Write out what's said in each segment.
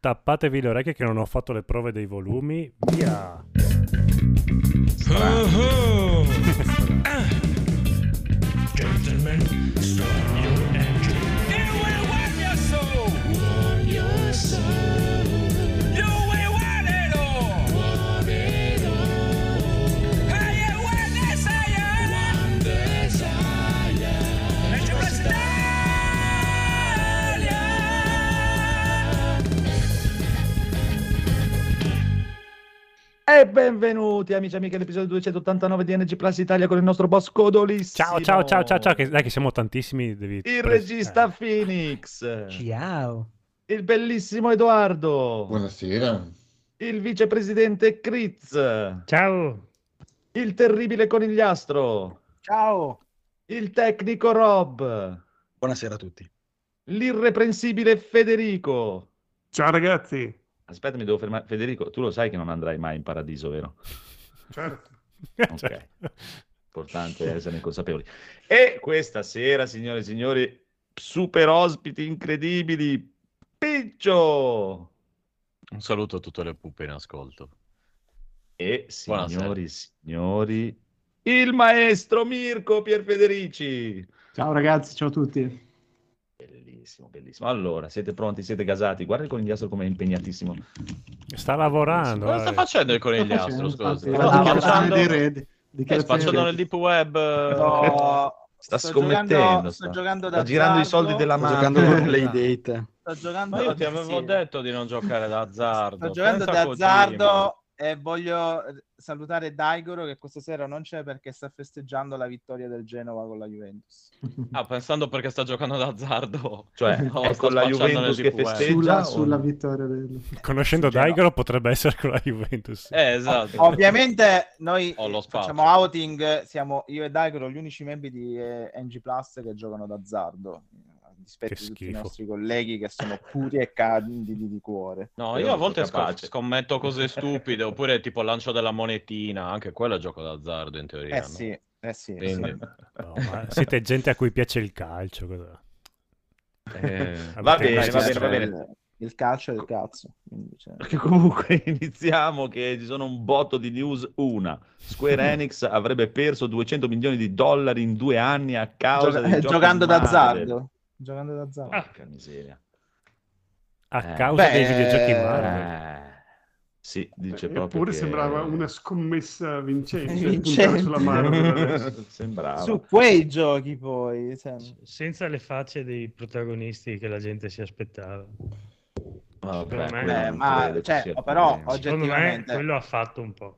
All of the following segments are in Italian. tappatevi le orecchie che non ho fatto le prove dei volumi. Via! Oh. Gentlemen, stop your engine. You will warm your soul. Warm your soul. You will want it all. Want it all. I am one desire. One desire. And you must die. E benvenuti amici e amiche all'episodio 289 di NG Plus Italia con il nostro boss Codolissimo. Ciao, che siamo tantissimi. Il regista Phoenix. Ciao. Il bellissimo Edoardo. Buonasera. Il vicepresidente Critz. Ciao. Il terribile Conigliastro. Ciao. Il tecnico Rob. Buonasera a tutti. L'irreprensibile Federico. Ciao ragazzi. Aspetta, mi devo fermare. Federico, tu lo sai che non andrai mai in paradiso, vero? Certo. Ok. Certo. Importante essere consapevoli. E questa sera, signore e signori, super ospiti incredibili. Piccio! Un saluto a tutte le pupe in ascolto. E signori e signori, il maestro Mirko Pierfederici. Ciao ragazzi, ciao a tutti. Bellissimo, bellissimo. Allora, siete pronti? Siete gasati? Guarda il conigliastro com'è impegnatissimo. Sta lavorando. Cosa sta facendo il conigliastro? Scusa. Sta facendo nel deep web. No, sta scommettendo. Sta girando i soldi della mano. Sta giocando con Play Date. Ma io ti avevo detto di non giocare d'azzardo. Sto giocando d'azzardo. E voglio salutare Daigoro che questa sera non c'è perché sta festeggiando la vittoria del Genova con la Juventus. Ah, pensando perché sta giocando d'azzardo. Cioè, è con la Juventus che festeggia sulla vittoria del... Conoscendo Daigoro potrebbe essere con la Juventus. Esatto. Ovviamente noi facciamo outing, siamo io e Daigoro gli unici membri di NG Plus che giocano d'azzardo. Rispetto a tutti i nostri colleghi che sono puri e candidi di cuore. No, io a volte scommetto cose stupide oppure tipo lancio della monetina, anche quello è gioco d'azzardo in teoria. No? Sì, sì. Quindi... No, ma siete gente a cui piace il calcio. Cosa... Va bene. Il calcio è del cazzo. Quindi, cioè... Perché comunque iniziamo che ci sono un botto di news. Una, Square Enix avrebbe perso $200 milioni in 2 anni a causa di giocando d'azzardo. Giocando d'azzardo. Ah, che miseria. A causa dei videogiochi Marvel. Sì, dice proprio eppure che... sembrava una scommessa vincente. Sulla Marvel. Sembrava. Su quei giochi poi. Senza le facce dei protagonisti che la gente si aspettava. Però oggettivamente... quello ha fatto un po'.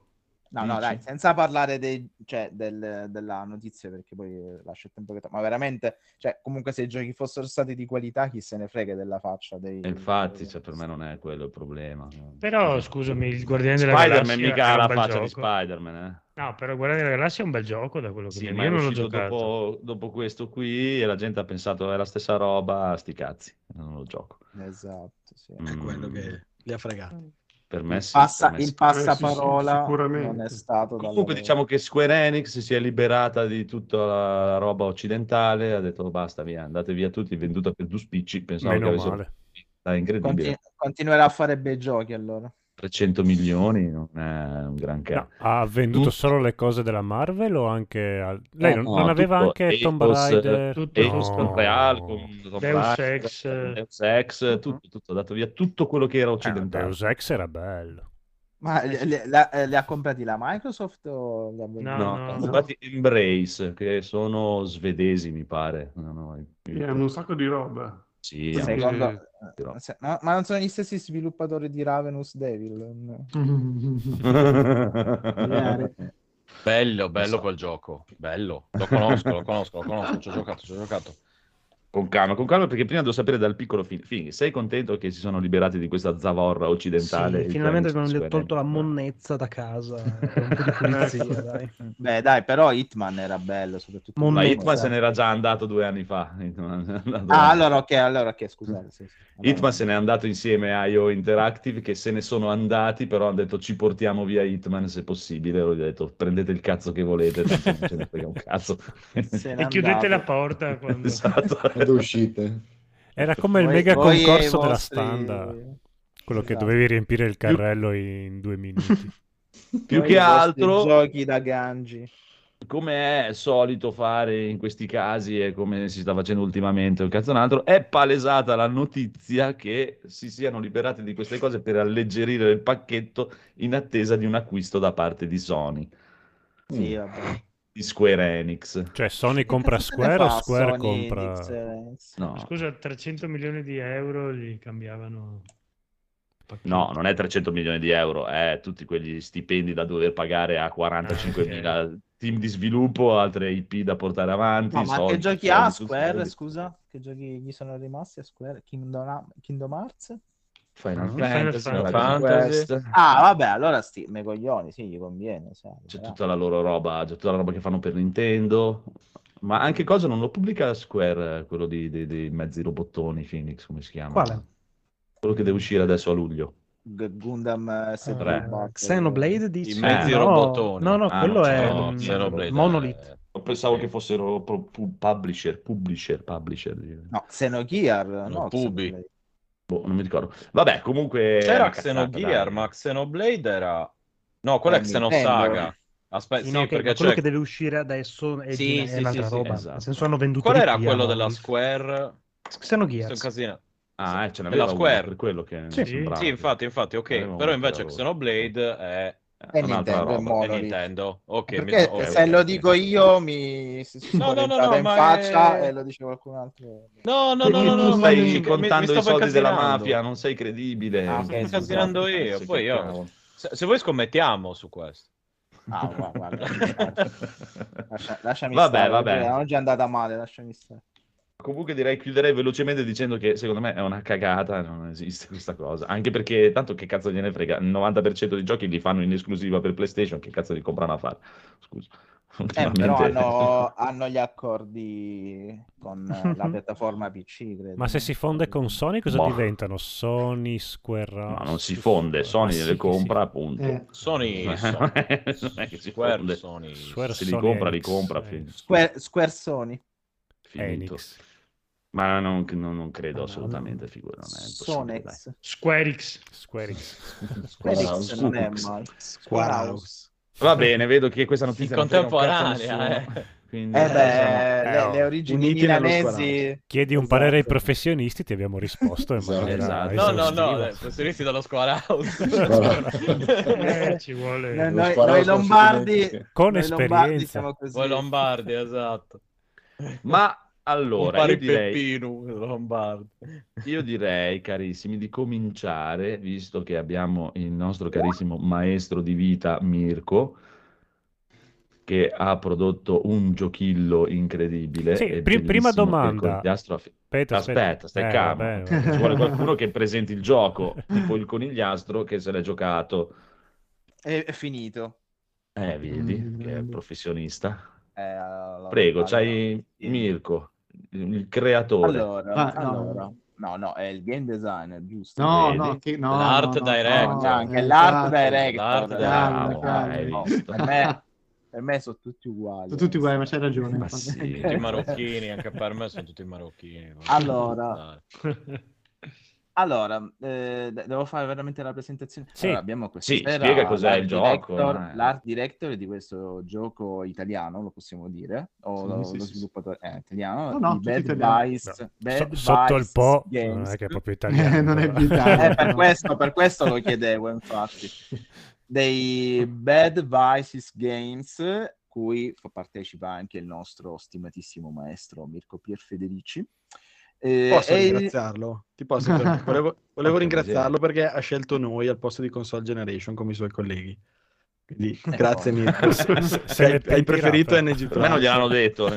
No, dai, senza parlare della notizia, perché poi lascio il tempo che... Ma veramente, cioè, comunque se i giochi fossero stati di qualità, chi se ne frega della faccia dei... Infatti, cioè, per me non è quello il problema. Però, scusami, il Guardiano della Galassia... Spider-Man mica ha la faccia di Spider-Man, eh? No, però Guardiano della Galassia è un bel gioco, da quello che io non l'ho giocato. Dopo questo qui, e la gente ha pensato, è la stessa roba, sti cazzi, non lo gioco. Esatto, sì. È quello che li ha fregati. Per me il passaparola non è stato comunque diciamo che Square Enix si è liberata di tutta la roba occidentale, ha detto basta, via, andate via tutti, venduta per 2 spicci. Pensavo meno che avesse... È incredibile. Continuerà a fare bei giochi allora. 300 milioni non è un granché. No, ha venduto solo le cose della Marvel o anche lei non aveva anche Atos, Tomb Raider, Deus Ex, tutto, ha dato via tutto quello che era occidentale. Deus Ex era bello. Ma le ha comprati la Microsoft o le ha venduti? No, comprati Embrace, che sono svedesi, mi pare. Hanno un sacco di roba. Sì, ma non sono gli stessi sviluppatori di Ravenous Devils? bello quel gioco, bello, lo conosco, ci ho giocato con calma perché prima devo sapere dal piccolo Fini, sei contento che si sono liberati di questa zavorra occidentale? Sì, finalmente abbiamo tolto la monnezza da casa, un po' di pulizia. Dai, però Hitman era bello soprattutto. Ma Hitman se n'era già andato 2 anni fa. Allora, scusate. Sì. Allora, Hitman se n'è andato insieme a IO Interactive, che se ne sono andati, però hanno detto ci portiamo via Hitman se possibile. Ho detto prendete il cazzo che volete, non frega un cazzo. E chiudete la porta quando... Esatto. Uscite. Era come il mega concorso della standa, quello che dovevi riempire il carrello in 2 minuti. Più che altro giochi da gangi, come è solito fare in questi casi e come si sta facendo ultimamente, un cazzo un altro, è palesata la notizia che si siano liberati di queste cose per alleggerire il pacchetto in attesa di un acquisto da parte di Sony. Sì, vabbè. Di Square Enix. Cioè Sony compra Square o Square Sony compra Enix. No. Scusa, 300 milioni di euro gli cambiavano pacchetto. No, non è 300 milioni di euro, è tutti quegli stipendi da dover pagare a 45 mila team di sviluppo, altre IP da portare avanti. No, ma soldi, che giochi ha Square, scusa? Che giochi gli sono rimasti a Square? Kingdom Hearts? Final Fantasy. Ah, vabbè, allora me coglioni, sì, gli conviene. Sai, c'è tutta la loro roba, c'è tutta la roba che fanno per Nintendo. Ma anche cosa non lo pubblica Square, quello di mezzi robottoni, Phoenix, come si chiama? Quale? Quello che deve uscire adesso a luglio. Gundam Xenoblade dice? I mezzi robottoni. No, quello è Monolith. Pensavo che fossero publisher. No, Xenogears, no, Pubi. Non mi ricordo. Vabbè, comunque c'era Xenogears, ma Xenoblade era quella è Xenosaga. Aspetta, sì, perché quello che deve uscire adesso è un'altra roba. Esatto. Nel senso, hanno venduto. Qual era quello della Square? Xenogears. Ah, ce n'aveva la Square, per quello che sì, infatti, ok, però invece Xenoblade è un'altra roba, è Nintendo. Ok, perché se lo dico io mi si spaventava in faccia e lo dice qualcun altro. No, stai contando i soldi della mafia, non sei credibile. Sto incasinando io, poi io se voi scommettiamo su questo. Lasciami stare. Vabbè, oggi è andata male, lasciami stare. Comunque chiuderei velocemente dicendo che secondo me è una cagata, non esiste questa cosa, anche perché tanto che cazzo gliene frega, il 90% dei giochi li fanno in esclusiva per PlayStation, che cazzo li comprano a fare? Scusa. Però hanno gli accordi con la piattaforma PC, credo. Ma se si fonde con Sony cosa diventano? Sony, Square... No, non si fonde, Sony le compra, appunto. Sony... non è che si Square, Sony... Square, se li compra, li compra. Square, Sony. Finito. Enix. Ma non credo assolutamente, figura. Square Enix non è male. Va bene, vedo che questa notizia contemporanea. Quindi, le origini milanesi. Chiedi un parere ai professionisti, ti abbiamo risposto. No, i professionisti dallo Square House. Ci vuole. Noi lombardi con esperienza. Voi lombardi, esatto. Ma allora io direi, carissimi, di cominciare, visto che abbiamo il nostro carissimo maestro di vita Mirko, che ha prodotto un giochillo incredibile. Sì, prima domanda. Aspetta, stai calmo. Ci vuole qualcuno che presenti il gioco, tipo il conigliastro che se l'è giocato. È finito. Vedi, che è professionista. Prego, c'hai Mirko, il creatore. Allora, è il game designer, giusto? L'art director. Anche l'art director. Per me sono tutti uguali. Sono tutti uguali, ma c'hai ragione. Ma sì, tutti marocchini, anche per me sono tutti marocchini. Allora, devo fare veramente la presentazione. Sì, allora, abbiamo questa spiega cos'è il gioco. L'art director di questo gioco italiano, lo possiamo dire, lo sviluppatore italiano, Bad Vice sotto il Po, non è che è proprio italiano. Non è più italiano. Per questo lo chiedevo, infatti. Dei Bad Vice Games, cui partecipa anche il nostro stimatissimo maestro Mirko Pierfederici. Posso ringraziarlo? Volevo ringraziarlo perché ha scelto noi al posto di Console Generation come i suoi colleghi. Quindi grazie Mirko. Hai preferito NG Pro. A me non gliel'hanno detto. No,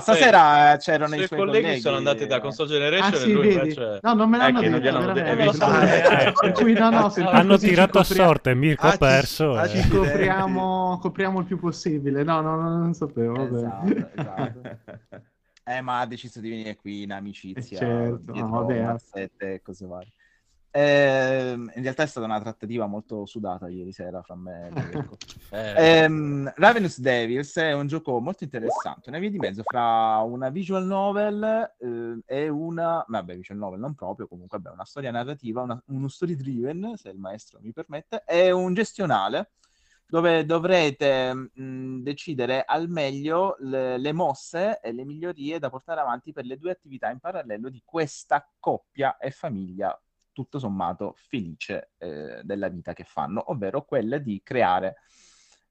stasera c'erano i suoi colleghi sono andati da Console Generation e lui invece... No, non me l'hanno detto. Hanno tirato a sorte, Mirko ha perso. Ci copriamo il più possibile. No, non sapevo. Esatto. Ma ha deciso di venire qui in amicizia, certo, dietro, vabbè, mazzette e cose varie. In realtà è stata una trattativa molto sudata ieri sera fra me e Ravenous Devils è un gioco molto interessante, una via di mezzo fra una visual novel e una, vabbè, visual novel non proprio, comunque vabbè, una storia narrativa, uno story driven, se il maestro mi permette, è un gestionale dove dovrete decidere al meglio le mosse e le migliorie da portare avanti per le due attività in parallelo di questa coppia e famiglia tutto sommato felice della vita che fanno, ovvero quella di creare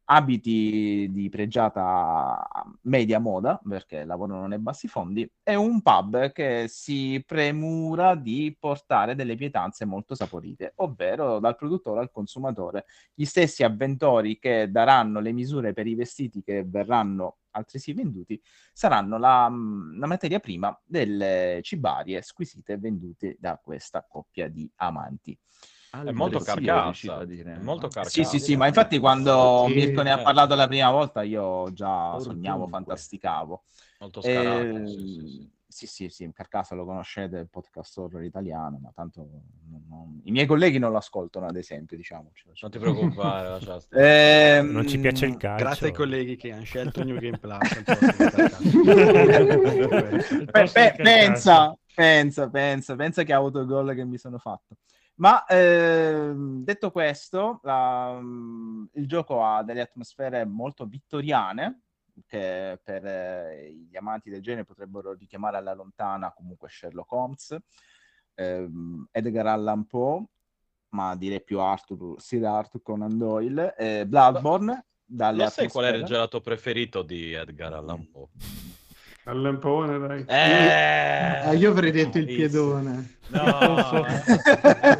abiti di pregiata media moda, perché lavorano nei bassi fondi, e un pub che si premura di portare delle pietanze molto saporite, ovvero dal produttore al consumatore, gli stessi avventori che daranno le misure per i vestiti che verranno altresì venduti, saranno la materia prima delle cibarie squisite vendute da questa coppia di amanti. Ah, è molto carcassa, dire, molto carcassa. Sì, sì, sì, ma infatti quando Mirko ne ha parlato la prima volta io già sognavo, fantasticavo. Molto scarato, sì, Carcassa lo conoscete, il podcast horror italiano, ma tanto i miei colleghi non lo ascoltano, ad esempio, diciamoci. Non ti preoccupare, non ci piace il calcio. Grazie ai colleghi che hanno scelto New Game Plus. Pensa che autogol che mi sono fatto. Ma detto questo, il gioco ha delle atmosfere molto vittoriane, che per gli amanti del genere potrebbero richiamare alla lontana comunque Sherlock Holmes, Edgar Allan Poe, ma direi più Sir Arthur Conan Doyle, Bloodborne. Lo sai qual era il gelato preferito di Edgar Allan Poe? All'ampone, dai. Io avrei detto il piedone. No,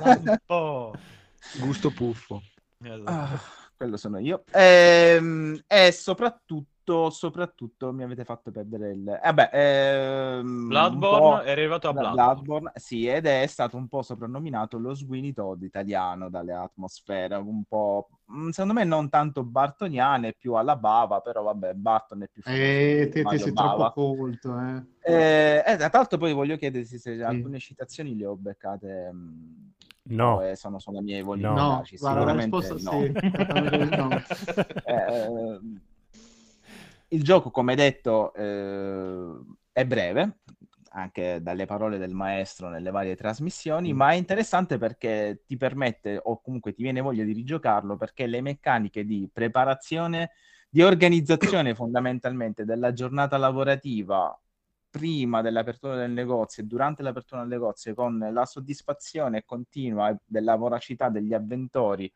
un po'. Gusto puffo. Quello sono io. E soprattutto mi avete fatto perdere il... Bloodborne, è arrivato a Bloodborne. Sì, ed è stato un po' soprannominato lo Sweeney Todd italiano dalle atmosfere, un po'... secondo me non tanto bartoniane, più alla bava, però vabbè, Burton è più te sei troppo colto, tra l'altro poi voglio chiedersi se alcune citazioni le ho beccate. No, sono solo le mie voli. No, sicuramente no. Il gioco, come detto, è breve, anche dalle parole del maestro nelle varie trasmissioni, ma è interessante perché ti permette, o comunque ti viene voglia di rigiocarlo, perché le meccaniche di preparazione, di organizzazione fondamentalmente della giornata lavorativa prima dell'apertura del negozio e durante l'apertura del negozio, con la soddisfazione continua della voracità degli avventori,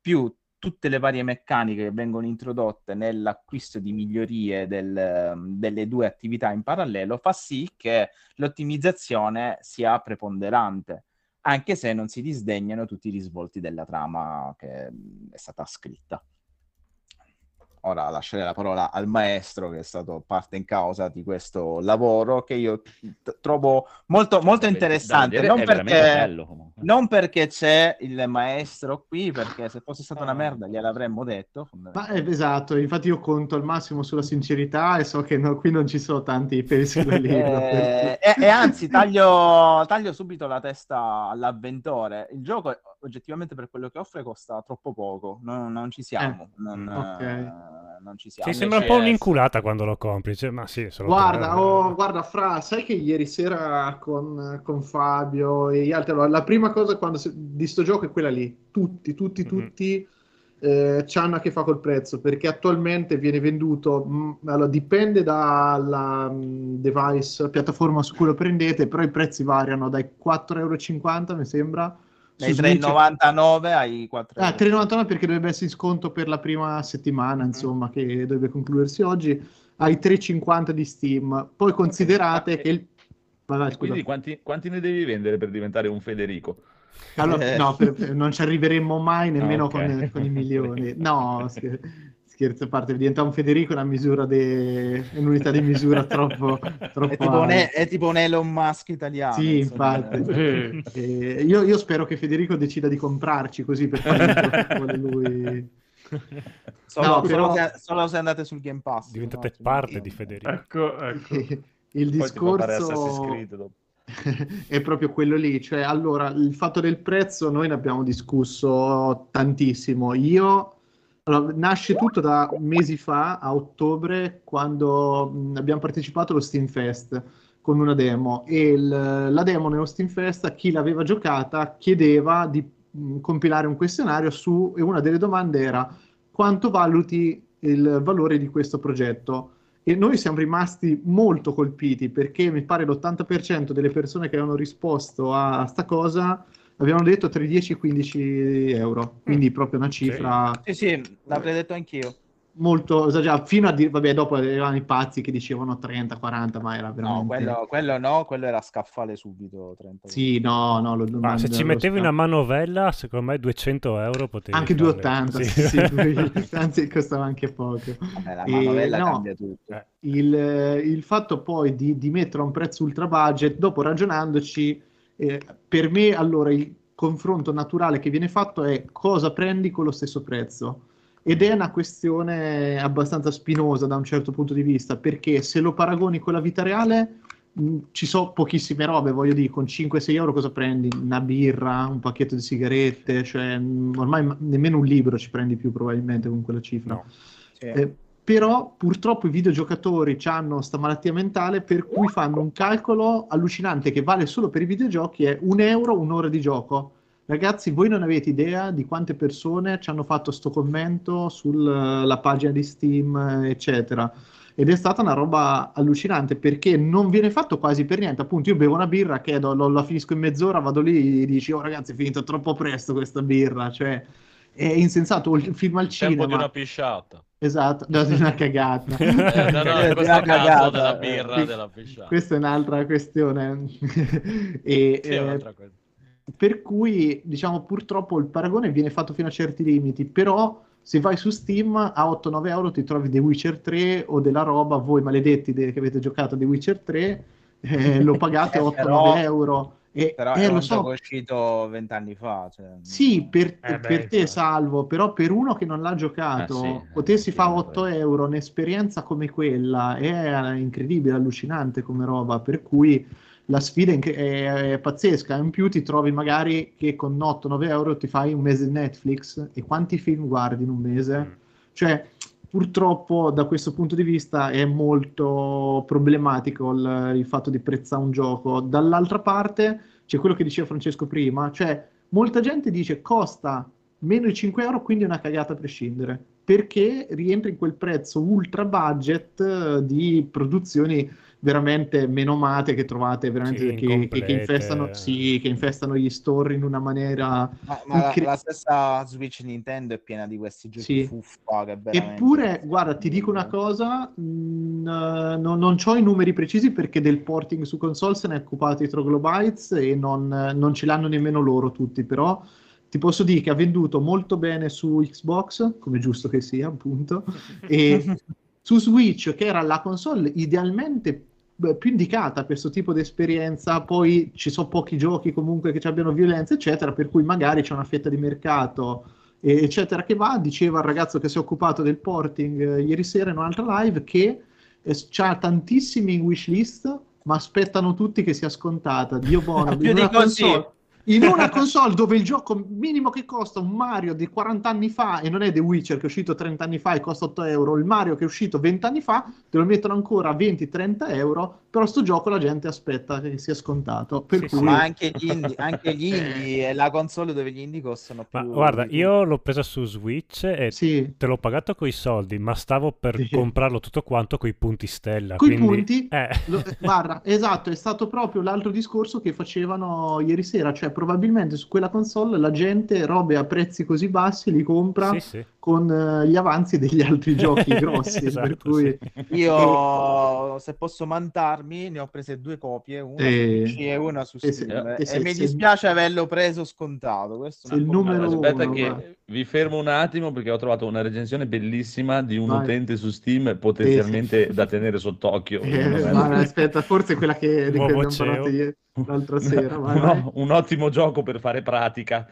più tutte le varie meccaniche che vengono introdotte nell'acquisto di migliorie delle due attività in parallelo, fa sì che l'ottimizzazione sia preponderante, anche se non si disdegnano tutti i risvolti della trama che è stata scritta. Ora lascerei la parola al maestro, che è stato parte in causa di questo lavoro, che io trovo molto, molto interessante. Non perché c'è il maestro qui, perché se fosse stata una merda gliel'avremmo detto. Esatto, infatti io conto al massimo sulla sincerità e so che qui non ci sono tanti peli sulla lingua. E anzi, taglio subito la testa all'avventore. Il gioco, oggettivamente, per quello che offre, costa troppo poco. Non ci siamo. Non ci siamo. Sì, sembra un po' un'inculata quando lo compri, cioè, ma sì, guarda Fra, sai che ieri sera con Fabio e gli altri, la prima cosa di sto gioco è quella lì, tutti c'hanno a che fa col prezzo, perché attualmente viene venduto, allora, dipende dalla device, piattaforma su cui lo prendete, però i prezzi variano dai 4,50 €, mi sembra, dai 3,99 ai 4 euro. 3,99, perché dovrebbe essere in sconto per la prima settimana, insomma, che dovrebbe concludersi oggi, ai 3,50 di Steam. Poi considerate che il... Quindi quanti ne devi vendere per diventare un Federico? Allora, no, non ci arriveremmo mai nemmeno con i milioni. No, scherzo a parte, diventa un Federico una misura un'unità di misura troppo è tipo un Elon Musk italiano, sì, infatti. Io spero che Federico decida di comprarci, così per fare quello che vuole lui. Solo se andate sul Game Pass diventate parte di Federico. Ecco. Il discorso È proprio quello lì, cioè allora il fatto del prezzo noi ne abbiamo discusso tantissimo. Allora, nasce tutto da mesi fa, a ottobre, quando abbiamo partecipato allo Steam Fest con una demo, e la demo nello Steam Fest, a chi l'aveva giocata chiedeva di compilare un questionario su, e una delle domande era: quanto valuti il valore di questo progetto? E noi siamo rimasti molto colpiti, perché mi pare l'80% delle persone che avevano risposto a sta cosa abbiamo detto tra i 10 e i 15 euro, quindi proprio una cifra... Sì, sì, l'avrei detto anch'io. Molto esagerato, fino a dire, vabbè, dopo erano i pazzi che dicevano 30, 40, ma era veramente... No, quello no, quello era scaffale subito, 30. Sì, no, no, lo domando. Ma se ci mettevi una manovella, secondo me 200 euro potevi anche fare. 2,80, sì, sì, anzi costava anche poco. Vabbè, la manovella cambia tutto. Il fatto poi di mettere a un prezzo ultra budget, dopo ragionandoci... per me allora il confronto naturale che viene fatto è cosa prendi con lo stesso prezzo, ed è una questione abbastanza spinosa da un certo punto di vista, perché se lo paragoni con la vita reale ci sono pochissime robe, voglio dire, con 5-6 euro cosa prendi? Una birra, un pacchetto di sigarette, cioè ormai nemmeno un libro ci prendi più probabilmente con quella cifra, no. Sì. Però purtroppo i videogiocatori hanno questa malattia mentale per cui fanno un calcolo allucinante che vale solo per i videogiochi, è €1 un'ora di gioco. Ragazzi, voi non avete idea di quante persone ci hanno fatto sto commento sulla pagina di Steam, eccetera. Ed è stata una roba allucinante, perché non viene fatto quasi per niente. Appunto, io bevo una birra, chiedo, la finisco in mezz'ora, vado lì e dici: oh ragazzi, è finita troppo presto questa birra, cioè... è insensato. Un film al cinema, tempo di una pisciata, esatto, no, di una cagata, no, questo è cagata della birra, della pisciata, questa è un'altra questione. E, sì, un'altra questione. Per cui diciamo purtroppo il paragone viene fatto fino a certi limiti, però se vai su Steam a 8-9 euro ti trovi The Witcher 3 o della roba, voi maledetti che avete giocato The Witcher 3 lo pagate a 8-9 euro. Però è un gioco uscito 20 anni fa, cioè... Sì, per te, Salvo, però per uno che non l'ha giocato, potessi fare 8 euro un'esperienza come quella, è incredibile, allucinante come roba, per cui la sfida è pazzesca. In più ti trovi magari che con 8-9 euro ti fai un mese di Netflix, e quanti film guardi in un mese? Cioè... Purtroppo da questo punto di vista è molto problematico il fatto di prezzare un gioco. Dall'altra parte c'è quello che diceva Francesco prima, cioè molta gente dice costa meno di 5 euro, quindi è una cagata a prescindere, perché rientra in quel prezzo ultra budget di produzioni veramente menomate che trovate, veramente sì, che infestano gli store in una maniera... la stessa Switch Nintendo è piena di questi giochi fuffa. Che veramente... Eppure, guarda, ti dico una cosa, non c'ho i numeri precisi perché del porting su console se ne è occupato i Troglobites e non ce l'hanno nemmeno loro tutti, però ti posso dire che ha venduto molto bene su Xbox, come giusto che sia, appunto, e su Switch, che era la console idealmente più indicata per questo tipo di esperienza. Poi ci sono pochi giochi comunque che ci abbiano violenza eccetera, per cui magari c'è una fetta di mercato eccetera che va. Diceva il ragazzo che si è occupato del porting ieri sera in un'altra live che c'ha tantissimi wishlist, ma aspettano tutti che sia scontata. Dio buono, in una console dove il gioco minimo che costa un Mario di 40 anni fa, e non è The Witcher che è uscito 30 anni fa e costa 8 euro, il Mario che è uscito 20 anni fa te lo mettono ancora a 20-30 euro, però sto gioco la gente aspetta che sia scontato, per cui... Ma anche gli indie è la console dove gli indie costano più. Ma guarda, io l'ho presa su Switch e te l'ho pagato coi soldi, ma stavo per comprarlo tutto quanto coi punti stella, guarda, esatto, è stato proprio l'altro discorso che facevano ieri sera, cioè probabilmente su quella console la gente robe a prezzi così bassi li compra con gli avanzi degli altri giochi grossi. Esatto, per cui... Io, se posso mantarmi, ne ho prese 2 copie, una su PC e una su Steam, mi dispiace averlo preso scontato. Questo è il numero uno. Aspetta che vi fermo un attimo, perché ho trovato una recensione bellissima di un utente su Steam potenzialmente da tenere sott'occhio. Aspetta, forse quella che abbiamo parlato l'altra sera. Un ottimo gioco per fare pratica.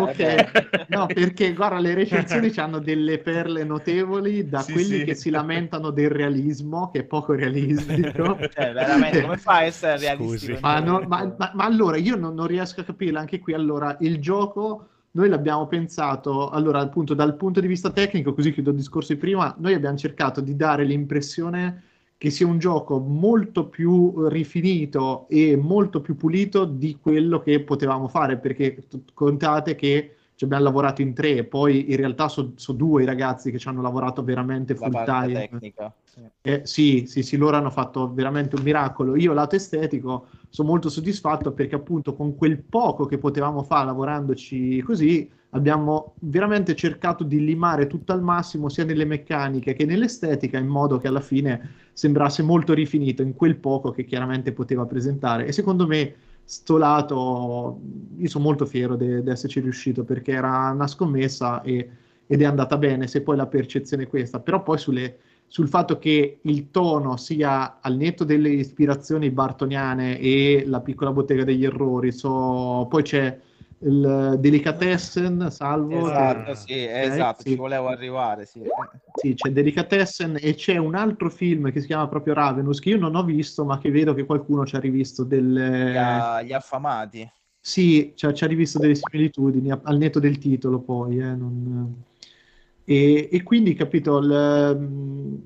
Ok. No, perché guarda, le recensioni hanno delle perle notevoli, da quelli che si lamentano del realismo, che è poco realistico. Veramente, come fa a essere realistico? Ma allora, io non riesco a capirlo anche qui. Allora, il gioco noi l'abbiamo pensato, allora appunto dal punto di vista tecnico, così chiudo il discorso di prima, noi abbiamo cercato di dare l'impressione che sia un gioco molto più rifinito e molto più pulito di quello che potevamo fare, perché contate che ci abbiamo lavorato in tre, poi in realtà sono due i ragazzi che ci hanno lavorato veramente full time. Tecnica. Sì, loro hanno fatto veramente un miracolo. Io lato estetico sono molto soddisfatto, perché appunto con quel poco che potevamo fare lavorandoci così, abbiamo veramente cercato di limare tutto al massimo sia nelle meccaniche che nell'estetica, in modo che alla fine sembrasse molto rifinito in quel poco che chiaramente poteva presentare. E secondo me sto lato io sono molto fiero di esserci riuscito, perché era una scommessa ed è andata bene, se poi la percezione è questa. Però poi sul fatto che il tono sia al netto delle ispirazioni bartoniane e la piccola bottega degli errori, poi c'è il Delicatessen, salvo esatto, ci volevo arrivare. Sì, c'è Delicatessen e c'è un altro film che si chiama proprio Ravenous, che io non ho visto, ma che vedo che qualcuno ci ha rivisto gli affamati. Sì, ci ha rivisto delle similitudini al netto del titolo, poi E quindi, capito, il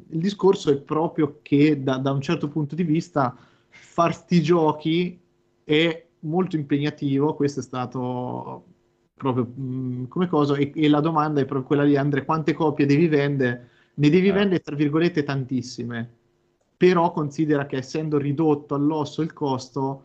discorso è proprio che da un certo punto di vista far sti giochi è molto impegnativo. Questo è stato proprio come cosa, e la domanda è proprio quella di Andrea: quante copie devi vendere? Ne devi vendere, tra virgolette, tantissime, però considera che essendo ridotto all'osso il costo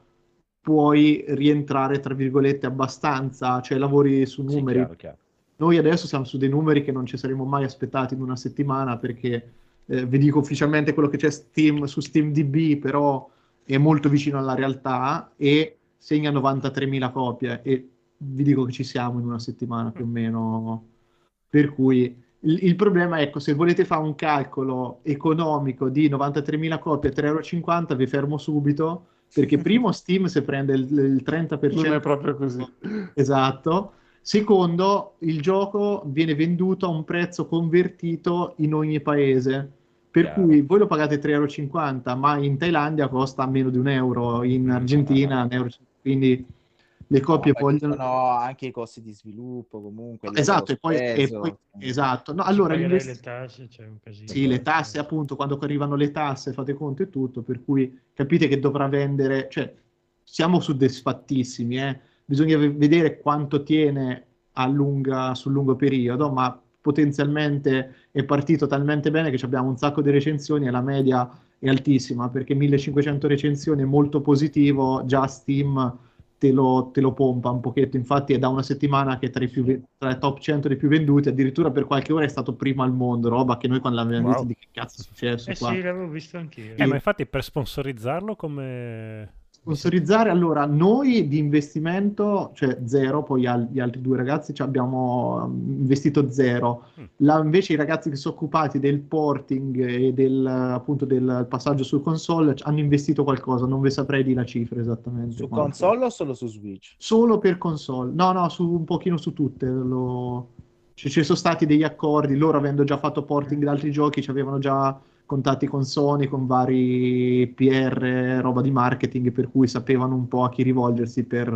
puoi rientrare, tra virgolette, abbastanza, cioè lavori su numeri. Sì, chiaro. Noi adesso siamo su dei numeri che non ci saremmo mai aspettati in una settimana, perché vi dico ufficialmente quello che c'è su SteamDB, però è molto vicino alla realtà e segna 93.000 copie, e vi dico che ci siamo in una settimana più o meno. Per cui il problema è, ecco, se volete fare un calcolo economico di 93.000 copie a €3,50, vi fermo subito, perché primo Steam se prende il 30%. Non è proprio così. Esatto. Secondo, il gioco viene venduto a un prezzo convertito in ogni paese, per cui voi lo pagate €3,50, ma in Thailandia costa meno di €1, in Argentina quindi le copie vogliono... No, anche i costi di sviluppo comunque. Esatto, esatto. No, allora, le tasse, c'è un casino. Sì, le tasse, appunto, quando arrivano le tasse fate conto e tutto, per cui capite che dovrà vendere... Cioè, siamo soddisfattissimi, Bisogna vedere quanto tiene sul lungo periodo, ma potenzialmente è partito talmente bene che abbiamo un sacco di recensioni e la media è altissima, perché 1500 recensioni è molto positivo, già Steam te lo pompa un pochetto. Infatti è da una settimana che tra i top 100 dei più venduti, addirittura per qualche ora è stato primo al mondo, roba che noi quando l'abbiamo visto di che cazzo è successo qua. Sì, l'avevo visto anch'io. Ma infatti per sponsorizzarlo come... Sponsorizzare, allora, noi di investimento, cioè zero, poi gli altri due ragazzi ci abbiamo investito zero. Invece i ragazzi che sono occupati del porting e del passaggio su console hanno investito qualcosa, non vi saprei dire la cifra esattamente. Su console o solo su Switch? Solo per console, no, su un pochino su tutte, ci sono stati degli accordi, loro avendo già fatto porting da altri giochi ci avevano già... contatti con Sony, con vari PR, roba di marketing, per cui sapevano un po' a chi rivolgersi per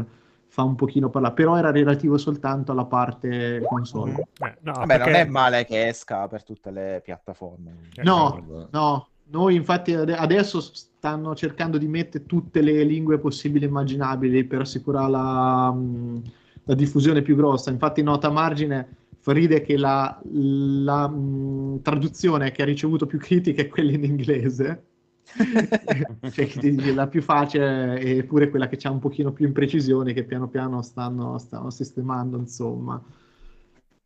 fare un pochino parlare, però era relativo soltanto alla parte console. Non è male che esca per tutte le piattaforme. No, noi infatti adesso stanno cercando di mettere tutte le lingue possibili e immaginabili per assicurare la diffusione più grossa. Infatti nota a margine... Ride che la traduzione che ha ricevuto più critiche è quella in inglese, cioè la più facile, e pure quella che c'ha un pochino più imprecisioni, che piano piano stanno sistemando, insomma.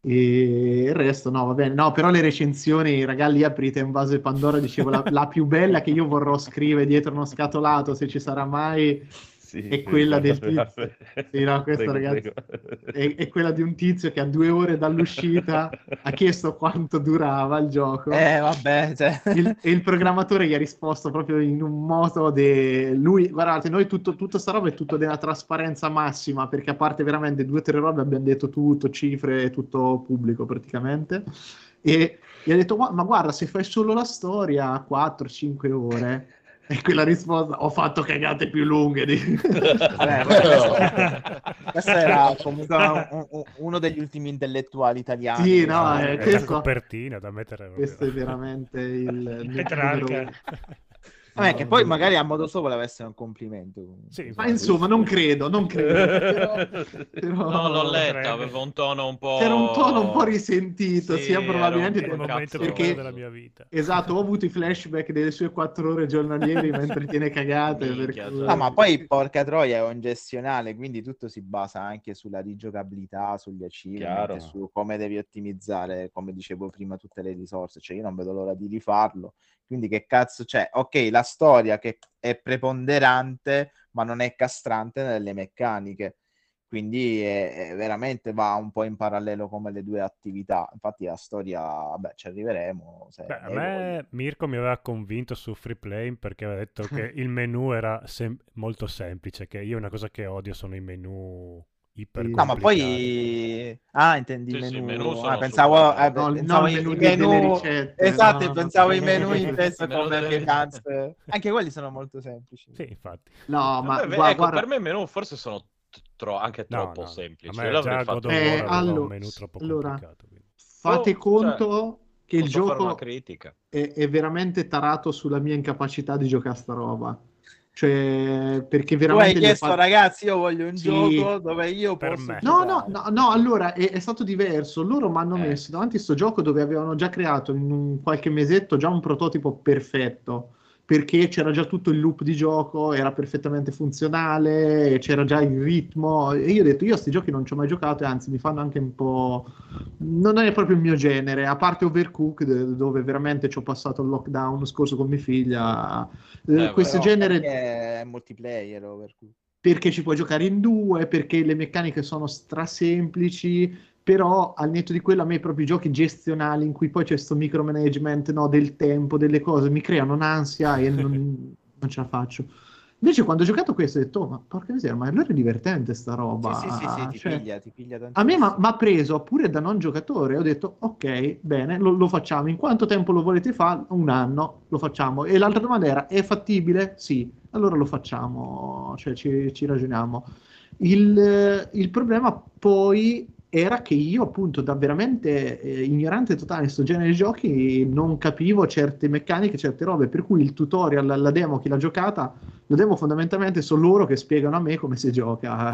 E il resto no, va bene. No, però le recensioni, ragà, lì aprite un vaso di Pandora. Dicevo, la più bella che io vorrò scrivere dietro uno scatolato, se ci sarà mai, sì, è quella del tizio. Sì, no, questa, ragazzi, è quella di un tizio che a 2 ore dall'uscita ha chiesto quanto durava il gioco. Vabbè, cioè. Il programmatore gli ha risposto proprio in un modo de... Lui, guardate, noi tutta sta roba è tutto della trasparenza massima, perché a parte veramente 2 o 3 robe abbiamo detto tutto, cifre, tutto pubblico praticamente. E gli ha detto, ma guarda, se fai solo la storia, 4-5 ore... E quella risposta, ho fatto cagate più lunghe di... questo era comunque uno degli ultimi intellettuali italiani. Sì, no, è questa copertina da mettere. Questo è veramente il Petrarca. Vabbè, che poi magari a modo suo voleva essere un complimento. Sì, ma insomma, non credo. Però... No, l'ho letta, aveva un tono un po'... C'era un tono un po' risentito, sì, sia probabilmente... Era un momento perché... della mia vita. Esatto, ho avuto i flashback delle sue 4 ore giornaliere mentre tiene cagate. Minchia, cui... No, ma poi, porca troia, è un gestionale, quindi tutto si basa anche sulla rigiocabilità, sugli achievement, su come devi ottimizzare, come dicevo prima, tutte le risorse. Cioè, io non vedo l'ora di rifarlo. Quindi che cazzo c'è? Ok, la storia che è preponderante, ma non è castrante nelle meccaniche. Quindi è veramente va un po' in parallelo come le due attività. Infatti la storia, vabbè, ci arriveremo. A me Mirko mi aveva convinto su Free Play perché aveva detto che il menu era molto semplice, che io una cosa che odio sono i menu... No, ma poi intendi il menu. Pensavo i menu delle ricette. Esatto, no, pensavo i menu inteso come pietanze. Anche quelli sono molto semplici. Sì, infatti. No, ma guarda, per me i menu forse sono troppo semplici. Un menu troppo complicato. Fate conto che il gioco è veramente tarato sulla mia incapacità di giocare sta roba. Cioè, perché veramente tu hai chiesto ragazzi io voglio un gioco dove io per posso no allora è stato diverso. Loro mi hanno messo davanti sto gioco dove avevano già creato in qualche mesetto già un prototipo perfetto, perché c'era già tutto il loop di gioco, era perfettamente funzionale, c'era già il ritmo, e io ho detto io a sti giochi non ci ho mai giocato, e anzi mi fanno anche un po', non è proprio il mio genere, a parte Overcooked dove veramente ci ho passato il lockdown scorso con mia figlia. Questo genere è multiplayer Overcooked, perché ci puoi giocare in 2, perché le meccaniche sono strasemplici, però al netto di quello a me proprio i giochi gestionali in cui poi c'è questo micromanagement del tempo, delle cose, mi creano un'ansia e non ce la faccio. Invece quando ho giocato questo ho detto ma porca miseria, ma allora è divertente sta roba. Sì, ti cioè, piglia tantissimo. A me mi ha preso pure da non giocatore, ho detto ok, bene, lo facciamo, in quanto tempo lo volete fare? 1 anno, lo facciamo. E l'altra domanda era, è fattibile? Sì, allora lo facciamo, cioè ci ragioniamo. Il problema poi era che io appunto da veramente ignorante totale in questo genere di giochi non capivo certe meccaniche, certe robe, per cui il tutorial, la demo, chi l'ha giocata, la demo fondamentalmente sono loro che spiegano a me come si gioca,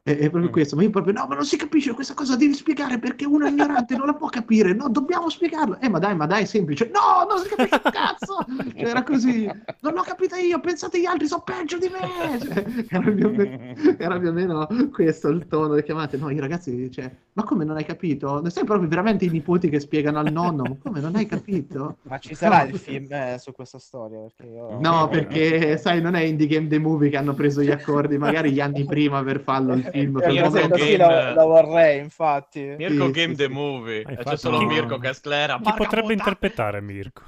è proprio questo. Ma io proprio no, ma non si capisce questa cosa, devi spiegare perché uno è ignorante, non la può capire, no, dobbiamo spiegarlo, ma dai, è semplice, no, non si capisce un cazzo, cioè, era così, non l'ho capita io, pensate gli altri, sono peggio di me, cioè, era più o meno questo il tono delle chiamate. No, i ragazzi, cioè, ma come non hai capito? Ne sei proprio veramente i nipoti che spiegano al nonno, ma come non hai capito? Ma ci sarà il film su questa storia? Perché io... No, perché, sai, non è Indie Game The Movie che hanno preso gli accordi, magari gli anni prima per farlo il film. Lo vorrei, infatti. Mirko sì, Game sì, The Movie, c'è solo Mirko Casclera. Chi potrebbe interpretare Mirko?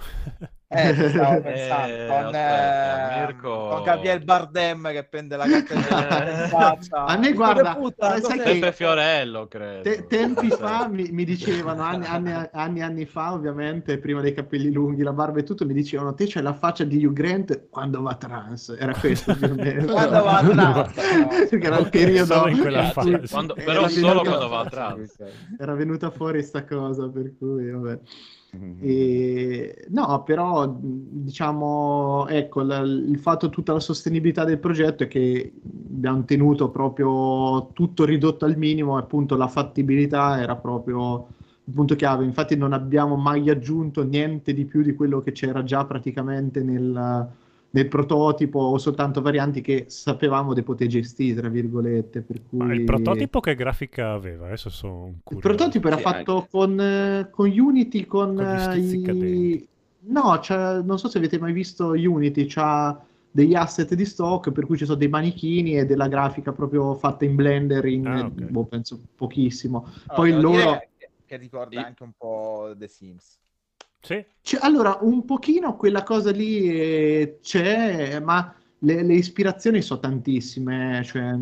Stavo pensando con Gabriel Bardem che pende la cartellina. A me guarda, Peppe Fiorello, credo. Tempi fa mi dicevano, anni fa ovviamente, prima dei capelli lunghi, la barba e tutto, mi dicevano te c'hai la faccia di Hugh Grant quando va trans. Era questo più o meno. Quando va trans. Perché era il periodo in quella quando, però solo quando va trans. Era venuta fuori sta cosa, per cui vabbè. E, no, però diciamo ecco il fatto, tutta la sostenibilità del progetto è che abbiamo tenuto proprio tutto ridotto al minimo, e appunto la fattibilità era proprio il punto chiave. Infatti non abbiamo mai aggiunto niente di più di quello che c'era già praticamente nel prototipo, o soltanto varianti che sapevamo di poter gestire, tra virgolette, per cui... Ma il prototipo che grafica aveva? Adesso sono curioso. Il prototipo era fatto con Unity, con non so se avete mai visto Unity, c'ha degli asset di stock, per cui ci sono dei manichini e della grafica proprio fatta in Blender in okay. boh, penso pochissimo. Poi allora, loro che ricorda anche un po' The Sims. Sì. Allora, un pochino quella cosa lì c'è, ma le ispirazioni sono tantissime, cioè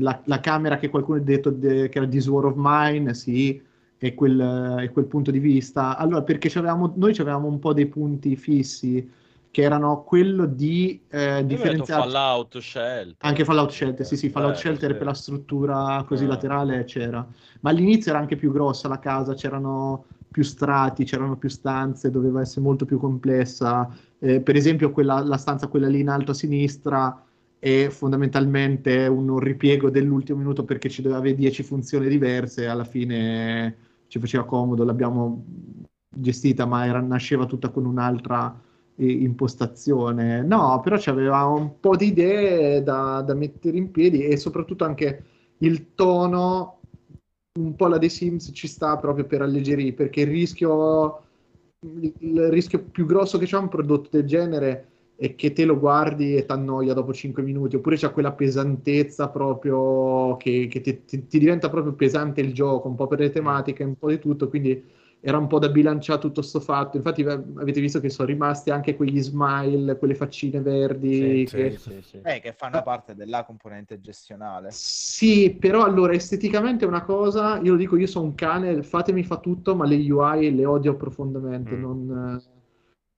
la camera che qualcuno ha detto che era This War of Mine, sì, e quel punto di vista. Allora, perché noi avevamo un po' dei punti fissi, che erano quello di differenziare Fallout Shelter. Anche Fallout Shelter, sì, Fallout Shelter per la struttura così laterale c'era. Ma all'inizio era anche più grossa la casa, c'erano più strati, c'erano più stanze, doveva essere molto più complessa. Per esempio la stanza quella lì in alto a sinistra è fondamentalmente un ripiego dell'ultimo minuto, perché ci doveva avere 10 funzioni diverse, alla fine ci faceva comodo, l'abbiamo gestita, ma nasceva tutta con un'altra impostazione. No, però ci aveva un po' di idee da mettere in piedi, e soprattutto anche il tono un po' la dei Sims ci sta proprio per alleggerire, perché il rischio più grosso che c'è un prodotto del genere è che te lo guardi e t'annoia dopo 5 minuti, oppure c'è quella pesantezza proprio che ti diventa proprio pesante il gioco, un po' per le tematiche, un po' di tutto, quindi era un po' da bilanciare tutto sto fatto. Infatti avete visto che sono rimasti anche quegli smile, quelle faccine verdi che fanno parte della componente gestionale. Sì, però allora esteticamente è una cosa, io lo dico, io sono un cane, fatemi fa tutto, ma le UI le odio profondamente,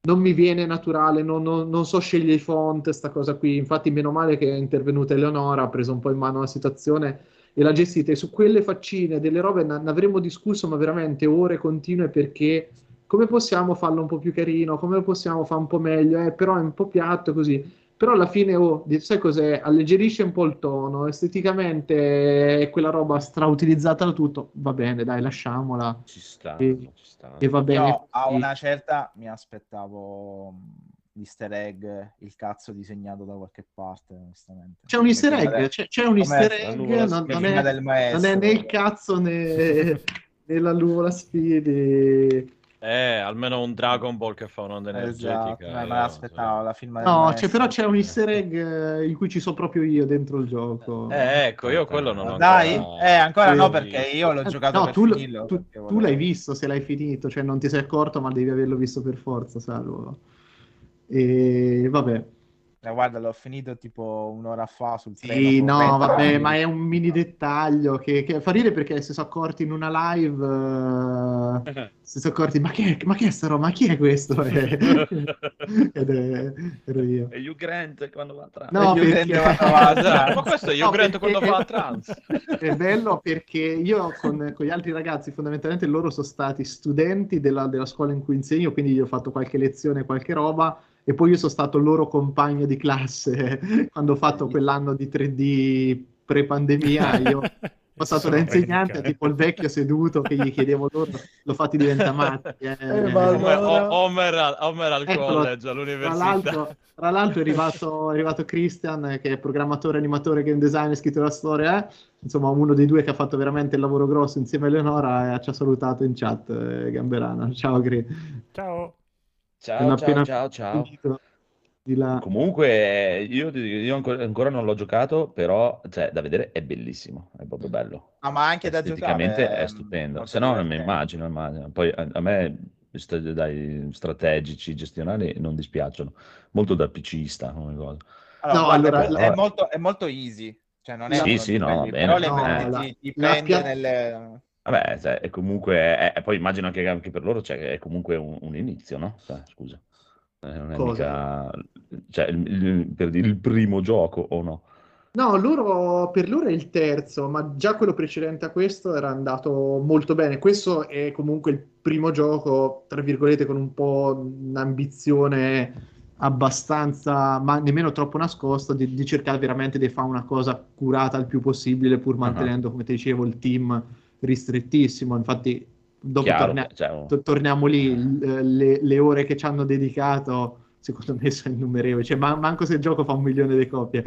non mi viene naturale, non so scegliere i font, sta cosa qui. Infatti meno male che è intervenuta Eleonora, ha preso un po' in mano la situazione e la gestite. Su quelle faccine delle robe ne avremmo discusso, ma veramente ore continue, perché come possiamo farlo un po' più carino, come possiamo fare un po' meglio, però è un po' piatto così. Però alla fine, sai cos'è? Alleggerisce un po' il tono, esteticamente è quella roba strautilizzata da tutto, va bene, dai, lasciamola. Ci stanno. E va bene. No, a una certa mi aspettavo l'easter egg, il cazzo disegnato da qualche parte, onestamente. C'è un easter egg, c'è un easter egg, non è né il cazzo né la Luvola Sfidi. Almeno un Dragon Ball che fa un'onda energetica. Esatto, ma aspettavo la film. No, però c'è un easter egg in cui ci sono proprio io dentro il gioco. Ecco, io quello non lo ancora no, perché io l'ho giocato per finirlo. Tu l'hai visto, se l'hai finito, cioè non ti sei accorto, ma devi averlo visto per forza, salvo. E vabbè. Guarda, l'ho finito tipo un'ora fa sul treno. Sì, no, vabbè, ma è un mini dettaglio che fa ridere, perché si sono accorti in una live, si sono accorti, ma che è sta roba, chi è questo? Ero io. È Hugh Grant quando va a trans. No, ma questo è Hugh Grant quando va a trans. È bello perché io con gli altri ragazzi, fondamentalmente loro sono stati studenti della scuola in cui insegno, quindi gli ho fatto qualche lezione, qualche roba. E poi io sono stato il loro compagno di classe quando ho fatto quell'anno di 3D pre-pandemia. Io sono passato da insegnante a tipo il vecchio seduto che gli chiedevo loro, l'ho fatti diventare matti. Homer al college, all'università. Tra l'altro è arrivato Christian, che è programmatore, animatore, game designer, scrittore della storia. Insomma, uno dei due che ha fatto veramente il lavoro grosso insieme a Eleonora, ci ha salutato in chat, Gamberana. Ciao, Gri. Ciao. Ciao. Di là. Comunque io ancora non l'ho giocato, però cioè, da vedere è bellissimo, è proprio bello. Ah, ma anche da giocare è stupendo. Se no non mi immagino. Poi a me dai strategici gestionali non dispiacciono, molto da PCista come cosa. Allora, è molto easy, cioè non è però le mani dipende nel... Vabbè, cioè, è comunque poi immagino anche per loro, cioè, è comunque un inizio, no? Cioè, scusa, non è mica, cioè, per dire il primo gioco o no? No, per loro è il terzo, ma già quello precedente a questo era andato molto bene. Questo è comunque il primo gioco, tra virgolette, con un po' un'ambizione abbastanza, ma nemmeno troppo nascosta, di cercare veramente di fare una cosa curata il più possibile, pur mantenendo, come ti dicevo, il team ristrettissimo. Infatti dopo torniamo lì, le ore che ci hanno dedicato secondo me sono innumerevoli, cioè manco se il gioco fa 1 milione di copie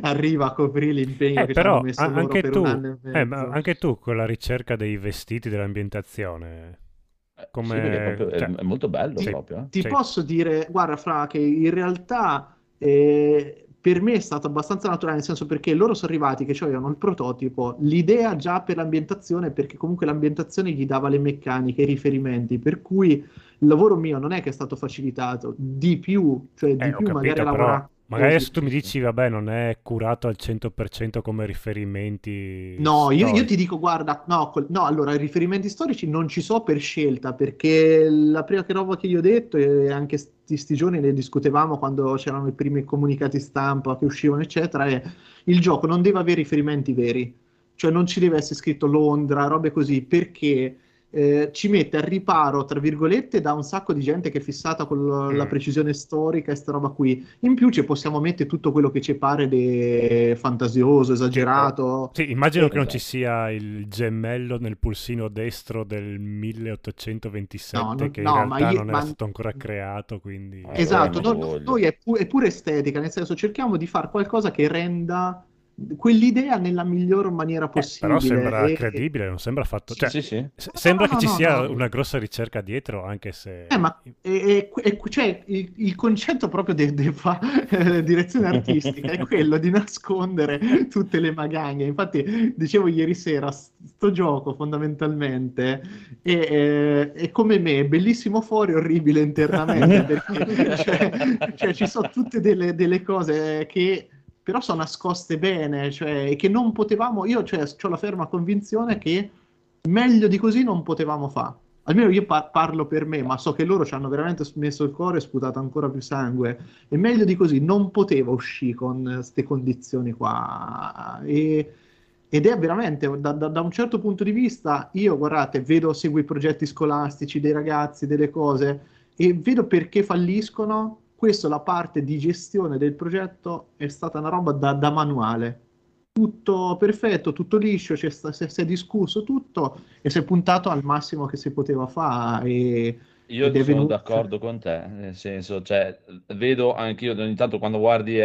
arriva a coprire l'impegno che però, ci hanno messo anche loro per un anno e mezzo. Ma anche tu con la ricerca dei vestiti, dell'ambientazione, come... sì, è molto bello proprio. Posso dire, guarda Fra, che in realtà Per me è stato abbastanza naturale, nel senso, perché loro sono arrivati che avevano il prototipo, l'idea già per l'ambientazione, perché comunque l'ambientazione gli dava le meccaniche, i riferimenti, per cui il lavoro mio non è che è stato facilitato di più, cioè di più capito, magari lavorare. Magari adesso tu mi dici, vabbè, non è curato al 100% come riferimenti. No, io ti dico, guarda, no, allora, i riferimenti storici non ci so per scelta, perché la prima roba che gli ho detto, e anche sti giorni ne discutevamo quando c'erano i primi comunicati stampa che uscivano, eccetera, è il gioco non deve avere riferimenti veri, cioè non ci deve essere scritto Londra, robe così, perché... ci mette al riparo, tra virgolette, da un sacco di gente che è fissata con la precisione storica e sta roba qui. In più ci possiamo mettere tutto quello che ci pare fantasioso, esagerato. Sì, immagino che non ci sia il gemello nel pulsino destro del 1827, non è stato ancora creato, quindi... Esatto, noi è pure estetica, nel senso, cerchiamo di fare qualcosa che renda... quell'idea nella miglior maniera possibile. Però sembra credibile, non sembra fatto. Sì, cioè, sì. Sembra che ci sia una grossa ricerca dietro, anche se. Ma cioè, il concetto proprio della direzione artistica è quello di nascondere tutte le magagne. Infatti, dicevo ieri sera, sto gioco fondamentalmente è come me, bellissimo fuori, orribile internamente, perché cioè, ci sono tutte delle cose che però sono nascoste bene, cioè che non potevamo, io ho la ferma convinzione che meglio di così non potevamo fare. Almeno io parlo per me, ma so che loro ci hanno veramente messo il cuore e sputato ancora più sangue, e meglio di così non poteva uscire con queste condizioni qua. Ed è veramente, da un certo punto di vista, io, guardate, seguo i progetti scolastici dei ragazzi, delle cose, e vedo perché falliscono. Questo, la parte di gestione del progetto è stata una roba da manuale, tutto perfetto, tutto liscio, si è discusso tutto e si è puntato al massimo che si poteva fare. Io sono d'accordo con te, nel senso, cioè, vedo anch'io ogni tanto quando guardi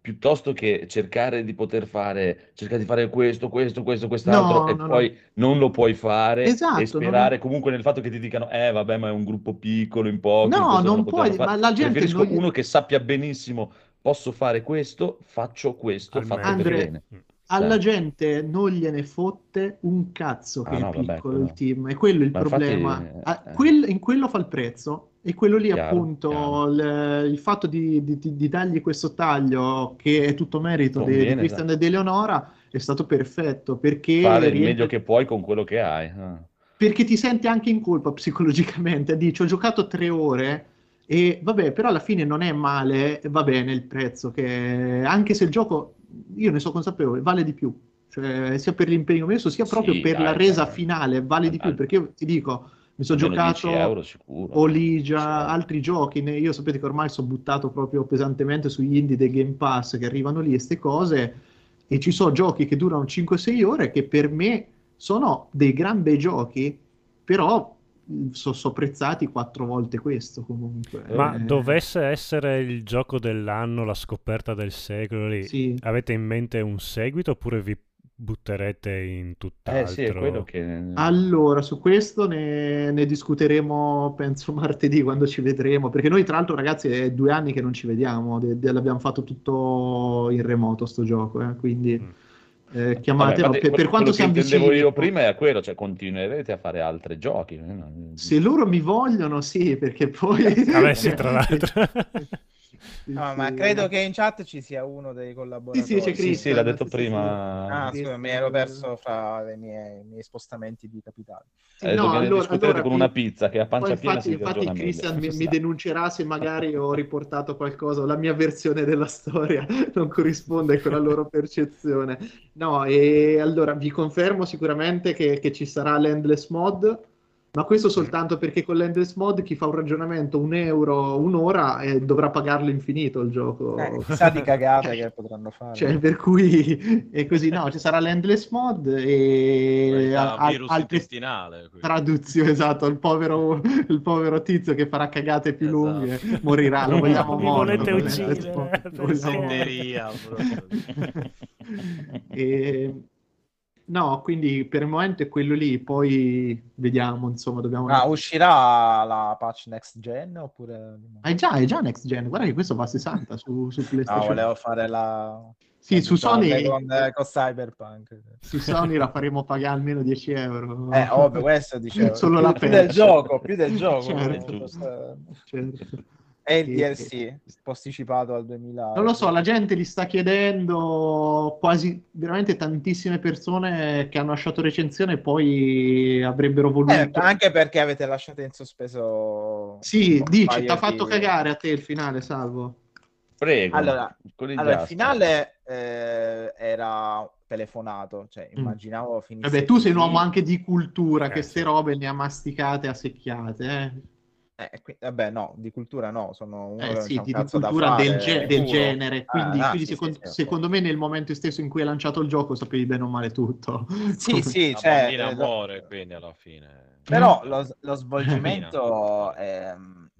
piuttosto che cercare di poter fare, cercare di fare questo, quest'altro, non lo puoi fare, esatto, e sperare comunque nel fatto che ti dicano, vabbè, ma è un gruppo piccolo, in poco. No, non puoi, ma la gente... Preferisco uno che sappia benissimo, posso fare questo, faccio questo, fatto per bene. Alla gente non gliene fotte un cazzo che è piccolo, vabbè, il team, è quello il problema. Infatti, in quello fa il prezzo. E quello lì, chiaro, appunto, chiaro. Il fatto di dargli questo taglio, che è tutto merito di Christian e di Eleonora, è stato perfetto, perché fare il meglio che puoi con quello che hai. Perché ti senti anche in colpa psicologicamente, dici ho giocato 3 ore e vabbè, però alla fine non è male, va bene il prezzo, che anche se il gioco, io ne sono consapevole, vale di più, cioè sia per l'impegno messo sia proprio la resa finale, vale di più, perché io ti dico... Mi sono giocato euro, sicuro, Oligia, altri giochi, io sapete che ormai sono buttato proprio pesantemente sugli indie dei Game Pass che arrivano lì e ste cose, e ci sono giochi che durano 5-6 ore che per me sono dei gran bei giochi, però sono prezzati 4 volte questo comunque. Ma dovesse essere il gioco dell'anno, la scoperta del secolo lì, sì, avete in mente un seguito oppure vi butterete in tutt'altro? Sì, è quello che... Allora, su questo ne discuteremo, penso, martedì, quando ci vedremo, perché noi, tra l'altro, ragazzi, è 2 anni che non ci vediamo, l'abbiamo fatto tutto in remoto sto gioco, quindi... chiamate, vabbè, per quanto siamo vicini, intendevo io prima è quello, cioè continuerete a fare altri giochi se loro mi vogliono, sì, perché poi sì, tra l'altro no, ma credo che in chat ci sia uno dei collaboratori, c'è Cristian, l'ha detto prima. Scusa, mi ero perso fra i miei spostamenti di capitale. Allora, con una pizza che a pancia piena infatti Cristian mi denuncerà se magari ho riportato qualcosa, la mia versione della storia non corrisponde con la loro percezione. No, e allora vi confermo sicuramente che ci sarà l'Endless Mod, ma questo soltanto perché con l'Endless Mod chi fa un ragionamento €1 un'ora dovrà pagarlo infinito il gioco. Sa di cagate che potranno fare. Cioè, per cui è così, no, ci sarà l'Endless Mod e virus intestinale. Traduzione, esatto, il povero tizio che farà cagate più lunghe morirà, lo vogliamo morto. Mi volete uccidere? E No, quindi per il momento è quello lì, poi vediamo, insomma, dobbiamo... Ah, uscirà la patch next gen oppure... È già next gen, guarda che questo va a 60 su PlayStation. No, volevo fare la... Sì, su Sony... Con Cyberpunk. Su Sony la faremo pagare almeno €10. Ovvio, questo dicevo. Solo la più del gioco, Certo. E il DLC posticipato al 2000. Non lo so, la gente li sta chiedendo, quasi veramente tantissime persone che hanno lasciato recensione e poi avrebbero voluto. Anche perché avete lasciato in sospeso. Sì, dici, ti ha fatto cagare a te il finale, Salvo. Prego. Allora il finale era telefonato, cioè immaginavo finisse. Vabbè, tu sei un uomo anche di cultura, che ste robe ne ha masticate a secchiate, vabbè, no, di cultura no, sono uno di cultura del genere, quindi secondo me nel momento stesso in cui hai lanciato il gioco sapevi bene o male tutto. Sì, cioè, amore, quindi alla fine. Però lo svolgimento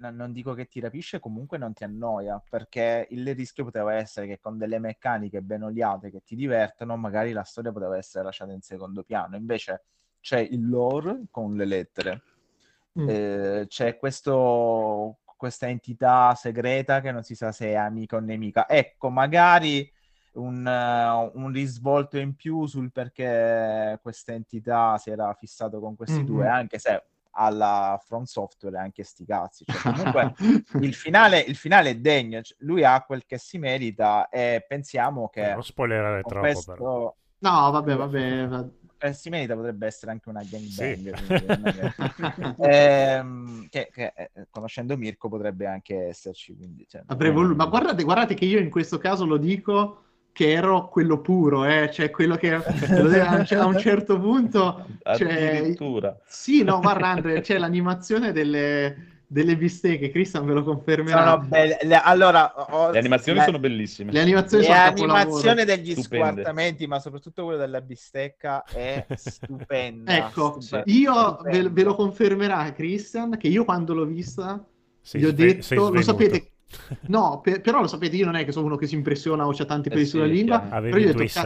non dico che ti rapisce, comunque non ti annoia, perché il rischio poteva essere che con delle meccaniche ben oliate che ti divertono, magari la storia poteva essere lasciata in secondo piano. Invece c'è il lore con le lettere. C'è questa entità segreta che non si sa se è amica o nemica. Ecco, magari un risvolto in più sul perché questa entità si era fissato con questi due, anche se alla From Software anche sti cazzi, cioè, comunque il finale è degno, lui ha quel che si merita e pensiamo che non spoilerare troppo questo... però. No, vabbè. Si merita, potrebbe essere anche una gang bang, sì. che conoscendo Mirko potrebbe anche esserci, quindi, cioè, ma guardate che io in questo caso lo dico che ero quello puro, cioè quello che a un certo punto, cioè, sì, no, guarda Andre, c'è l'animazione delle bistecche, Cristian ve lo confermerà. Sono le animazioni sono bellissime. L'animazione degli squartamenti, ma soprattutto quella della bistecca è stupenda. Ecco, io ve lo confermerà Cristian, che io quando l'ho vista gli ho detto, lo sapete, no, però lo sapete, io non è che sono uno che si impressiona o c'ha tanti peli sulla lingua, però io ho detto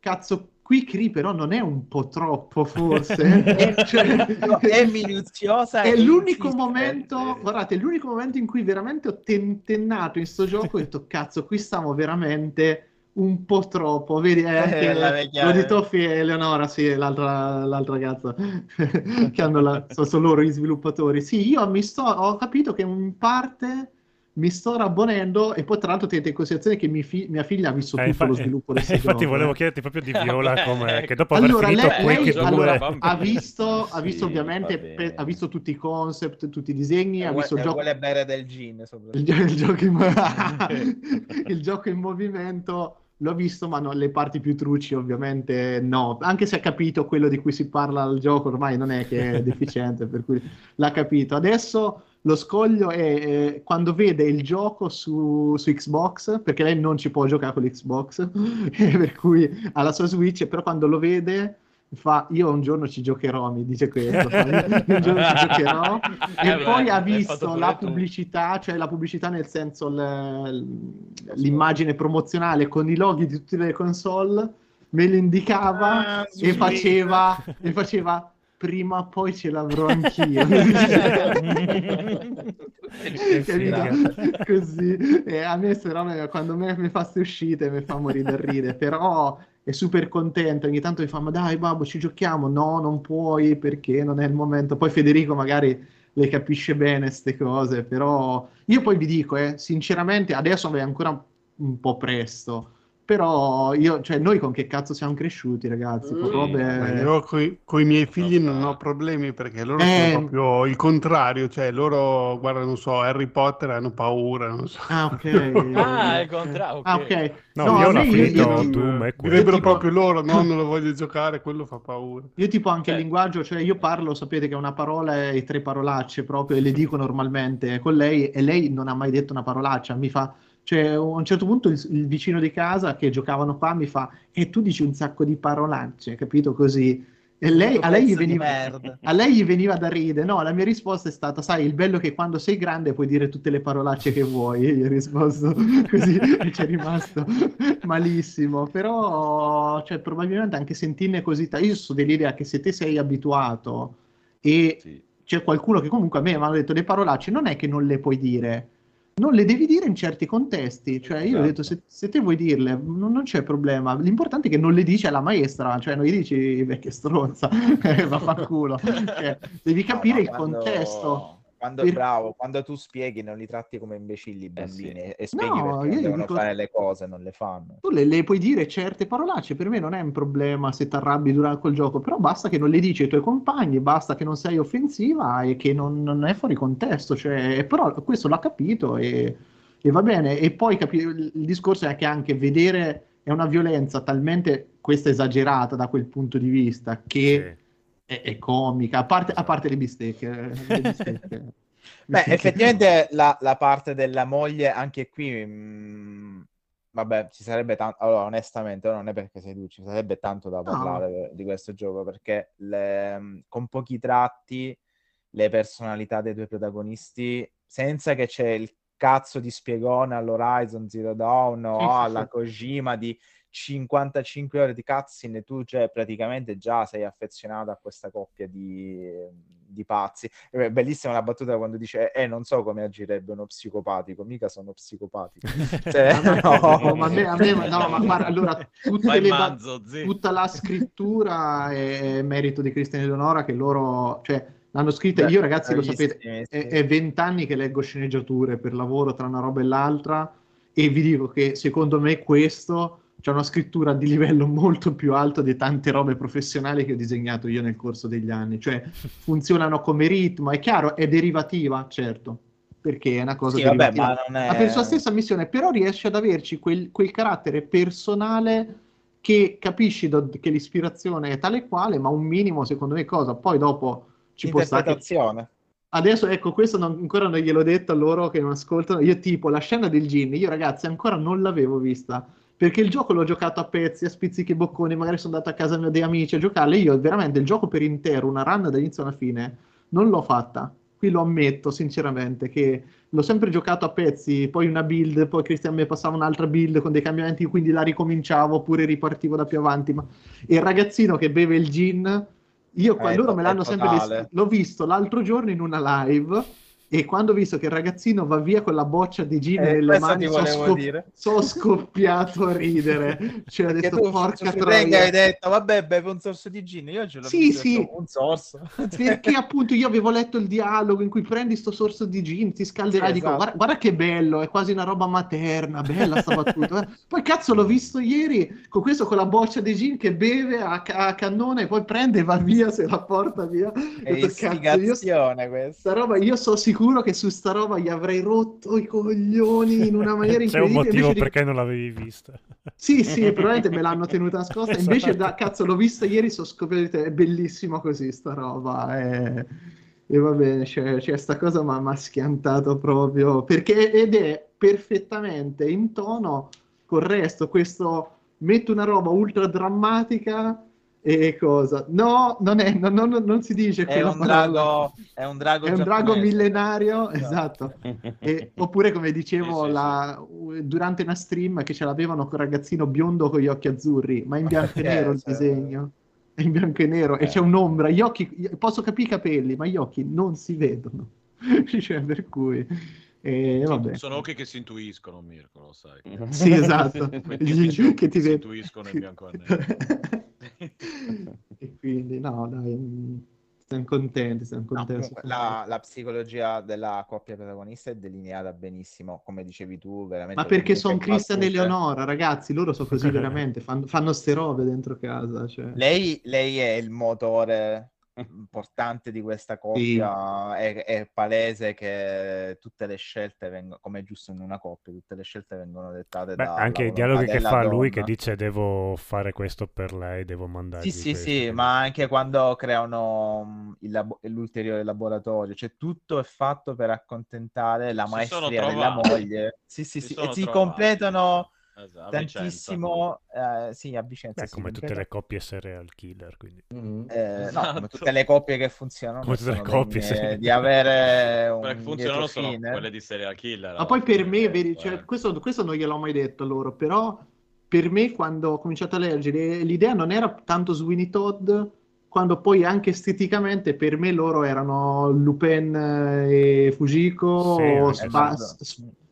cazzo qui Cri però non è un po' troppo, forse? È minuziosa. È l'unico momento, guardate, è l'unico momento in cui veramente ho tentennato in sto gioco e ho detto, cazzo, qui stiamo veramente un po' troppo. Vedi, l'ho detto Toffi e Eleonora, sì, l'altra ragazza, che hanno sono loro gli sviluppatori. Sì, io ho capito che in parte... mi sto rabbonendo, e poi tra l'altro tenete in considerazione che mia figlia ha visto tutto lo sviluppo del secondo. Infatti volevo chiederti proprio di Viola, come che dopo aver finito Quake, ha visto ovviamente, ha visto tutti i concept, tutti i disegni, ha visto il gioco, vuole bere del gin, il gioco in movimento l'ho visto, ma non le parti più truci ovviamente, no, anche se ha capito quello di cui si parla al gioco, ormai non è che è deficiente, per cui l'ha capito. Adesso lo scoglio è quando vede il gioco su Xbox, perché lei non ci può giocare con l'Xbox, per cui ha la sua Switch, però quando lo vede fa, io un giorno ci giocherò, mi dice questo, un giorno ci giocherò, e poi ha visto la pubblicità, cioè la pubblicità nel senso l'immagine promozionale con i loghi di tutte le console, me li indicava e faceva prima o poi ce l'avrò anch'io. Così. E a me quando mi fa ste uscite mi fa morire da ridere, però è super contento, ogni tanto mi fa, ma dai babbo ci giochiamo, no non puoi perché non è il momento, poi Federico magari le capisce bene ste cose, però io poi vi dico, sinceramente adesso è ancora un po' presto, però noi con che cazzo siamo cresciuti, ragazzi? Io con i miei figli non ho problemi, perché loro sono proprio il contrario, cioè loro guardano, non so, Harry Potter, hanno paura, non so. Ah, ok. Ah, il contrario. Ah, ok. No, io l'ho finito, direbbero proprio loro, no, non lo voglio giocare, quello fa paura. Io tipo anche il linguaggio, cioè io parlo, sapete che una parola e tre parolacce proprio, e le dico normalmente con lei, e lei non ha mai detto una parolaccia, mi fa... Cioè, a un certo punto il vicino di casa che giocavano qua mi fa, e tu dici un sacco di parolacce, capito? Così, E lei, a lei gli veniva da ridere. No, la mia risposta è stata: sai, il bello è che quando sei grande puoi dire tutte le parolacce che vuoi. E gli ho risposto così, e ci è rimasto malissimo. Però, cioè, probabilmente anche sentirne così. Io sono dell'idea che se te sei abituato e sì, c'è qualcuno che comunque a me mi hanno detto le parolacce, non è che non le puoi dire, non le devi dire in certi contesti, cioè io ho detto se te vuoi dirle non c'è problema, l'importante è che non le dici alla maestra, cioè non gli dici vecchia stronza, vaffanculo, cioè, devi capire il contesto. Quando tu spieghi non li tratti come imbecilli i bambini, sì, e spieghi perché devono fare le cose, non le fanno. Tu le puoi dire certe parolacce, per me non è un problema se ti arrabbi durante quel gioco, però basta che non le dici ai tuoi compagni, basta che non sei offensiva e che non è fuori contesto, cioè, però questo l'ha capito e va bene. E poi il discorso è che anche vedere è una violenza talmente, questa esagerata da quel punto di vista, che... Sì. È comica, a parte le bistecche. Beh, effettivamente la parte della moglie, anche qui, vabbè, ci sarebbe tanto... Allora, onestamente, non è perché sei tu, ci sarebbe tanto da parlare di questo gioco, perché con pochi tratti le personalità dei due protagonisti, senza che c'è il cazzo di spiegone all'Horizon Zero Dawn o alla Kojima di... 55 ore di cutscene, tu cioè praticamente già sei affezionato a questa coppia di pazzi. È bellissima la battuta quando dice non so come agirebbe uno psicopatico, mica sono psicopatico. Cioè, allora tutta la scrittura è merito di Christian e Leonora, che loro, cioè, l'hanno scritta. Io, ragazzi, lo sapete, è 20 anni che leggo sceneggiature per lavoro tra una roba e l'altra, e vi dico che secondo me questo c'è una scrittura di livello molto più alto di tante robe professionali che ho disegnato io nel corso degli anni, cioè funzionano come ritmo, è chiaro, è derivativa, certo, perché è una cosa derivativa, vabbè, ma non è... per sua stessa missione, però riesce ad averci quel carattere personale che capisci che l'ispirazione è tale e quale, ma un minimo secondo me cosa, poi dopo ci può stare... Adesso, ecco, questo ancora non gliel'ho detto a loro che non ascoltano, io tipo la scena del Ginny, io ragazzi ancora non l'avevo vista, perché il gioco l'ho giocato a pezzi, a spizzichi e bocconi, magari sono andato a casa dei amici a giocarle, io veramente il gioco per intero, una run dall'inizio alla fine, non l'ho fatta, qui lo ammetto sinceramente, che l'ho sempre giocato a pezzi, poi una build, poi Christian mi passava un'altra build con dei cambiamenti, quindi la ricominciavo, oppure ripartivo da più avanti, ma il ragazzino che beve il gin... Io qua loro me l'hanno sempre visto, l'ho visto l'altro giorno in una live, e quando ho visto che il ragazzino va via con la boccia di gin nelle mani, sono scoppiato a ridere, cioè ho detto porca troia, hai detto vabbè beve un sorso di gin, io ce l'ho un sorso, perché appunto io avevo letto il dialogo in cui prendi sto sorso di gin, ti scalderai, dico guarda che bello, è quasi una roba materna, bella sta battuta. Poi cazzo l'ho visto ieri con questo, con la boccia di gin che beve a cannone e poi prende e va via, se la porta via, è istigazione questa roba, io sono sicuro che su sta roba gli avrei rotto i coglioni in una maniera incredibile. C'è un motivo perché non l'avevi vista. Sì, probabilmente me l'hanno tenuta nascosta, invece cazzo l'ho vista ieri, sono scoperto, è bellissima così sta roba, e va bene, c'è sta cosa, ma mi ha schiantato proprio, perché ed è perfettamente in tono col resto, questo metto una roba ultra drammatica. E cosa? No, non si dice che è un drago millenario, esatto. Oppure, come dicevo, durante una stream che ce l'avevano con ragazzino biondo con gli occhi azzurri, ma in bianco e nero il disegno. È in bianco e nero e c'è un'ombra. Gli occhi, posso capire i capelli, ma gli occhi non si vedono. Cioè, per cui... vabbè. Sono occhi che si intuiscono, Mirko, lo sai. Sì, esatto. Gli che ti si intuiscono in bianco e nero. E quindi no, dai, siamo contenti. No, la psicologia della coppia protagonista è delineata benissimo, come dicevi tu, veramente. Ma perché sono Christian e Leonora, ragazzi, loro sono così veramente, fanno ste robe dentro casa, cioè. Lei è il motore importante di questa coppia, sì. È palese che tutte le scelte vengono, come è giusto in una coppia, tutte le scelte vengono dettate da anche i dialoghi che fa donna. Lui che dice devo fare questo per lei, devo mandargli questo. Ma anche quando creano l'ulteriore laboratorio, cioè tutto è fatto per accontentare la maestria della moglie. Si completano esatto, tantissimo a sì, a Vicenza. Beh, come tutte le coppie serial killer, quindi. Esatto. No, come tutte le coppie che funzionano, come tutte le coppie di avere un che funzionano sono quelle di serial killer. Ma poi per me, vedi, cioè, questo non gliel'ho mai detto loro, però per me quando ho cominciato a leggere l'idea non era tanto Sweeney Todd, quando poi anche esteticamente per me loro erano Lupin e Fujiko, sì, o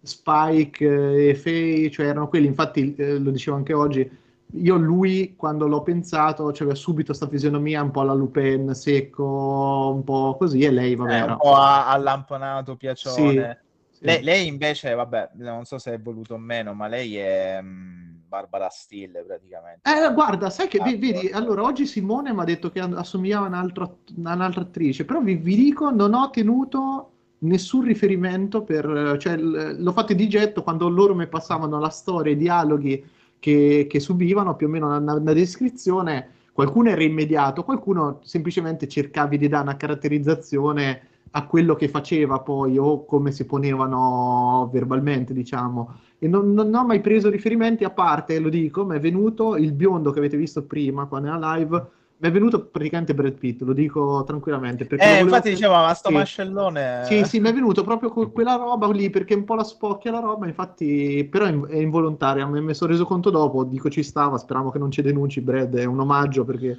Spike e Faye, cioè erano quelli. Infatti lo dicevo anche oggi, io lui quando l'ho pensato c'aveva subito sta fisionomia un po' alla Lupin, secco, un po' così, e lei vabbè, un po' allamponato, piacione. Sì, sì. Lei invece, vabbè, non so se è voluto o meno, ma lei è Barbara Steele praticamente. Guarda, sai che vedi, allora oggi Simone mi ha detto che assomigliava a un'altra attrice, però vi dico, non ho tenuto nessun riferimento, per cioè l'ho fatto di getto quando loro mi passavano la storia, i dialoghi che subivano, più o meno una descrizione. Qualcuno era immediato, qualcuno semplicemente cercavi di dare una caratterizzazione a quello che faceva poi, o come si ponevano verbalmente, diciamo. E non ho mai preso riferimenti, a parte, lo dico, mi è venuto il biondo che avete visto prima qua nella live, mi è venuto praticamente Brad Pitt, lo dico tranquillamente, perché infatti dicevo, ma sto mascellone sì, mi è venuto proprio quella roba lì, perché è un po' la spocchia la roba, infatti, però è involontaria, mi sono reso conto dopo, dico ci stava, speriamo che non ci denunci Brad, è un omaggio perché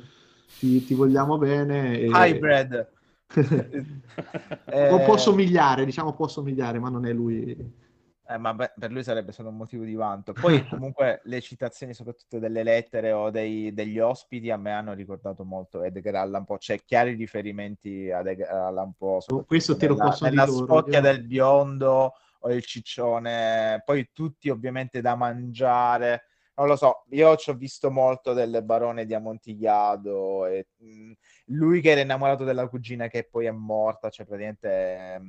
ti vogliamo bene e... Hi Brad o può somigliare, diciamo può somigliare, ma non è lui. Ma beh, per lui sarebbe stato un motivo di vanto. Poi comunque le citazioni soprattutto delle lettere o degli ospiti a me hanno ricordato molto Edgar Allan Poe, c'è chiari riferimenti ad Edgar Allan Poe, questo te lo posso dire, nella spocchia del biondo o il ciccione, poi tutti ovviamente da mangiare, non lo so, io ci ho visto molto del barone di Amontillado e lui che era innamorato della cugina che poi è morta, cioè praticamente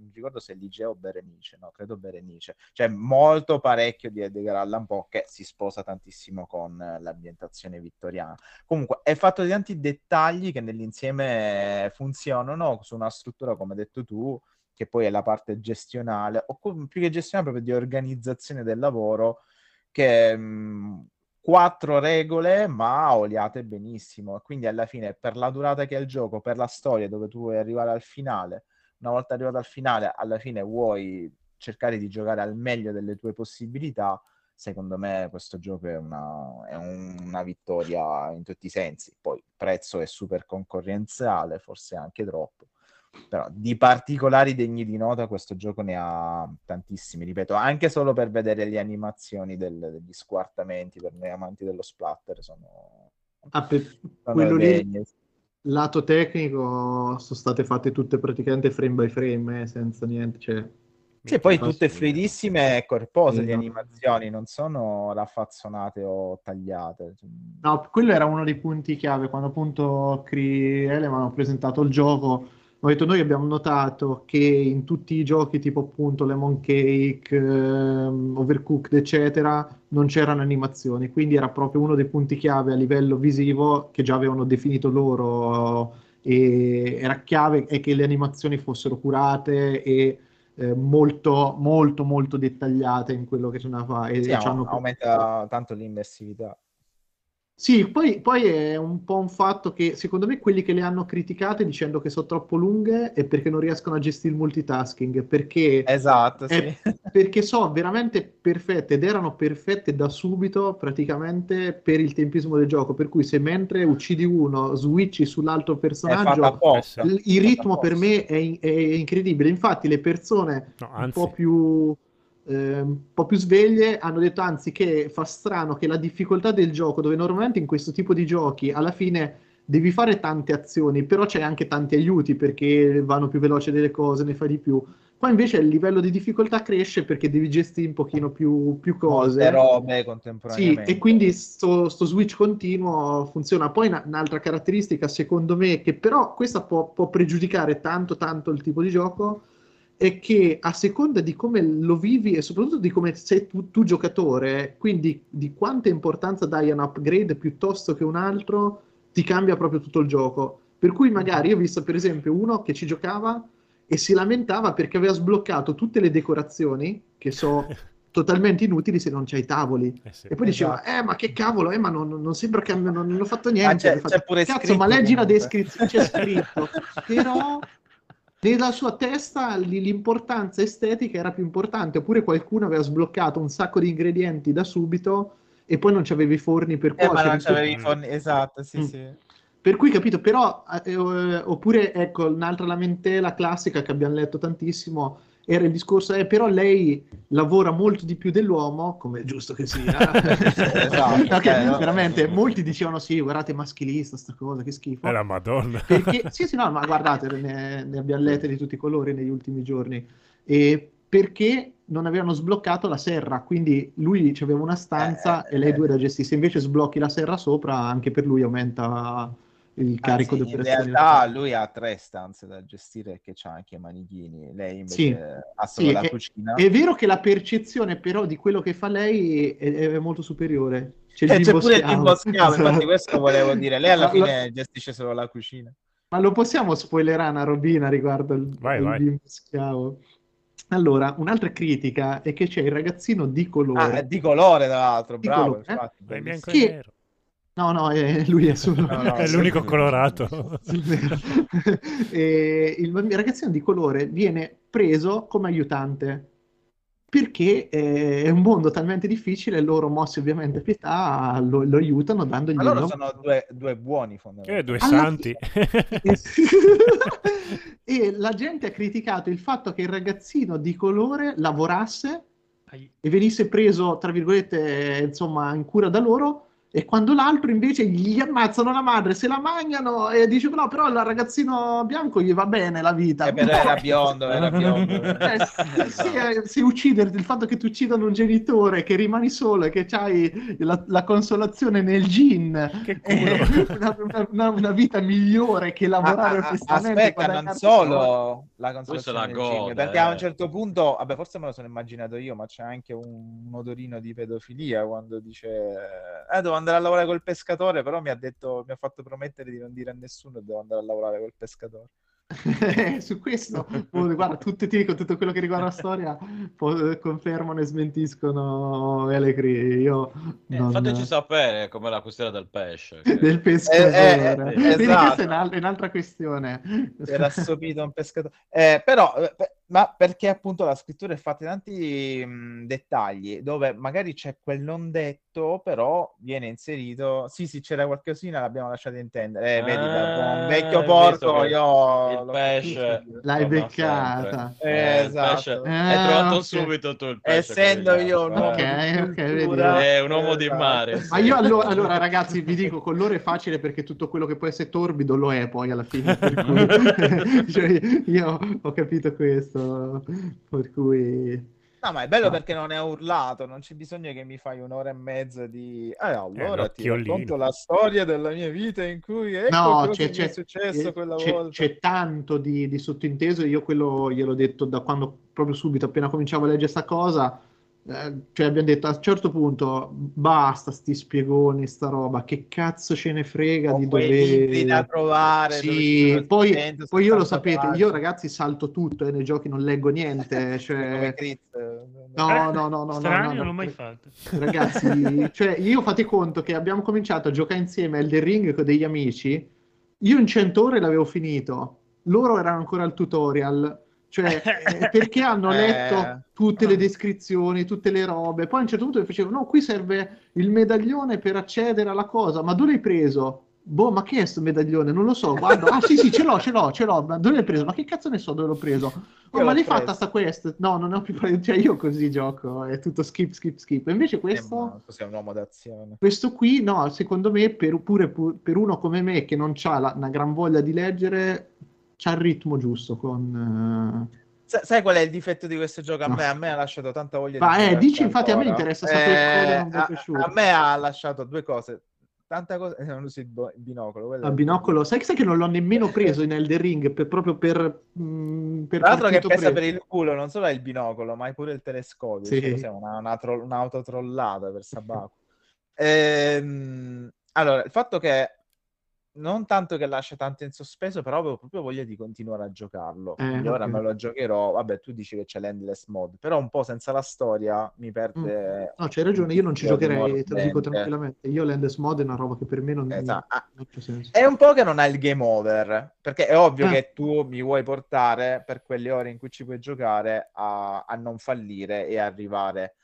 non ricordo se è Ligea o Berenice, no, credo Berenice, cioè molto parecchio di Edgar Allan Poe, che si sposa tantissimo con l'ambientazione vittoriana. Comunque è fatto di tanti dettagli che nell'insieme funzionano su una struttura, come hai detto tu, che poi è la parte gestionale, o più che gestionale proprio di organizzazione del lavoro, che quattro regole ma oliate benissimo, quindi alla fine per la durata che ha il gioco, per la storia dove tu vuoi arrivare al finale, una volta arrivato al finale, alla fine vuoi cercare di giocare al meglio delle tue possibilità, secondo me questo gioco è una vittoria in tutti i sensi. Poi il prezzo è super concorrenziale, forse anche troppo, però di particolari degni di nota questo gioco ne ha tantissimi, ripeto, anche solo per vedere le animazioni degli squartamenti, per noi amanti dello splatter sono quello degni. Lì... lato tecnico sono state fatte tutte praticamente frame by frame, senza niente, cioè sì, poi tutte fluidissime e corpose, le animazioni non sono raffazzonate o tagliate. No, quello era uno dei punti chiave quando appunto Cree e Eleman hanno presentato il gioco, ho detto noi abbiamo notato che in tutti i giochi tipo appunto Lemon Cake, Overcooked eccetera, non c'erano animazioni, quindi era proprio uno dei punti chiave a livello visivo che già avevano definito loro, e era chiave è che le animazioni fossero curate e molto molto molto dettagliate in quello che ce ne fa, e sì, aumenta tanto l'immersività. Sì, poi è un po' un fatto che secondo me quelli che le hanno criticate dicendo che sono troppo lunghe è perché non riescono a gestire il multitasking, perché esatto, sì. Perché sono veramente perfette, ed erano perfette da subito praticamente per il tempismo del gioco, per cui se mentre uccidi uno switchi sull'altro personaggio, il ritmo per me è incredibile. Infatti le persone un po' più sveglie hanno detto anzi che fa strano che la difficoltà del gioco, dove normalmente in questo tipo di giochi alla fine devi fare tante azioni, però c'è anche tanti aiuti perché vanno più veloce delle cose, ne fai di più, qua invece il livello di difficoltà cresce perché devi gestire un pochino più cose, robe contemporaneamente, sì, e quindi sto switch continuo funziona. Poi un'altra caratteristica secondo me, che però questa può pregiudicare tanto tanto il tipo di gioco, è che a seconda di come lo vivi e soprattutto di come sei tu giocatore, quindi di quanta importanza dai a un upgrade piuttosto che un altro, ti cambia proprio tutto il gioco. Per cui magari io ho visto per esempio uno che ci giocava e si lamentava perché aveva sbloccato tutte le decorazioni, che so totalmente inutili se non c'hai i tavoli. Sì, e poi diceva, ma che cavolo, ma non sembra che non ho fatto niente. Ah, c'è pure cazzo, scritto, ma leggi la descrizione, c'è scritto. Però nella sua testa l'importanza estetica era più importante, oppure qualcuno aveva sbloccato un sacco di ingredienti da subito e poi non c'avevi i forni per cuocere. Ma non c'avevi i forni, esatto, sì, sì. Per cui, capito, però, oppure, ecco, un'altra lamentela classica che abbiamo letto tantissimo era il discorso, però lei lavora molto di più dell'uomo, come è giusto che sia. Esatto, okay, no? Veramente, molti dicevano, sì, guardate, maschilista, sta cosa, che schifo. È la Madonna. Perché, sì, sì, no, ma guardate, ne abbiamo lette di tutti i colori negli ultimi giorni. E perché non avevano sbloccato la serra, quindi lui aveva una stanza e lei due da gestire. Se invece sblocchi la serra sopra, anche per lui aumenta il carico di operazione. In realtà lui ha tre stanze da gestire, che c'ha anche i manichini, lei invece ha solo la cucina. È vero che la percezione però di quello che fa lei è molto superiore. C'è pure il gimboschiavo, infatti questo volevo dire, lei alla fine gestisce solo la cucina. Ma lo possiamo spoilerare una robina riguardo il gimboschiavo? Allora, un'altra critica è che c'è il ragazzino di colore. Ah, di colore, tra l'altro, bravo. È bianco e nero. No, lui è solo... no, è l'unico colorato. E il ragazzino di colore viene preso come aiutante, perché è un mondo talmente difficile, loro mossi ovviamente a pietà lo aiutano dandogli... Ma loro sono due buoni, fondamentalmente. Due santi. E la gente ha criticato il fatto che il ragazzino di colore lavorasse e venisse preso, tra virgolette, insomma, in cura da loro, e quando l'altro invece gli ammazzano la madre, se la mangiano, e dice no, però il ragazzino bianco gli va bene la vita. Però era biondo. Se ucciderti, il fatto che ti uccidano un genitore, che rimani solo e che c'hai la consolazione nel gin, che una vita migliore che lavorare festamente. Aspetta, non solo la consolazione nel gin, perché a un certo punto, vabbè, forse me lo sono immaginato io, ma c'è anche un odorino di pedofilia quando dice devo andare a lavorare col pescatore, però mi ha fatto promettere di non dire a nessuno che devo andare a lavorare col pescatore. Su questo, guarda, tutto quello che riguarda la storia confermano e smentiscono Elecri. Fateci sapere com'è la questione del pesce. Del pescatore. Esatto. Questa è un'altra questione. Era assopito un pescatore. Però... ma perché appunto la scrittura è fatta in tanti dettagli, dove magari c'è quel non detto, però viene inserito... Sì, c'era qualcosina, l'abbiamo lasciato intendere. Vedi, un vecchio porco, io... Il pesce... L'hai beccata. Esatto. Pesce. Hai trovato subito tu il pesce. Essendo io un uomo di mare. Ma io allora ragazzi, vi dico, colore è facile perché tutto quello che può essere torbido lo è poi alla fine. Per cui... io ho capito questo. Per cui no, ma è bello perché non è urlato, non c'è bisogno che mi fai un'ora e mezza di allora ti racconto la storia della mia vita in cui che è successo quella volta. C'è tanto di sottinteso, io quello gliel'ho detto da quando, proprio subito appena cominciavo a leggere sta cosa, abbiamo detto a un certo punto basta sti spiegoni, sta roba, che cazzo ce ne frega di dove da provare, sì, poi io lo sapete, io ragazzi salto tutto e nei giochi non leggo niente, cioè no strano, non l'ho mai fatto, ragazzi. Cioè io, fate conto che abbiamo cominciato a giocare insieme a Elden Ring con degli amici, io in 100 ore l'avevo finito, loro erano ancora al tutorial. Cioè, perché hanno letto tutte le descrizioni, tutte le robe. Poi a un certo punto mi facevano, no, qui serve il medaglione per accedere alla cosa. Ma dove l'hai preso? Boh, ma che è sto medaglione? Non lo so, guarda. Ah, sì, ce l'ho. Ma dove l'hai preso? Ma che cazzo ne so dove l'ho preso? Oh, ma l'hai fatta sta quest? No, non ho più... Cioè, io così gioco, è tutto skip. Invece questo... È un uomo d'azione. Questo qui, no, secondo me, per uno come me, che non c'ha una gran voglia di leggere... C'ha il ritmo giusto con... Sai qual è il difetto di questo gioco? A me ha lasciato tanta voglia di... Ma dici, infatti ancora. A me interessa sapere cosa non a me ha lasciato due cose. Tanta cosa... Non usi il binocolo. Il binocolo? Sai che non l'ho nemmeno preso in Elden Ring, proprio per l'altro che pesa per il culo, non solo è il binocolo, ma è pure il telescopio. Sì. Cioè, un'autotrollata per Sabaku. Allora, il fatto che non tanto che lascia tanto in sospeso, però avevo proprio voglia di continuare a giocarlo. Quindi ora me lo giocherò. Vabbè, tu dici che c'è l'endless mod, però un po' senza la storia mi perde. No, c'hai ragione, io non ci giocherei, te lo dico tranquillamente. Io l'endless mod è una roba che per me non, non c'è senso. È un po' che non ha il game over, perché è ovvio che tu mi vuoi portare per quelle ore in cui ci puoi giocare a non fallire e arrivare.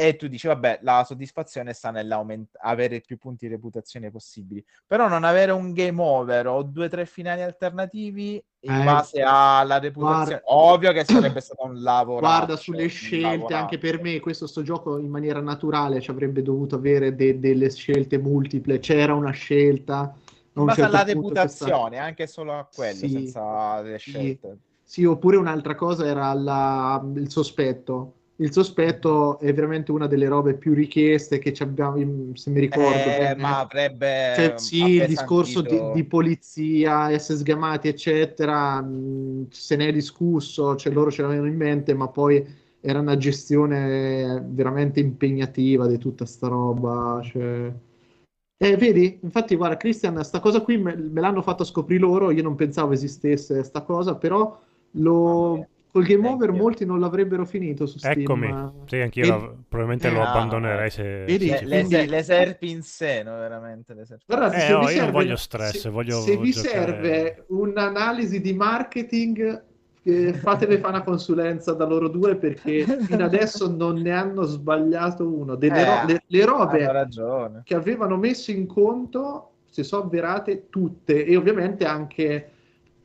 E tu dici, vabbè, la soddisfazione sta nell'avere più punti di reputazione possibili. Però non avere un game over o 2 o 3 finali alternativi in base alla reputazione. Guarda, ovvio che sarebbe stato un lavoro. Guarda, sulle scelte, anche per me, sto gioco in maniera naturale ci avrebbe dovuto avere delle scelte multiple. C'era una scelta. In base alla reputazione, anche solo a quello, senza le scelte. Sì, oppure un'altra cosa era il sospetto. Il sospetto è veramente una delle robe più richieste che ci abbiamo, se mi ricordo. Ma avrebbe... Cioè, sì, il discorso di polizia, essere sgamati, eccetera, se ne è discusso, cioè loro ce l'avevano in mente, ma poi era una gestione veramente impegnativa di tutta sta roba, cioè... vedi? Infatti, guarda, Christian, sta cosa qui me l'hanno fatta scoprire loro, io non pensavo esistesse sta cosa, però col game over molti non l'avrebbero finito su Steam. Eccomi, sì, anch'io probabilmente lo abbandonerei se... Le serpi in seno, veramente. Guarda, se vi serve, io non voglio stress, se vi serve un'analisi di marketing, fatele fare una consulenza da loro due, perché fino adesso non ne hanno sbagliato uno. Le robe che avevano messo in conto si sono avverate tutte, e ovviamente anche...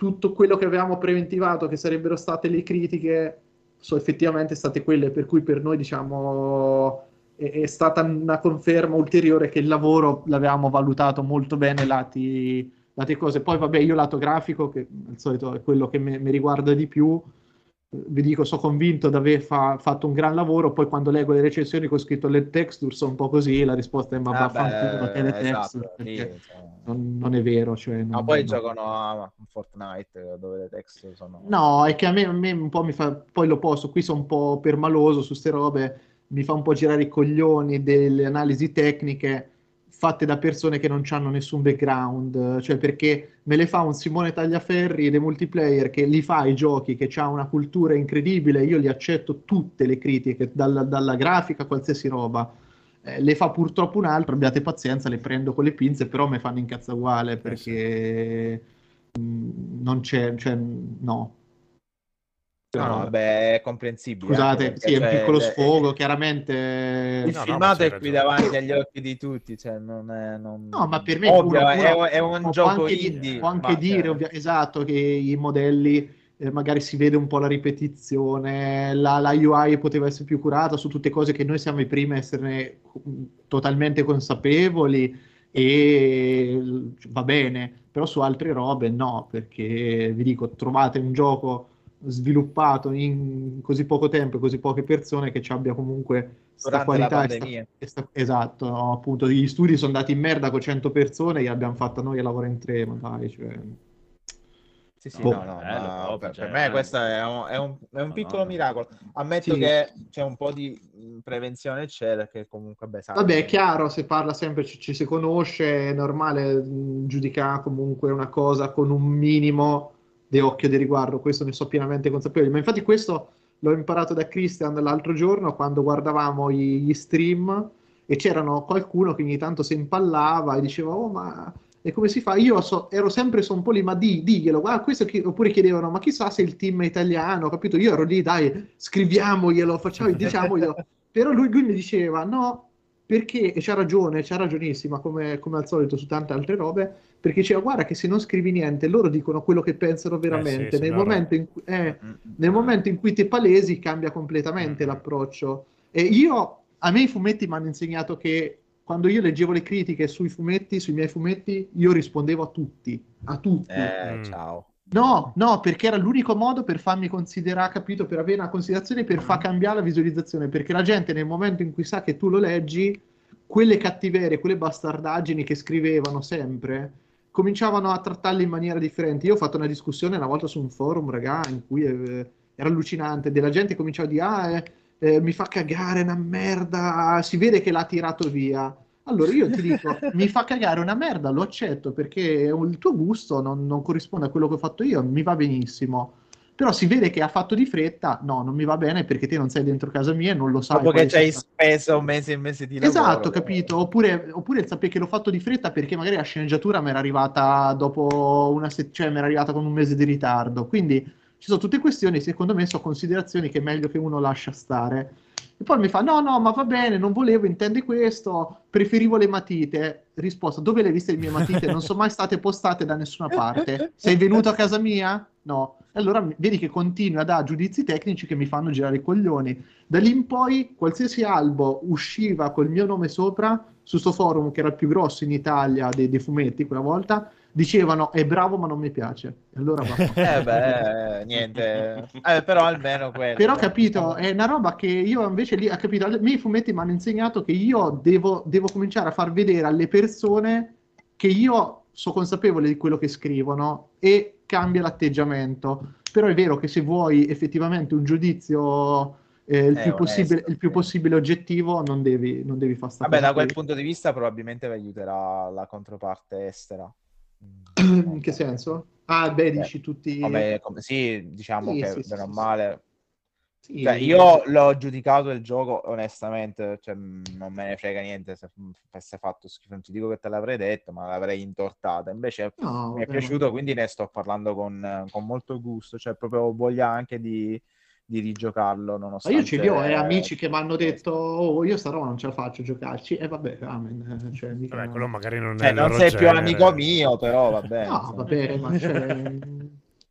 tutto quello che avevamo preventivato che sarebbero state le critiche sono effettivamente state quelle, per cui per noi, diciamo, è stata una conferma ulteriore che il lavoro l'avevamo valutato molto bene lati cose. Poi vabbè, io lato grafico, che al solito è quello che mi riguarda di più, vi dico, sono convinto di aver fatto un gran lavoro. Poi quando leggo le recensioni che ho scritto le texture sono un po' così, la risposta è ma vaffanculo, te le texture, perché non è vero, cioè, ma poi giocano a Fortnite dove le texture sono... No, è che a me un po' mi fa... Poi lo posso, qui sono un po' permaloso su ste robe, mi fa un po' girare i coglioni delle analisi tecniche fatte da persone che non hanno nessun background, cioè, perché me le fa un Simone Tagliaferri dei multiplayer che li fa i giochi, che ha una cultura incredibile, io li accetto tutte le critiche, dalla grafica a qualsiasi roba, le fa purtroppo un altro, abbiate pazienza, le prendo con le pinze, però me fanno incazzare uguale, perché non c'è, cioè, no. No, vabbè, è comprensibile. Scusate, perché, sì, è un piccolo sfogo, chiaramente. Il filmato è qui davanti agli occhi di tutti, cioè non è... No, ma per me è un gioco indie. Può anche dire, esatto, che i modelli, magari si vede un po' la ripetizione, la UI poteva essere più curata, su tutte cose che noi siamo i primi a esserne totalmente consapevoli, e va bene, però su altre robe no, perché vi dico, trovate un gioco sviluppato in così poco tempo e così poche persone che ci abbia comunque questa qualità esatto, no, appunto, gli studi sono andati in merda con 100 persone e abbiamo fatta noi a lavorare in tre, ma dai, cioè... Sì, per me questo è un piccolo miracolo. Ammetto che c'è un po' di prevenzione, c'è, perché comunque... Vabbè, è chiaro, se parla sempre, ci si conosce, è normale giudicare comunque una cosa con un minimo occhio di riguardo, questo ne so pienamente consapevole, ma infatti questo l'ho imparato da Christian l'altro giorno quando guardavamo gli stream e c'erano qualcuno che ogni tanto si impallava e diceva ma e come si fa? Io ero sempre un po' lì, ma diglielo, guarda questo, oppure chiedevano ma chissà se il team è italiano, capito? Io ero lì, dai, scriviamoglielo, diciamoglielo, però lui mi diceva no, perché, e c'ha ragione, c'ha ragionissima come al solito su tante altre robe, perché diceva guarda che se non scrivi niente loro dicono quello che pensano veramente, nel momento in cui te palesi cambia completamente l'approccio. E a me i fumetti mi hanno insegnato che quando io leggevo le critiche sui miei fumetti, io rispondevo a tutti. Ciao. No, perché era l'unico modo per farmi considerare, capito? Per avere una considerazione, per far cambiare la visualizzazione, perché la gente nel momento in cui sa che tu lo leggi, quelle cattiverie, quelle bastardaggini che scrivevano sempre, cominciavano a trattarle in maniera differente. Io ho fatto una discussione una volta su un forum, raga, in cui era allucinante, della gente che cominciava a dire mi fa cagare, una merda, si vede che l'ha tirato via. Allora io ti dico, mi fa cagare una merda, lo accetto, perché il tuo gusto non corrisponde a quello che ho fatto io, mi va benissimo. Però si vede che ha fatto di fretta, no, non mi va bene perché te non sei dentro casa mia e non lo sai. Dopo che ci hai speso mesi e mesi di lavoro. Esatto, capito? Oppure il sapere che l'ho fatto di fretta perché magari la sceneggiatura mi era arrivata dopo una cioè mi era arrivata con un mese di ritardo. Quindi ci sono tutte questioni, secondo me sono considerazioni che è meglio che uno lascia stare. E poi mi fa, no, ma va bene, non volevo, intende questo, preferivo le matite. Risposta, dove le hai viste le mie matite? Non sono mai state postate da nessuna parte. Sei venuto a casa mia? No. Allora vedi che continua a dare giudizi tecnici che mi fanno girare i coglioni. Da lì in poi qualsiasi albo usciva col mio nome sopra su sto forum che era il più grosso in Italia dei fumetti quella volta, dicevano è bravo ma non mi piace. Allora niente, però almeno quello. Però capito, è una roba che io invece lì, capito, i miei fumetti mi hanno insegnato che io devo cominciare a far vedere alle persone che io sono consapevole di quello che scrivono e cambia l'atteggiamento. Però è vero che se vuoi effettivamente un giudizio il più possibile oggettivo, non devi far stare. Vabbè, da quel punto di vista probabilmente vi aiuterà la controparte estera. In che senso? Ah, beh, dici tutti... Vabbè, sì, diciamo sì, che sì, non sì, male... Sì. Cioè, io l'ho giudicato il gioco onestamente, cioè, non me ne frega niente se avesse fatto schifo, non ti dico che te l'avrei detto, ma l'avrei intortata. Invece mi è piaciuto, quindi ne sto parlando con molto gusto, cioè proprio voglia anche di rigiocarlo nonostante... Ma io ce li ho amici che mi hanno detto oh, io sta roba non ce la faccio giocarci, e vabbè, amen. Cioè, mica... Vabbè, quello magari non è non sei genere. Più amico mio, però vabbè. No, vabbè, ma cioè...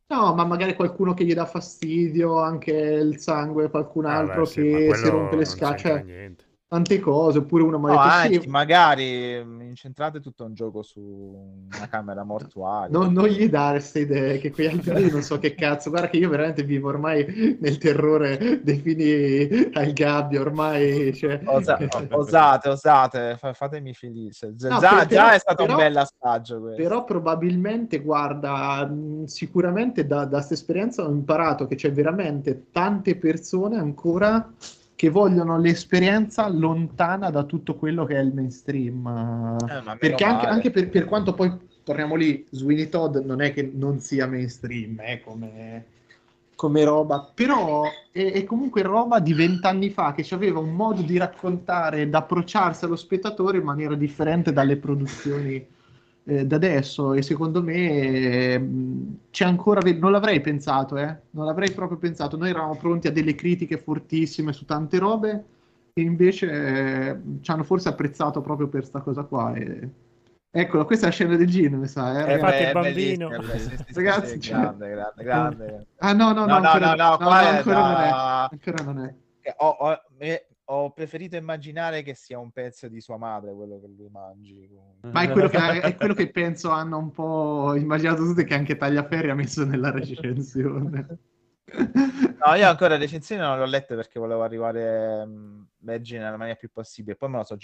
No, ma magari qualcuno che gli dà fastidio, anche il sangue, qualcun altro che si rompe le scacce, tante cose, oppure uno magari... No, magari incentrate tutto un gioco su una camera mortuaria. Non gli dare queste idee, che qui altri non so che cazzo, guarda che io veramente vivo ormai nel terrore dei fini al gabbio, ormai... Cioè... Osate, fatemi felice. No, già è stato un bel assaggio questo. Però probabilmente, guarda, sicuramente da questa esperienza ho imparato che c'è veramente tante persone ancora... che vogliono l'esperienza lontana da tutto quello che è il mainstream. Perché anche per quanto poi, torniamo lì, Sweeney Todd non è che non sia mainstream, come roba, però è comunque roba di 20 anni fa, che aveva un modo di raccontare, di approcciarsi allo spettatore in maniera differente dalle produzioni da adesso, e secondo me c'è ancora, non l'avrei pensato, non l'avrei proprio pensato. Noi eravamo pronti a delle critiche fortissime su tante robe e invece ci hanno forse apprezzato proprio per sta cosa qua. Eccola, questa è la scena del gin, mi sa. Fate il bambino, ragazzi. Grande. Ah no, ancora non è. Ho preferito immaginare che sia un pezzo di sua madre quello che lui mangi. Ma è quello che penso hanno un po' immaginato tutti, che anche Tagliaferri ha messo nella recensione. No, io ancora recensione non l'ho letta perché volevo arrivare vergine nella maniera più possibile. Poi me la sono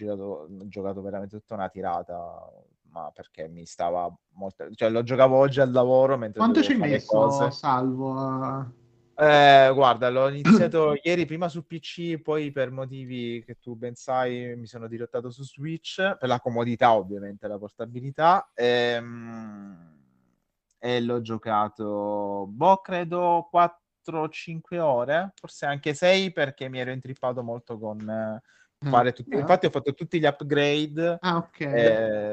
giocato veramente tutta una tirata, ma perché mi stava molto... Cioè, lo giocavo oggi al lavoro mentre... Quanto ci hai messo, Salvo? Guarda, l'ho iniziato ieri prima su PC, poi per motivi che tu ben sai mi sono dirottato su Switch, per la comodità ovviamente, la portabilità, e l'ho giocato credo 4-5 ore, forse anche 6, perché mi ero intrippato molto con fare tutti... Infatti ho fatto tutti gli upgrade.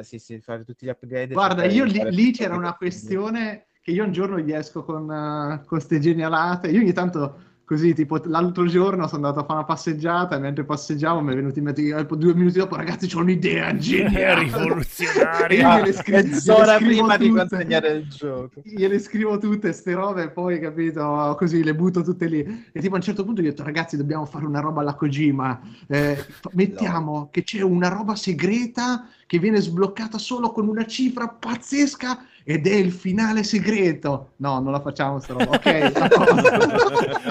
Sì, fare tutti gli upgrade. Guarda, io lì c'era una questione che io un giorno gli esco con queste genialate. Io ogni tanto così, tipo l'altro giorno sono andato a fare una passeggiata e mentre passeggiavo mi è venuto in mente 2 minuti dopo, ragazzi, c'ho un'idea geniale, rivoluzionaria, mezz'ora prima di consegnare il gioco. Gliele scrivo tutte ste robe e poi, capito, così le butto tutte lì. E tipo a un certo punto io ho detto, ragazzi, dobbiamo fare una roba alla Kojima, mettiamo che c'è una roba segreta che viene sbloccata solo con una cifra pazzesca ed è il finale segreto. No, non la facciamo sta roba.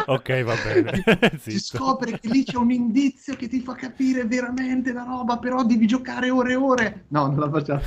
Ok, va bene. Si scopre che lì c'è un indizio che ti fa capire veramente la roba, però devi giocare ore e ore. No, non la facciamo.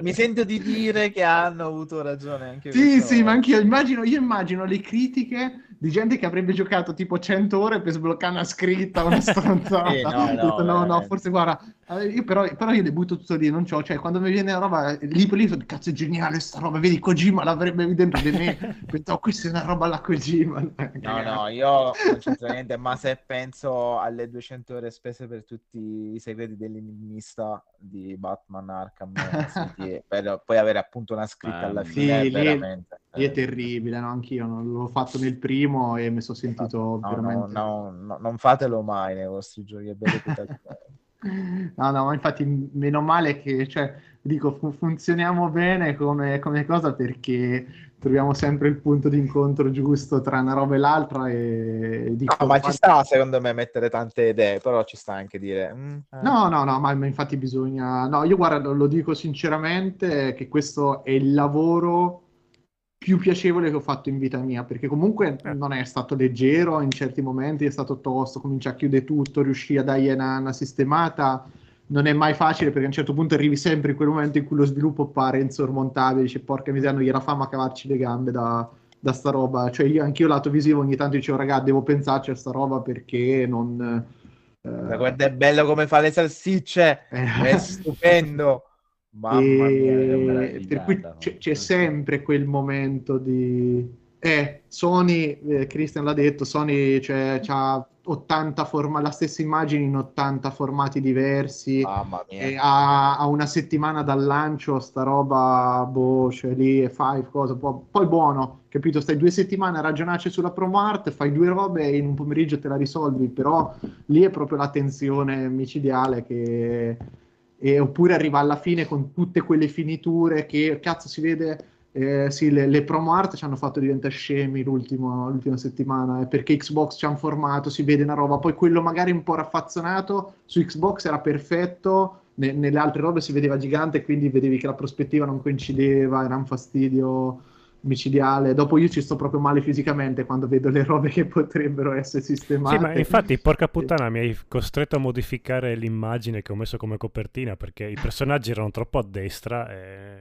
Mi sento di dire che hanno avuto ragione anche. Sì, ma anch'io immagino le critiche di gente che avrebbe giocato tipo 100 ore per sbloccare una scritta, una stronzata. No, forse guarda, io però io le butto tutto lì, non c'ho, cioè quando mi viene una roba lì per lì, cazzo è geniale sta roba, vedi Kojima l'avrebbe dentro di me, pensavo questa è una roba alla Kojima. No, io non c'entra niente, ma se penso alle 200 ore spese per tutti i segreti dell'enigmista di Batman Arkham City, per poi avere appunto una scritta alla fine, sì, veramente lì è terribile, no? Anch'io non l'ho fatto nel primo e mi sono sentito veramente... No, non fatelo mai nei vostri giochi, è bello che... No, ma infatti meno male che, cioè, dico, funzioniamo bene come cosa, perché troviamo sempre il punto di incontro giusto tra una roba e l'altra e dico, no, ma ci sta secondo me mettere tante idee, però ci sta anche dire ma infatti bisogna, no, io guarda, lo dico sinceramente che questo è il lavoro più piacevole che ho fatto in vita mia, perché comunque non è stato leggero, in certi momenti è stato tosto, comincia a chiudere tutto, riuscì a dargli una sistemata, non è mai facile perché a un certo punto arrivi sempre in quel momento in cui lo sviluppo pare insormontabile, dice porca miseria, non gliela famo a cavarci le gambe da sta roba, cioè anch'io lato visivo ogni tanto dicevo raga, devo pensarci a sta roba perché non... Guarda, è bello come fa le salsicce, è stupendo! Mamma mia, per cui c'è sempre quel momento di Sony, Christian l'ha detto, Sony c'ha 80 formati, la stessa immagine in 80 formati diversi, a una settimana dal lancio sta roba, boh, c'è lì e fai cosa, poi buono, capito, stai 2 settimane a ragionarci sulla promo art, fai 2 robe e in un pomeriggio te la risolvi, però lì è proprio la tensione micidiale che... oppure arriva alla fine con tutte quelle finiture che cazzo si vede, sì, le promo art ci hanno fatto diventare scemi l'ultima settimana, perché Xbox ci hanno formato, si vede una roba, poi quello magari un po' raffazzonato su Xbox era perfetto, nelle altre robe si vedeva gigante, quindi vedevi che la prospettiva non coincideva, era un fastidio micidiale. Dopo io ci sto proprio male fisicamente quando vedo le robe che potrebbero essere sistemate. Sì, ma infatti porca puttana mi hai costretto a modificare l'immagine che ho messo come copertina perché i personaggi erano troppo a destra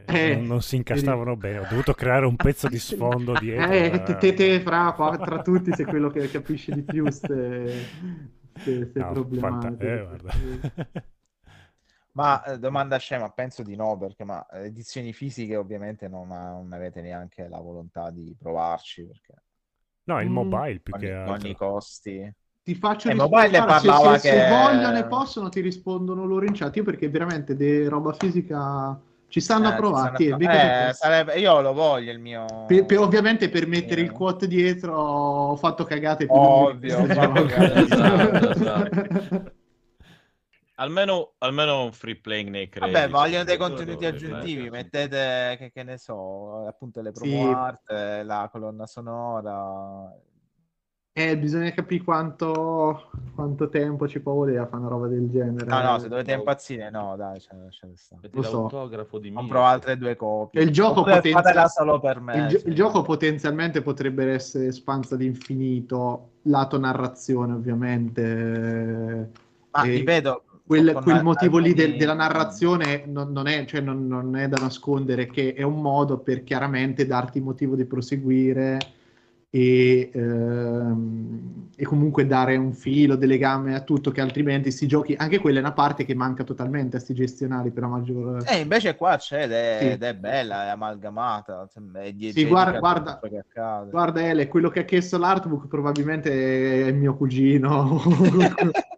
e non si incastavano bene, ho dovuto creare un pezzo di sfondo dietro. Fra tutti sei quello che capisce di più se no, problematiche. Ma domanda scema, penso di no, perché ma edizioni fisiche ovviamente non avete neanche la volontà di provarci, perché no, il mobile più che altro. Con i costi. Ti faccio rispondere, se vogliono e possono ti rispondono loro in chat, io perché veramente di roba fisica ci stanno a provare. Io lo voglio il mio... ovviamente per mettere il quote dietro ho fatto cagate più. Ovvio, esatto. Almeno un free playing nei crediti. Vabbè, vogliono dei contenuti aggiuntivi, mettete, che ne so, appunto le promo art, la colonna sonora. Bisogna capire quanto tempo ci può volere a fare una roba del genere. No, se dovete impazzire, no, dai, c'è lo so. Di compro altre 2 copie. Il gioco solo per me. Il gioco potenzialmente potrebbe essere espanso ad infinito, lato narrazione ovviamente. Ma ripeto... Quel motivo lì della narrazione non è da nascondere che è un modo per chiaramente darti motivo di proseguire e comunque dare un filo, dei legami a tutto, che altrimenti si giochi, anche quella è una parte che manca totalmente a sti gestionali per la maggior... invece qua c'è ed è bella, è amalgamata, guarda Ele, quello che ha chiesto l'artbook probabilmente è mio cugino.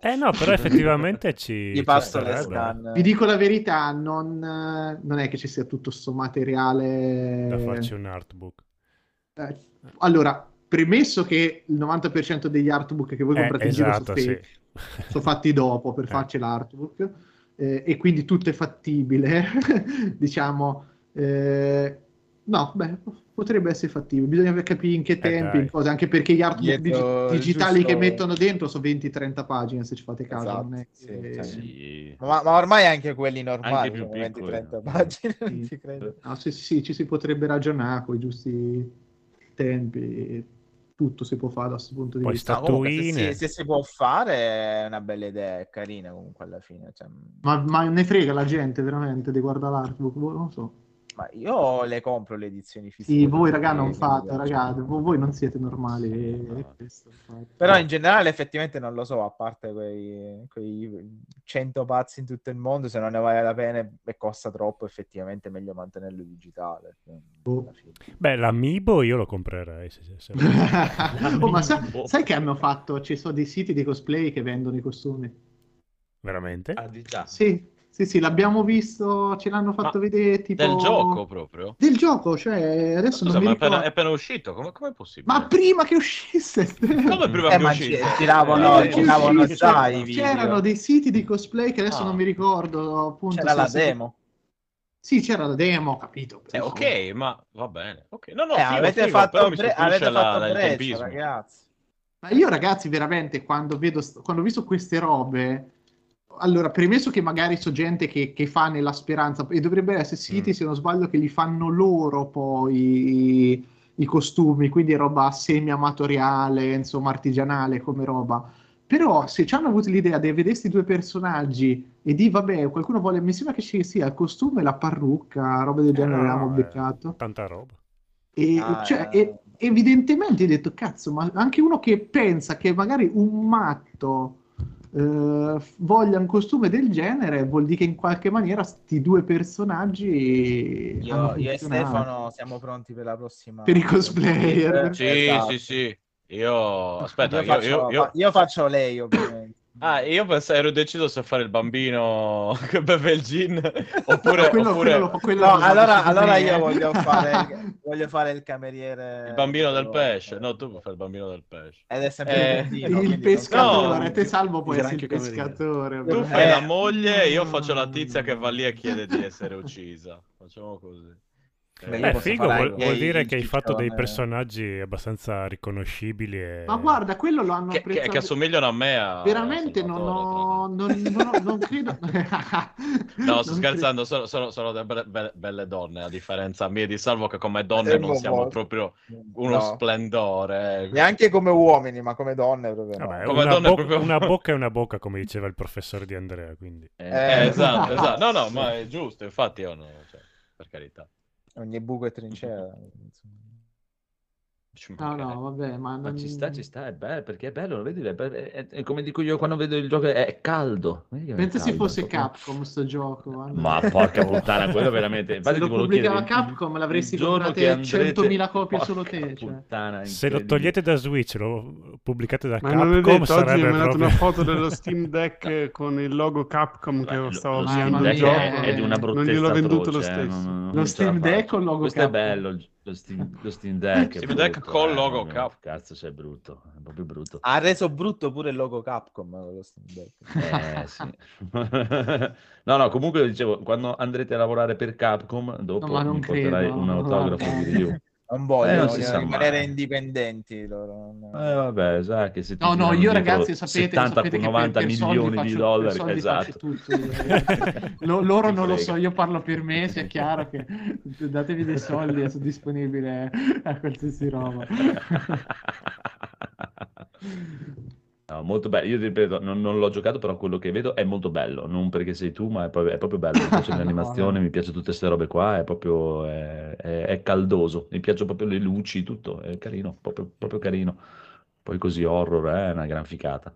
No, però effettivamente ci passo le scan. Vi dico la verità, non è che ci sia tutto sto materiale da farci un artbook. Allora, premesso che il 90% degli artbook che voi comprate in giro sono fatti dopo per farci l'artbook, e quindi tutto è fattibile, diciamo, potrebbe essere fattibile, bisogna capire in che tempi, cose, anche perché gli artbook digitali giusto... che mettono dentro sono 20-30 pagine se ci fate caso, ma ormai anche quelli normali sono 20-30 pagine, ci si potrebbe ragionare con i giusti tempi, tutto si può fare da questo punto di vista. Se si può fare è una bella idea, è carina comunque alla fine, ma ne frega la gente veramente di guardare l'artbook, non lo so. Ma io le compro le edizioni fisiche. Sì, voi raga non fate, raga, voi non siete normali. No. Però in generale effettivamente non lo so, a parte quei 100 pazzi in tutto il mondo, se non ne vale la pena e costa troppo, effettivamente è meglio mantenerlo digitale. Beh, l'Amiibo io lo comprerei. Se oh, ma sai che hanno fatto? Ci sono dei siti di cosplay che vendono i costumi. Veramente? Ah, sì. Sì, l'abbiamo visto, ce l'hanno fatto vedere tipo... Del gioco proprio? Del gioco, cioè adesso non mi ricordo... Ma è appena uscito, come è possibile? Ma prima che uscisse! Come prima che uscisse? Giravano sai video. C'erano dei siti di cosplay che adesso non mi ricordo, appunto... C'era la demo? Sì, c'era la demo, capito. Ok, ma va bene. Okay. No, avete fatto breccia, ragazzi. Ma io, ragazzi, veramente, quando ho visto queste robe... Allora, premesso che magari so gente che fa nella speranza, e dovrebbero essere siti, se non sbaglio, che li fanno loro poi i costumi, quindi roba semi-amatoriale, insomma artigianale come roba. Però se ci hanno avuto l'idea di vedere questi due personaggi e di vabbè, qualcuno vuole, mi sembra che ci sia il costume, la parrucca, roba del genere, avevamo beccato. Tanta roba. E evidentemente ho detto, cazzo, ma anche uno che pensa che magari un matto... voglia un costume del genere vuol dire che in qualche maniera sti due personaggi io e Stefano siamo pronti per la prossima, per i cosplayer. Sì. Io faccio lei, ovviamente. Io ero deciso se fare il bambino che beve il gin oppure... Allora io voglio fare il cameriere... Il bambino del pesce. No, tu puoi fare il bambino del pesce. Ed è sempre il pescatore. No, te salvo puoi essere il pescatore. Tu fai la moglie, io faccio la tizia che va lì e chiede di essere uccisa. Facciamo così. Figo, vuol dire che hai fatto dei personaggi abbastanza riconoscibili e... Ma guarda, quello lo hanno apprezzato... che assomigliano a me veramente non credo... No, sto scherzando, sono delle belle donne, a differenza mia di Salvo, che come donne non siamo proprio uno splendore. Neanche come uomini, ma come donne proprio. Vabbè, come donne proprio... Una bocca è una bocca, come diceva il professor Di Andrea, quindi... Esatto. No, ma è giusto, infatti io no, cioè, per carità. Ogni buco è trincea. No, vabbè, ma ci sta, è bello, perché è bello, lo vedi, è come dico io quando vedo il gioco, è caldo. Pensa se fosse Capcom sto gioco. Ma porca puttana, quello veramente... Se lo pubblicava Capcom l'avresti comprate 100.000 copie solo te. Cioè. Se lo togliete da Switch, lo pubblicate da ma Capcom, detto, sarebbe oggi mi proprio... ha dato una foto dello Steam Deck con il logo Capcom che stavo usando il gioco. È di una bruttezza. Non gliel'ho venduto lo stesso. Lo Steam Deck o il logo Capcom? Questo è bello, lo Steam Deck col logo Capcom. Cazzo, sei brutto, è proprio brutto. Ha reso brutto pure il logo Capcom lo Steam Deck. Sì. No, comunque dicevo, quando andrete a lavorare per Capcom, dopo mi porterai un autografo di review. Non voglio rimanere indipendenti loro. Vabbè, sai che se ti io ragazzi sapete che 90 milioni faccio, di dollari, esatto. Loro non lo so, io parlo per me, sia chiaro che datevi dei soldi, sono disponibile a qualsiasi roba. No, molto bello, io ti ripeto, non l'ho giocato, però quello che vedo è molto bello, non perché sei tu, ma è proprio bello, mi piace l'animazione, mi piace tutte queste robe qua, è proprio è caldoso, mi piacciono proprio le luci, tutto, è carino, proprio carino, poi così horror, è una gran ficata,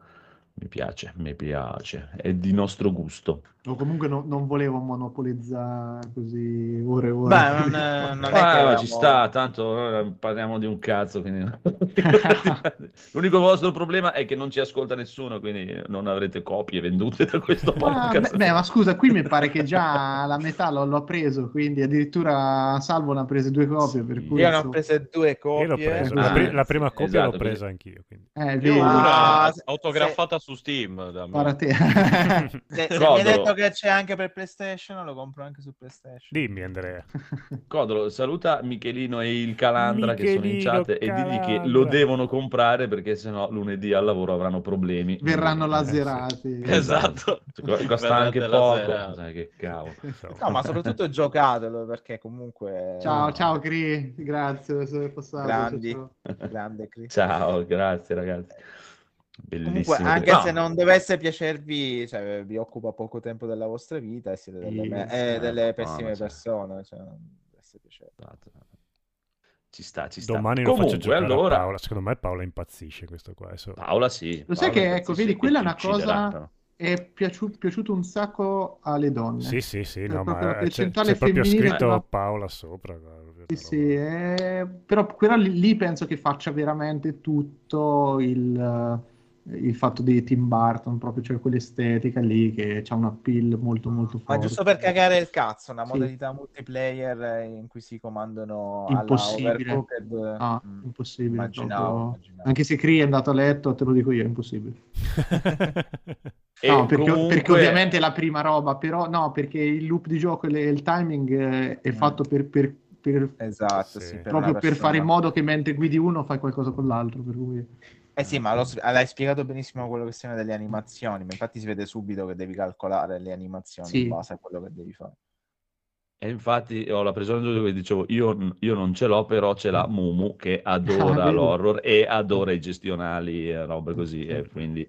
mi piace, è di nostro gusto. O comunque non volevo monopolizzare così ore e ore. Beh, non è che ci sta, tanto parliamo di un cazzo, quindi... L'unico vostro problema è che non ci ascolta nessuno, quindi non avrete copie vendute da questo podcast. Beh, ma scusa, qui mi pare che già la metà l'ho preso, quindi addirittura Salvo ne ha prese due copie. Sì, per cui io ne ho prese due copie. La prima copia l'ho presa anch'io. Quindi. Una autografata su Steam. Da me. Mi hai detto che c'è anche per PlayStation, lo compro anche su PlayStation. Dimmi, Andrea. Codolo, saluta Michelino e il Calandra che sono in chat e digli che lo devono comprare perché sennò lunedì al lavoro avranno problemi. Verranno laserati. Esatto. Costa anche poco. Che cavolo. No, ma soprattutto giocatelo perché comunque... Ciao Cri, grazie per essere passato. Grande Cri. Ciao, grazie ragazzi. Bellissimo. Comunque, anche se non dovesse piacervi, cioè, vi occupa poco tempo della vostra vita e siete delle pessime persone. Cioè, potesse piacere. Ci sta. Domani lo faccio giocare allora... a Paola. Secondo me Paola impazzisce questo qua. Paola sì. Lo sai che ecco, vedi, quella è una cosa... è piaciuto un sacco alle donne. Sì, no, ma c'è proprio scritto ma... Paola sopra. Guarda, però quella lì penso che faccia veramente tutto il fatto di Tim Burton, proprio cioè quell'estetica lì che c'ha un appeal molto molto forte. Ma giusto per cagare il cazzo, una modalità multiplayer in cui si comandano impossibile. Alla Overcooked. Ah, impossibile. Immaginavo. Anche se Cree è andato a letto, te lo dico io, è impossibile. No, perché, comunque... perché ovviamente è la prima roba, però no, perché il loop di gioco e il timing è fatto per esatto, sì, proprio per fare in modo che mentre guidi uno fai qualcosa con l'altro, per cui... sì, ma l'hai spiegato benissimo quello che sono delle animazioni, ma infatti si vede subito che devi calcolare le animazioni in base a quello che devi fare. E infatti ho la pressione dove dicevo, io non ce l'ho, però ce l'ha Mumu che adora l'horror e adora i gestionali e robe così, e quindi...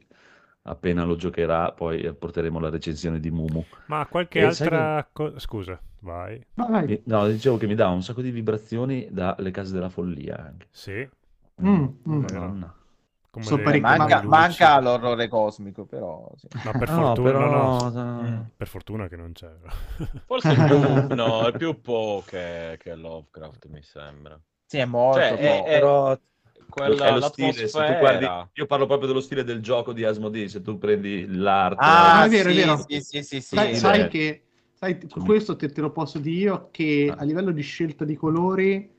appena lo giocherà poi porteremo la recensione di Mumu. Ma qualche altra cosa? Scusa, vai. No, dicevo che mi dà un sacco di vibrazioni dalle case della follia anche. Sì. Madonna. Manca l'orrore cosmico, però ma per fortuna no. Per fortuna che non c'era. Forse è più Poe che Lovecraft, mi sembra. Sì, è morto, però quella, è lo stile, se tu guardi, io parlo proprio dello stile del gioco di Asmodee, se tu prendi l'arte è vero. Sì, sai che questo te lo posso dire io, che a livello di scelta di colori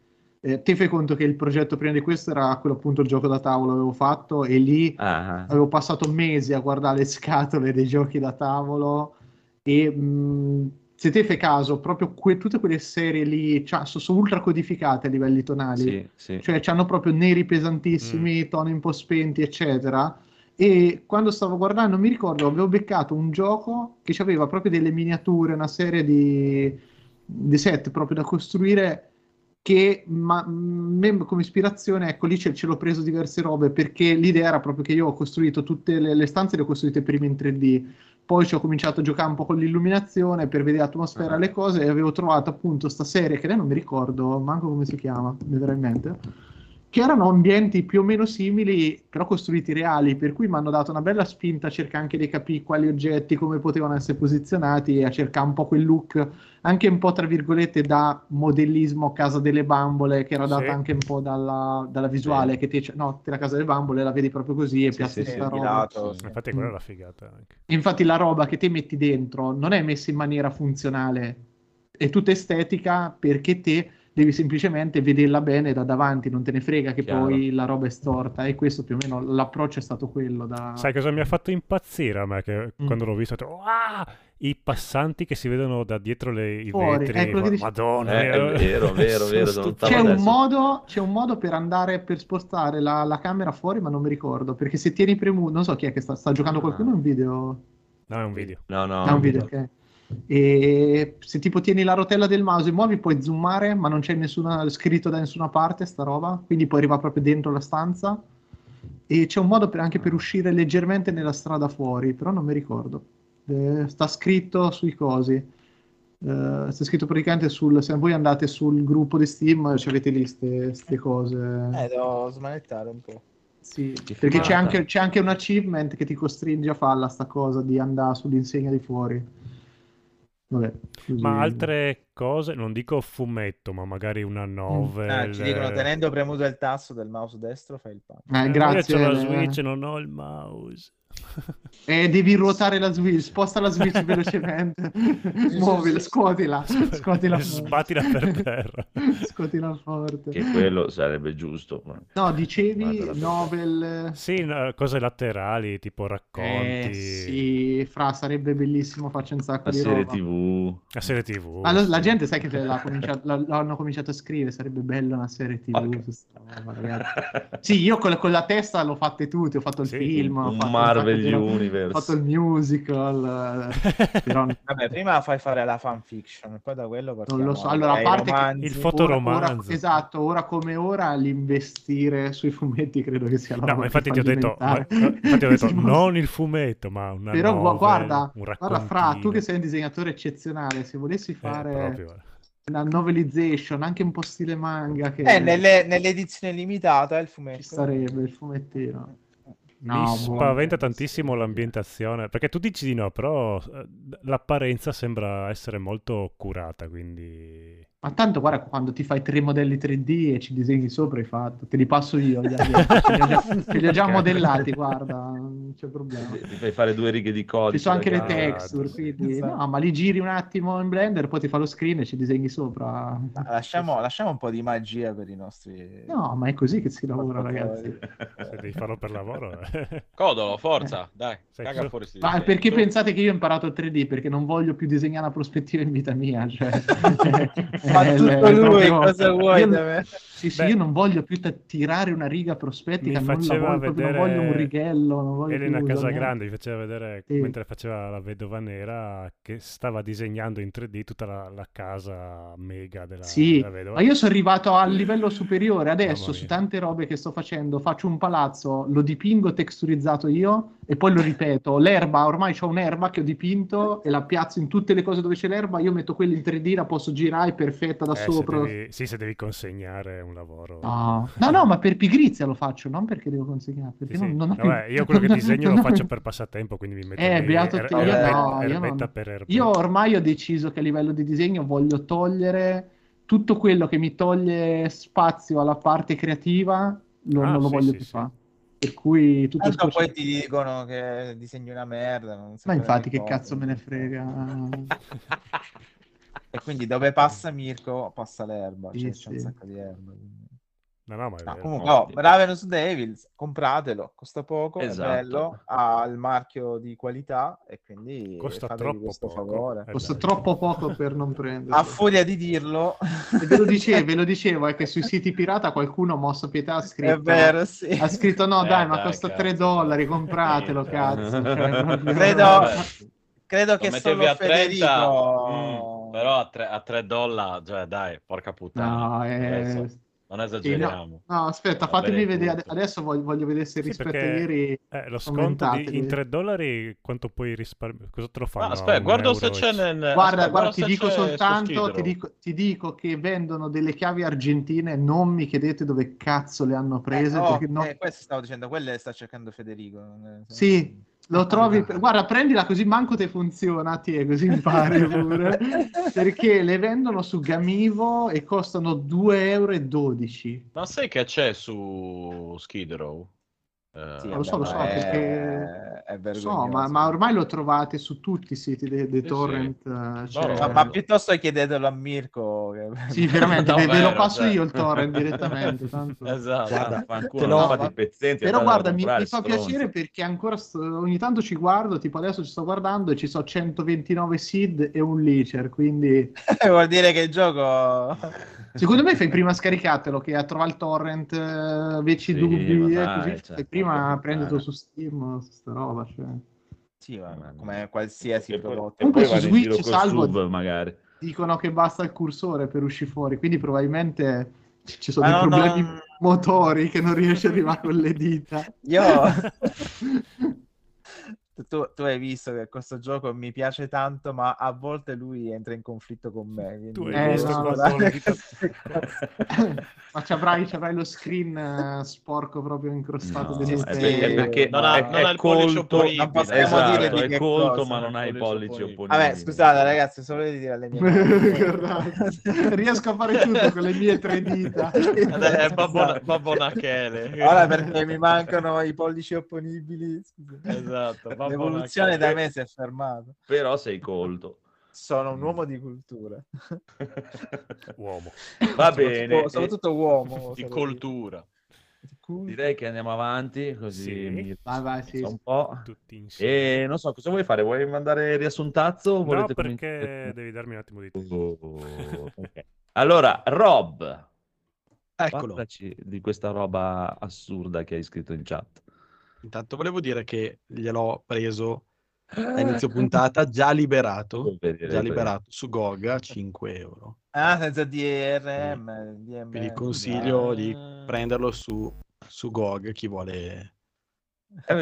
te fai conto che il progetto prima di questo era quello, appunto, il gioco da tavolo avevo fatto, e lì avevo passato mesi a guardare le scatole dei giochi da tavolo e se te fai caso, proprio tutte quelle serie lì sono ultra codificate a livelli tonali, cioè c'hanno proprio neri pesantissimi, toni un po' spenti, eccetera. E quando stavo guardando, mi ricordo, avevo beccato un gioco che aveva proprio delle miniature, una serie di set proprio da costruire, che come ispirazione, ecco lì ce l'ho preso diverse robe, perché l'idea era proprio che io ho costruito tutte le stanze, le ho costruite prima in 3D, poi ci ho cominciato a giocare un po' con l'illuminazione per vedere l'atmosfera, le cose, e avevo trovato appunto sta serie che non mi ricordo manco come si chiama, mi verrà in mente, che erano ambienti più o meno simili però costruiti reali, per cui mi hanno dato una bella spinta a cercare anche di capire quali oggetti, come potevano essere posizionati, e a cercare un po' quel look anche un po' tra virgolette da modellismo Casa delle Bambole, che era data anche un po' dalla visuale, che te la Casa delle Bambole la vedi proprio così e piazzi questa roba. Infatti quella è la figata anche. Infatti la roba che te metti dentro non è messa in maniera funzionale, è tutta estetica, perché te devi semplicemente vederla bene da davanti, non te ne frega che poi la roba è storta, e questo più o meno l'approccio è stato quello. Sai cosa mi ha fatto impazzire a me? Che quando l'ho visto, i passanti che si vedono da dietro i vetri, madonna, è vero. C'è un modo per andare, per spostare la camera fuori, ma non mi ricordo, perché se tieni premuto, non so chi è che sta giocando qualcuno, è un video. Ok. E se tipo tieni la rotella del mouse e muovi, puoi zoomare, ma non c'è nessuno scritto da nessuna parte sta roba, quindi puoi arrivare proprio dentro la stanza, e c'è un modo anche per uscire leggermente nella strada fuori, però non mi ricordo, sta scritto sui cosi, sta scritto praticamente se voi andate sul gruppo di Steam avete lì queste cose, devo smanettare un po'. Sì, perché c'è anche un achievement che ti costringe a farla sta cosa di andare sull'insegna di fuori. Vabbè, ma altre cose, non dico fumetto, ma magari una novel. Ci dicono, tenendo premuto il tasto del mouse destro fai il pack. Grazie. Io ho la Switch, non ho il mouse. Devi ruotare la Switch, sposta la Switch velocemente, muovila, scuotila sbattila per terra, scuotila forte, che quello sarebbe giusto. No, dicevi novel, cose laterali tipo racconti, sarebbe bellissimo, faccio un sacco di roba. La serie tv allora, la gente sai che l'hanno cominciato a scrivere, sarebbe bella una serie tv. Io con la testa l'ho fatte tutte, ho fatto il film, ho fatto Marvel Universe, ho fatto il musical, però... Vabbè, prima fai fare la fanfiction, poi da quello partiamo. Non lo so, allora, a parte romanzi, il fotoromanzo, ora come ora l'investire sui fumetti credo che sia la roba. Infatti ho detto non il fumetto, ma una novel, guarda, Fra, tu che sei un disegnatore eccezionale, se volessi fare la novelization, anche un po' stile manga che... nell'edizione limitata il fumetto. Ci sarebbe il fumettino. Mi spaventa tantissimo l'ambientazione, perché tu dici di no, però l'apparenza sembra essere molto curata, quindi... Ma tanto guarda, quando ti fai tre modelli 3D e ci disegni sopra, hai fatto, te li passo io, li ho già modellati, guarda, non c'è problema. Ti fai fare due righe di codice. Ci sono anche le texture, quindi... No, ma li giri un attimo in Blender, poi ti fa lo screen e ci disegni sopra. Lasciamo un po' di magia per i nostri... No, ma è così che si lavora, ragazzi. Se devi farlo per lavoro... Codolo, forza, dai, caga fuori. Ma perché pensate che io ho imparato il 3D? Perché non voglio più disegnare una prospettiva in vita mia, cioè... Ma tutto lui, cosa vuoi da me? Sì, sì, io non voglio più tirare una riga prospettica, non voglio, vedere... non voglio un righello, non voglio Elena più, Casagrande mi faceva vedere, sì, mentre faceva la vedova nera, che stava disegnando in 3D tutta la casa mega della, sì, della vedova. Ma io sono arrivato al livello superiore, adesso su tante robe che sto facendo, faccio un palazzo, lo dipingo texturizzato io e poi lo ripeto, l'erba, ormai c'ho un'erba che ho dipinto e la piazzo in tutte le cose dove c'è l'erba, io metto quella in 3D, la posso girare perfetta da sopra. Se devi consegnare un lavoro. No, ma per pigrizia lo faccio, non perché devo consegnare. Perché Vabbè, io quello che disegno lo faccio per passatempo, quindi mi metto per erbetta. Io ormai ho deciso che a livello di disegno voglio togliere tutto quello che mi toglie spazio alla parte creativa, non lo voglio più fare. Per cui tutto poi ti dicono che disegni una merda. Non so, ma infatti che cazzo me ne frega. E quindi dove passa Mirko passa l'erba, sì, cioè c'è un sacco di erba. Ravenous Devils, compratelo, costa poco, è bello, ha il marchio di qualità e quindi costa troppo poco per non prenderlo. A furia di dirlo. E ve lo dicevo, è che sui siti pirata qualcuno mosso pietà ha scritto, è vero, sì, ha scritto no dai, ma costa $3, compratelo, cazzo. Cioè, credo che solo Federico... Però a $3, cioè dai, porca puttana. Non esageriamo. No, aspetta, fatemi vedere. Adesso voglio vedere se rispetto a ieri. Lo sconto in $3 quanto puoi risparmiare? Cosa te lo fanno? Aspetta, guarda se c'è nel... Guarda, ti dico soltanto, ti dico che vendono delle chiavi argentine, non mi chiedete dove cazzo le hanno prese. Questo stavo dicendo, quelle sta cercando Federico. Sì. Lo trovi, guarda, prendila così manco te funziona, così impari pure, perché le vendono su Gamivo e costano €2,12. Ma sai che c'è su Skid Row? Sì, lo so, perché è vergognoso. Ma ormai lo trovate su tutti i siti dei torrent. Sì. Cioè... Ma piuttosto chiedetelo a Mirko. Sì, veramente, ve lo passo io il torrent direttamente. Tanto. Esatto, però guarda, mi fa piacere perché ancora ogni tanto ci guardo, tipo adesso ci sto guardando e ci sono 129 seed e un leacher, quindi... Vuol dire che il gioco... Secondo me fai prima scaricatelo che a trovare il torrent, invece dubbi e così, cioè, prima prendetelo su Steam, sta roba, cioè. Sì, ma come qualsiasi prodotto. Comunque su Switch, salvo sub, magari. Dicono che basta il cursore per uscire fuori, quindi probabilmente ci sono dei problemi motori che non riesci a arrivare con le dita. Tu hai visto che questo gioco mi piace tanto, ma a volte lui entra in conflitto con me. Tu hai visto ma c'avrai lo screen sporco proprio incrostato. Perché non ha il pollice opponibile. È colto, ma non ha i pollici opponibili. Vabbè, scusate ragazzi, solo di dire alle mie riesco a fare tutto con le mie tre dita. Babbo Nachele. Ora perché mi mancano i pollici opponibili. Esatto. L'evoluzione da me si è fermata. Però sei colto. Sono un uomo di cultura. Uomo. Va bene. Soprattutto uomo. Di cultura. Direi che andiamo avanti così un po'. Tutti insieme. E non so, cosa vuoi fare? Vuoi mandare riassuntazzo? No, perché devi darmi un attimo di tempo. Okay. Allora, Rob. Eccolo. Parlaci di questa roba assurda che hai scritto in chat. Intanto volevo dire che gliel'ho preso a inizio puntata, già liberato su GOG a €5. Senza DRM. Quindi consiglio di prenderlo su GOG chi vuole.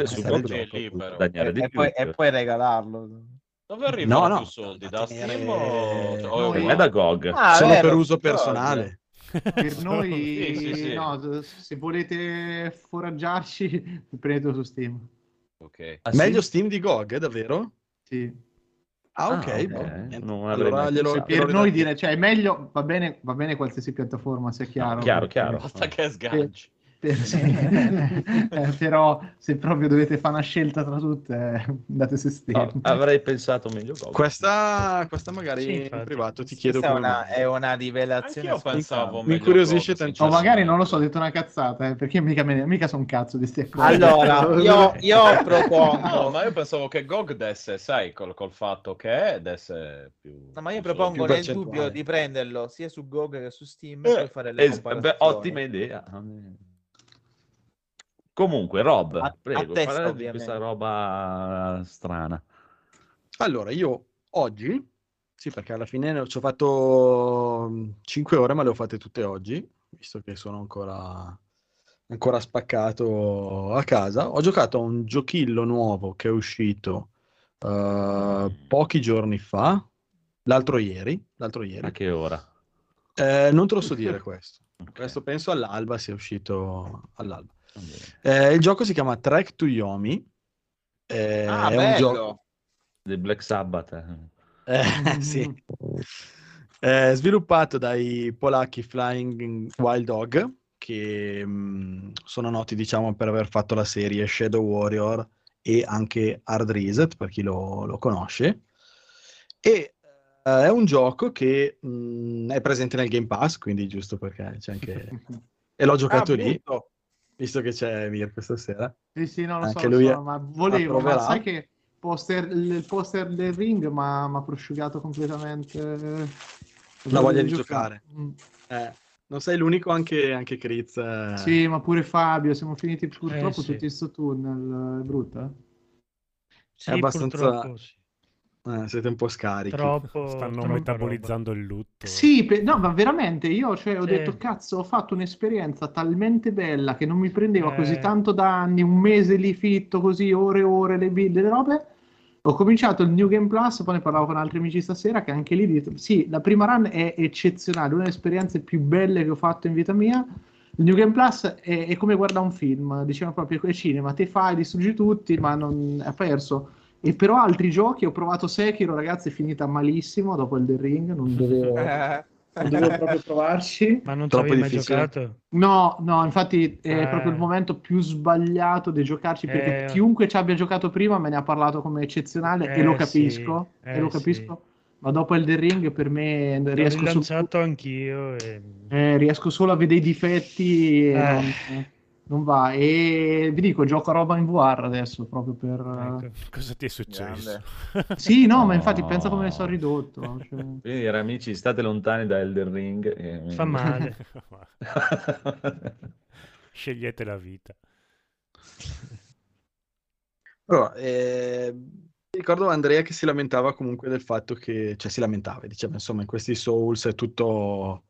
Su GOG è libero. E poi regalarlo. Dove arrivano più soldi? Da Steam o da GOG? Sono vero, per uso personale. Per noi, sì. No, se volete foraggiarci, prendetelo su Steam. Okay. Ah, meglio sì? Steam di GOG, davvero? Sì. Ah, ok. Non allora, per noi dire, cioè, è meglio, va bene qualsiasi piattaforma, sia chiaro. No, chiaro. Basta che sganci. Però se proprio dovete fare una scelta tra tutte, date su Steam. No, avrei pensato meglio GOG. Questa magari sì, in privato ti chiedo come è una rivelazione. Anch'io pensavo mi incuriosisce tantissimo. O magari non lo so, ho detto una cazzata, perché mica sono un cazzo di ste cose. Allora, io propongo ma io pensavo che GOG desse, sai, col fatto che desse più. No, ma io propongo nel dubbio di prenderlo sia su GOG che su Steam per fare le comparazioni. Ottima idea. Comunque, Rob, prego, parla di questa roba strana. Allora, io oggi, sì, perché alla fine ci ho fatto 5 ore, ma le ho fatte tutte oggi, visto che sono ancora spaccato a casa. Ho giocato a un giochillo nuovo che è uscito pochi giorni fa, l'altro ieri. A che ora? Non te lo so dire questo. Okay. Questo penso all'alba, sia uscito all'alba. Il gioco si chiama Trek to Yomi. È bello. Un gioco di Black Sabbath. Sì. Sviluppato dai polacchi Flying Wild Dog, che sono noti, diciamo, per aver fatto la serie Shadow Warrior e anche Hard Reset, per chi lo conosce. E è un gioco che è presente nel Game Pass, quindi giusto perché c'è anche e l'ho giocato lì. Visto che c'è Mirko stasera. Sì, no, lo so, ma volevo, ma sai che il poster del Ring mi ha prosciugato completamente la voglia di giocare. Non sei l'unico, anche Critz. Sì, ma pure Fabio, siamo finiti purtroppo tutti in sto tunnel, è brutta? Sì, è abbastanza... siete un po' scarichi. Stanno metabolizzando roba. Il lutto. Sì, no, ma veramente io ho detto cazzo, ho fatto un'esperienza talmente bella che non mi prendeva così tanto da anni, un mese lì fitto così, ore e ore, le build, le robe. Ho cominciato il New Game Plus, poi ne parlavo con altri amici stasera che anche lì dico, sì, la prima run è eccezionale, una delle esperienze più belle che ho fatto in vita mia. Il New Game Plus è come guardare un film, diciamo proprio quel cinema, te fai, distruggi tutti, ma non ha perso. E però altri giochi, ho provato Sekiro, ragazzi, è finita malissimo dopo Elden Ring, non dovevo proprio provarci. Ma non troppo mai giocato? No, infatti è proprio il momento più sbagliato di giocarci, perché chiunque ci abbia giocato prima me ne ha parlato come eccezionale e lo capisco, ma dopo Elden Ring per me riesco anch'io riesco solo a vedere i difetti Non va, e vi dico, gioco a roba in VR adesso proprio per... Ecco. Cosa ti è successo? Sì, no, ma infatti pensa come ne sono ridotto. Cioè... Quindi, amici, state lontani da Elden Ring. Fa male. Scegliete la vita. Allora, ricordo Andrea che si lamentava comunque del fatto che... Cioè, si lamentava, diceva, insomma, in questi Souls è tutto...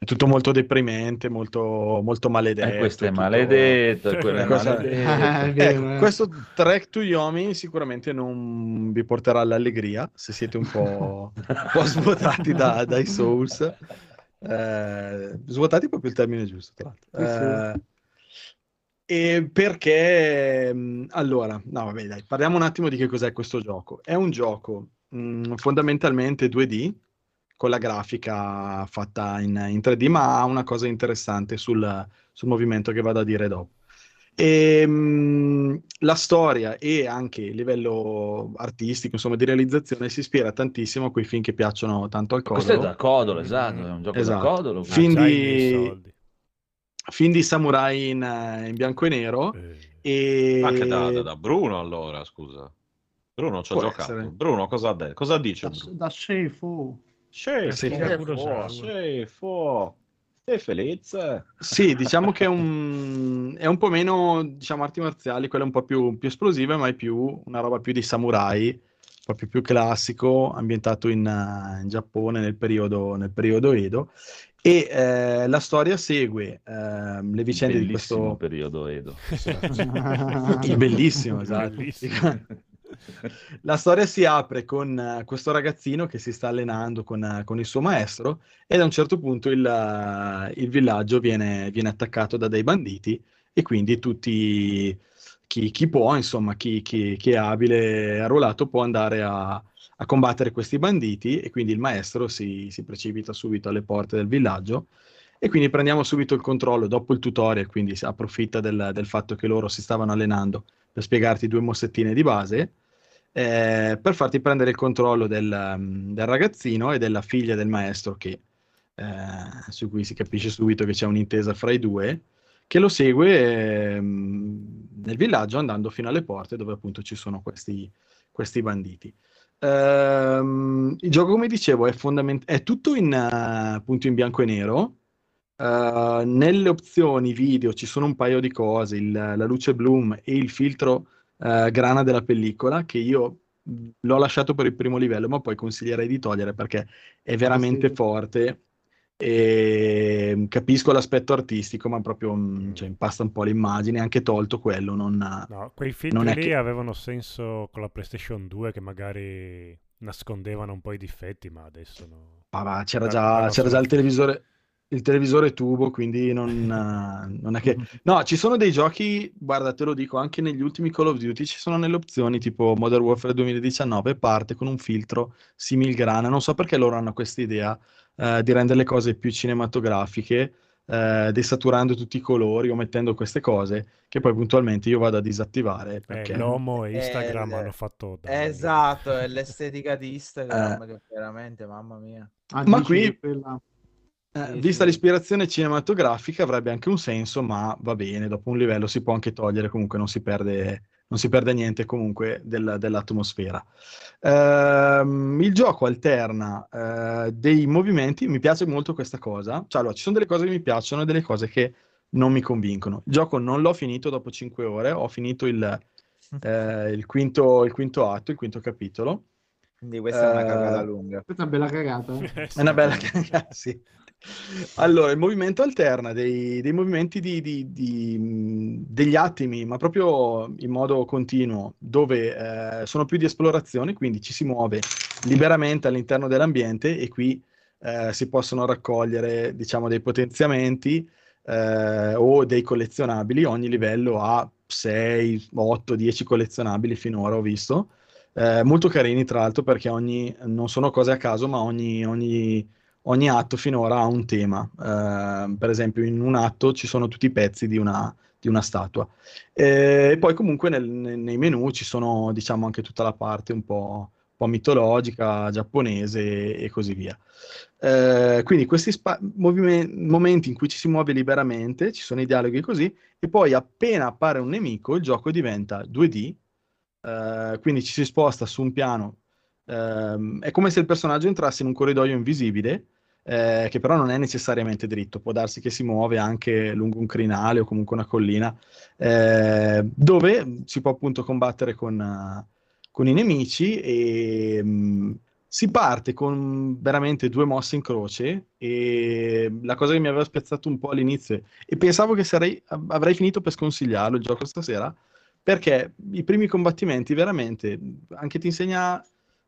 È tutto molto deprimente, molto, molto maledetto. Questo è maledetto, Ecco, questo Trek to Yomi sicuramente non vi porterà all'allegria se siete un po' svuotati dai Souls. Svuotati è proprio il termine giusto, tra l'altro. E perché... Allora, no, vabbè, dai, parliamo un attimo di che cos'è questo gioco. È un gioco fondamentalmente 2D, con la grafica fatta in 3D, ma ha una cosa interessante sul movimento che vado a dire dopo. E, la storia e anche il livello artistico, insomma, di realizzazione si ispira tantissimo a quei film che piacciono tanto al Codolo. Questo è da Codolo, esatto, è un gioco da Codolo. Film di samurai in bianco e nero. E... Anche da Bruno, allora, scusa. Bruno ci ha giocato. Essere. Bruno, cosa dice? Da Shefo. Scefo, sei felice? Sì, diciamo che è un po' meno, diciamo, arti marziali, quella un po' più esplosiva, ma è più una roba più di samurai, proprio più classico, ambientato in Giappone nel periodo Edo. E la storia segue le vicende di questo periodo Edo. Bellissimo, esatto. La storia si apre con questo ragazzino che si sta allenando con il suo maestro, ed a un certo punto il villaggio viene attaccato da dei banditi, e quindi tutti chi può, insomma, chi è abile e arruolato può andare a combattere questi banditi, e quindi il maestro si precipita subito alle porte del villaggio, e quindi prendiamo subito il controllo dopo il tutorial. Quindi si approfitta del fatto che loro si stavano allenando per spiegarti due mossettine di base, per farti prendere il controllo del ragazzino e della figlia del maestro, su cui si capisce subito che c'è un'intesa fra i due, che lo segue nel villaggio andando fino alle porte dove appunto ci sono questi banditi. Il gioco, come dicevo, è tutto appunto in bianco e nero. Nelle opzioni video ci sono un paio di cose, la luce bloom e il filtro grana della pellicola, che io l'ho lasciato per il primo livello, ma poi consiglierei di togliere perché è veramente forte, e capisco l'aspetto artistico, ma proprio impasta un po' l'immagine. Anche tolto quello, quei filtri lì avevano senso con la PlayStation 2, che magari nascondevano un po' i difetti, ma adesso no. C'era già il televisore tubo, quindi non è che... No, ci sono dei giochi, guarda, te lo dico, anche negli ultimi Call of Duty ci sono nelle opzioni, tipo Modern Warfare 2019 parte con un filtro similgrana. Non so perché loro hanno questa idea di rendere le cose più cinematografiche, desaturando tutti i colori o mettendo queste cose che poi puntualmente io vado a disattivare, perché l'Homo e Instagram hanno fatto esatto, è l'estetica di Instagram che veramente, mamma mia. Ma qui... vista l'ispirazione cinematografica avrebbe anche un senso, ma va bene, dopo un livello si può anche togliere, comunque non si perde niente comunque dell'atmosfera. Il gioco alterna dei movimenti, mi piace molto questa cosa, cioè, allora, ci sono delle cose che mi piacciono e delle cose che non mi convincono. Il gioco non l'ho finito dopo 5 ore, ho finito il quinto atto, il quinto capitolo. Quindi questa è una cagata lunga. Questa è una bella cagata. È una bella cagata, sì. Allora, il movimento alterna dei movimenti degli attimi, ma proprio in modo continuo, dove sono più di esplorazione, quindi ci si muove liberamente all'interno dell'ambiente, e qui si possono raccogliere, diciamo, dei potenziamenti o dei collezionabili. Ogni livello ha 6, 8, 10 collezionabili finora, ho visto. Molto carini, tra l'altro, perché non sono cose a caso, ma ogni atto finora ha un tema. Per esempio, in un atto ci sono tutti i pezzi di una statua. E poi comunque nei menu ci sono, diciamo, anche tutta la parte un po' mitologica, giapponese e così via. Quindi questi momenti in cui ci si muove liberamente, ci sono i dialoghi così, e poi appena appare un nemico il gioco diventa 2D. Quindi ci si sposta su un piano, è come se il personaggio entrasse in un corridoio invisibile, che però non è necessariamente dritto, può darsi che si muove anche lungo un crinale o comunque una collina, dove si può appunto combattere con i nemici, e si parte con veramente due mosse in croce, e la cosa che mi aveva spiazzato un po' all'inizio, e pensavo che avrei finito per sconsigliarlo il gioco stasera, perché i primi combattimenti veramente anche ti insegna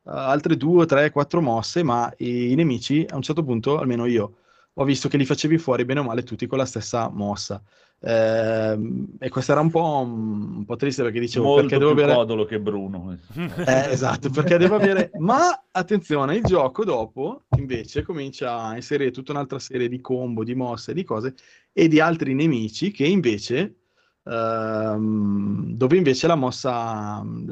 altre 2, 3, 4 mosse, ma i nemici a un certo punto, almeno io ho visto che li facevi fuori bene o male tutti con la stessa mossa, e questo era un po' triste, perché dicevo molto, perché devo più avere... Codolo che Bruno, esatto, perché devo avere, ma attenzione, il gioco dopo invece comincia a inserire tutta un'altra serie di combo, di mosse, di cose e di altri nemici che invece dove invece la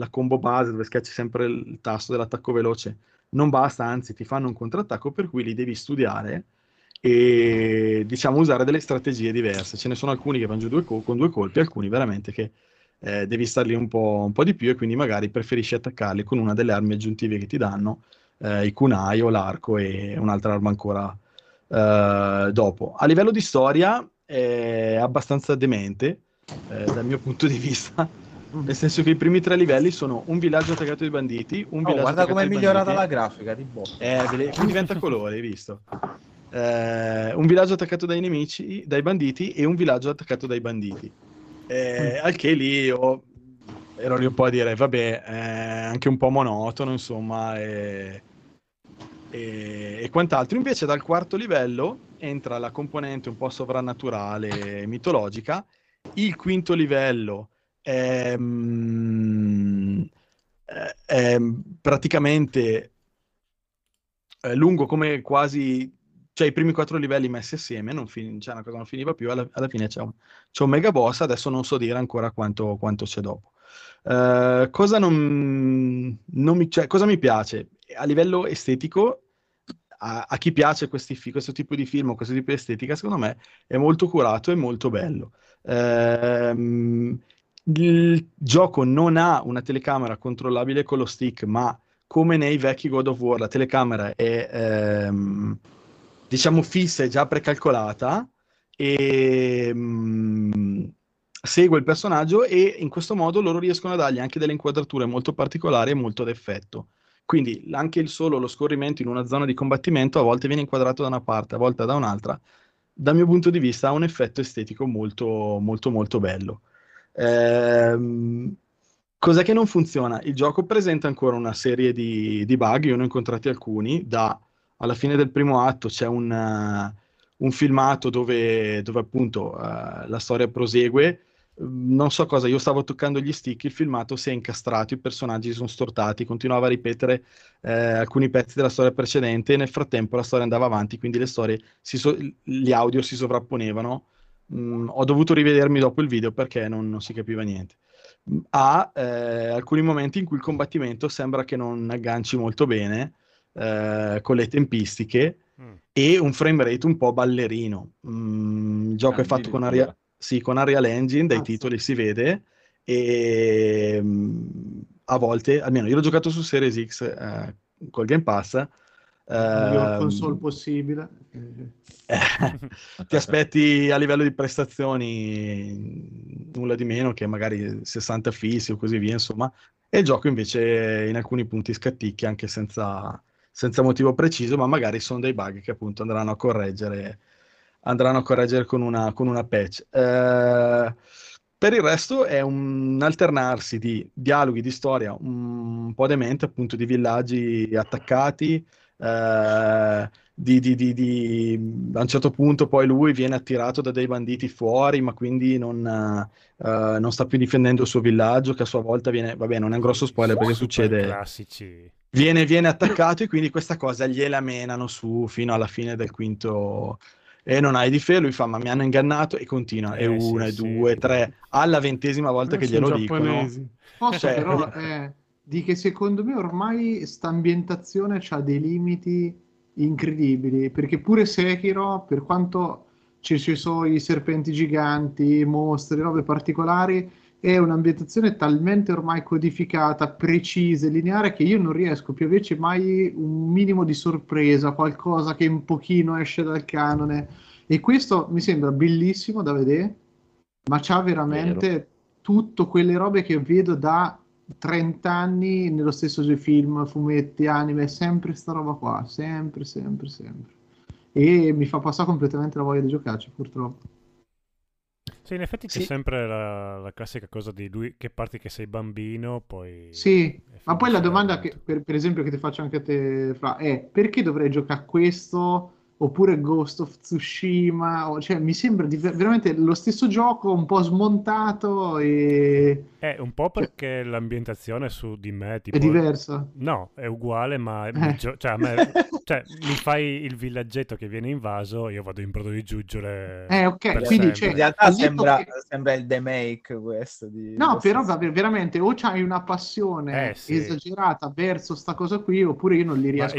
combo base, dove schiacci sempre il tasto dell'attacco veloce, non basta, anzi ti fanno un contrattacco, per cui li devi studiare e, diciamo, usare delle strategie diverse. Ce ne sono alcuni che vanno giù con 2 colpi, alcuni veramente che devi star lì un po' di più, e quindi magari preferisci attaccarli con una delle armi aggiuntive che ti danno, i kunai o l'arco e un'altra arma ancora dopo. A livello di storia è abbastanza demente, dal mio punto di vista, nel senso che i primi 3 livelli sono un villaggio attaccato di banditi, un villaggio, guarda com'è migliorata la grafica di boh, qui diventa colore, hai visto, un villaggio attaccato dai nemici, dai banditi, e un villaggio attaccato dai banditi, al che lì ho ero lì un po' a dire vabbè, anche un po' monotono, insomma, e quant'altro. Invece dal quarto livello entra la componente un po' sovrannaturale e mitologica. Il quinto livello è praticamente lungo come quasi, cioè i primi 4 livelli messi assieme, cioè una cosa non finiva più, alla fine c'è un mega boss. Adesso non so dire ancora quanto c'è dopo. Cosa mi piace? A livello estetico, a chi piace questo tipo di film o questo tipo di estetica, secondo me è molto curato e molto bello. Il gioco non ha una telecamera controllabile con lo stick, ma come nei vecchi God of War la telecamera è diciamo fissa e già precalcolata, e segue il personaggio, e in questo modo loro riescono a dargli anche delle inquadrature molto particolari e molto d'effetto. Quindi anche lo scorrimento in una zona di combattimento a volte viene inquadrato da una parte, a volte da un'altra. Dal mio punto di vista ha un effetto estetico molto molto molto bello. Cos'è che non funziona? Il gioco presenta ancora una serie di bug. Io ne ho incontrati alcuni. Alla fine del primo atto c'è un filmato dove appunto la storia prosegue. Non so cosa, io stavo toccando gli stick, il filmato si è incastrato, i personaggi sono stortati, continuava a ripetere alcuni pezzi della storia precedente, e nel frattempo la storia andava avanti, quindi gli audio si sovrapponevano. Ho dovuto rivedermi dopo il video perché non si capiva niente. Ha alcuni momenti in cui il combattimento sembra che non agganci molto bene con le tempistiche, e un frame rate un po' ballerino. Il gioco è fatto con Unreal Engine, dai titoli si vede, e a volte, almeno io l'ho giocato su Series X col Game Pass, miglior console possibile. Ti aspetti a livello di prestazioni nulla di meno che magari 60 fissi o così via, insomma, e il gioco invece in alcuni punti scatticchia anche senza motivo preciso, ma magari sono dei bug che appunto andranno a correggere con una patch. Per il resto è un alternarsi di dialoghi, di storia un po' demente, appunto, di villaggi attaccati, a un certo punto poi lui viene attirato da dei banditi fuori, ma quindi non sta più difendendo il suo villaggio, che a sua volta viene, vabbè, non è un grosso spoiler perché succede, classici. Viene attaccato, e quindi questa cosa gliela menano su fino alla fine del quinto, e non hai di fede, lui fa ma mi hanno ingannato, e continua, e una, sì, due, sì, tre, alla 20ª volta che glielo dicono. Però di che secondo me ormai sta ambientazione c'ha dei limiti incredibili, perché pure Sekiro, per quanto ci sono i serpenti giganti, i mostri, robe particolari, è un'ambientazione talmente ormai codificata, precisa e lineare, che io non riesco più a averci mai un minimo di sorpresa, qualcosa che un pochino esce dal canone, e questo mi sembra bellissimo da vedere, ma c'ha veramente tutto quelle robe che vedo da 30 anni nello stesso film, fumetti, anime, sempre sta roba qua, sempre, e mi fa passare completamente la voglia di giocarci, purtroppo. Sì, in effetti c'è sempre la classica cosa di lui che parti che sei bambino, poi... Sì, ma poi la domanda che, per esempio, che ti faccio anche a te, Fra, è perché dovrei giocare a questo, oppure Ghost of Tsushima, cioè mi sembra veramente lo stesso gioco un po' smontato e... un po' perché l'ambientazione su di me tipo... È diversa? No, è uguale, ma mi fai il villaggetto che viene invaso, io vado in brodo di giuggiole. Ok, quindi in realtà sembra il remake questo di... No, però veramente o c'hai una passione esagerata verso sta cosa qui, oppure io non li riesco.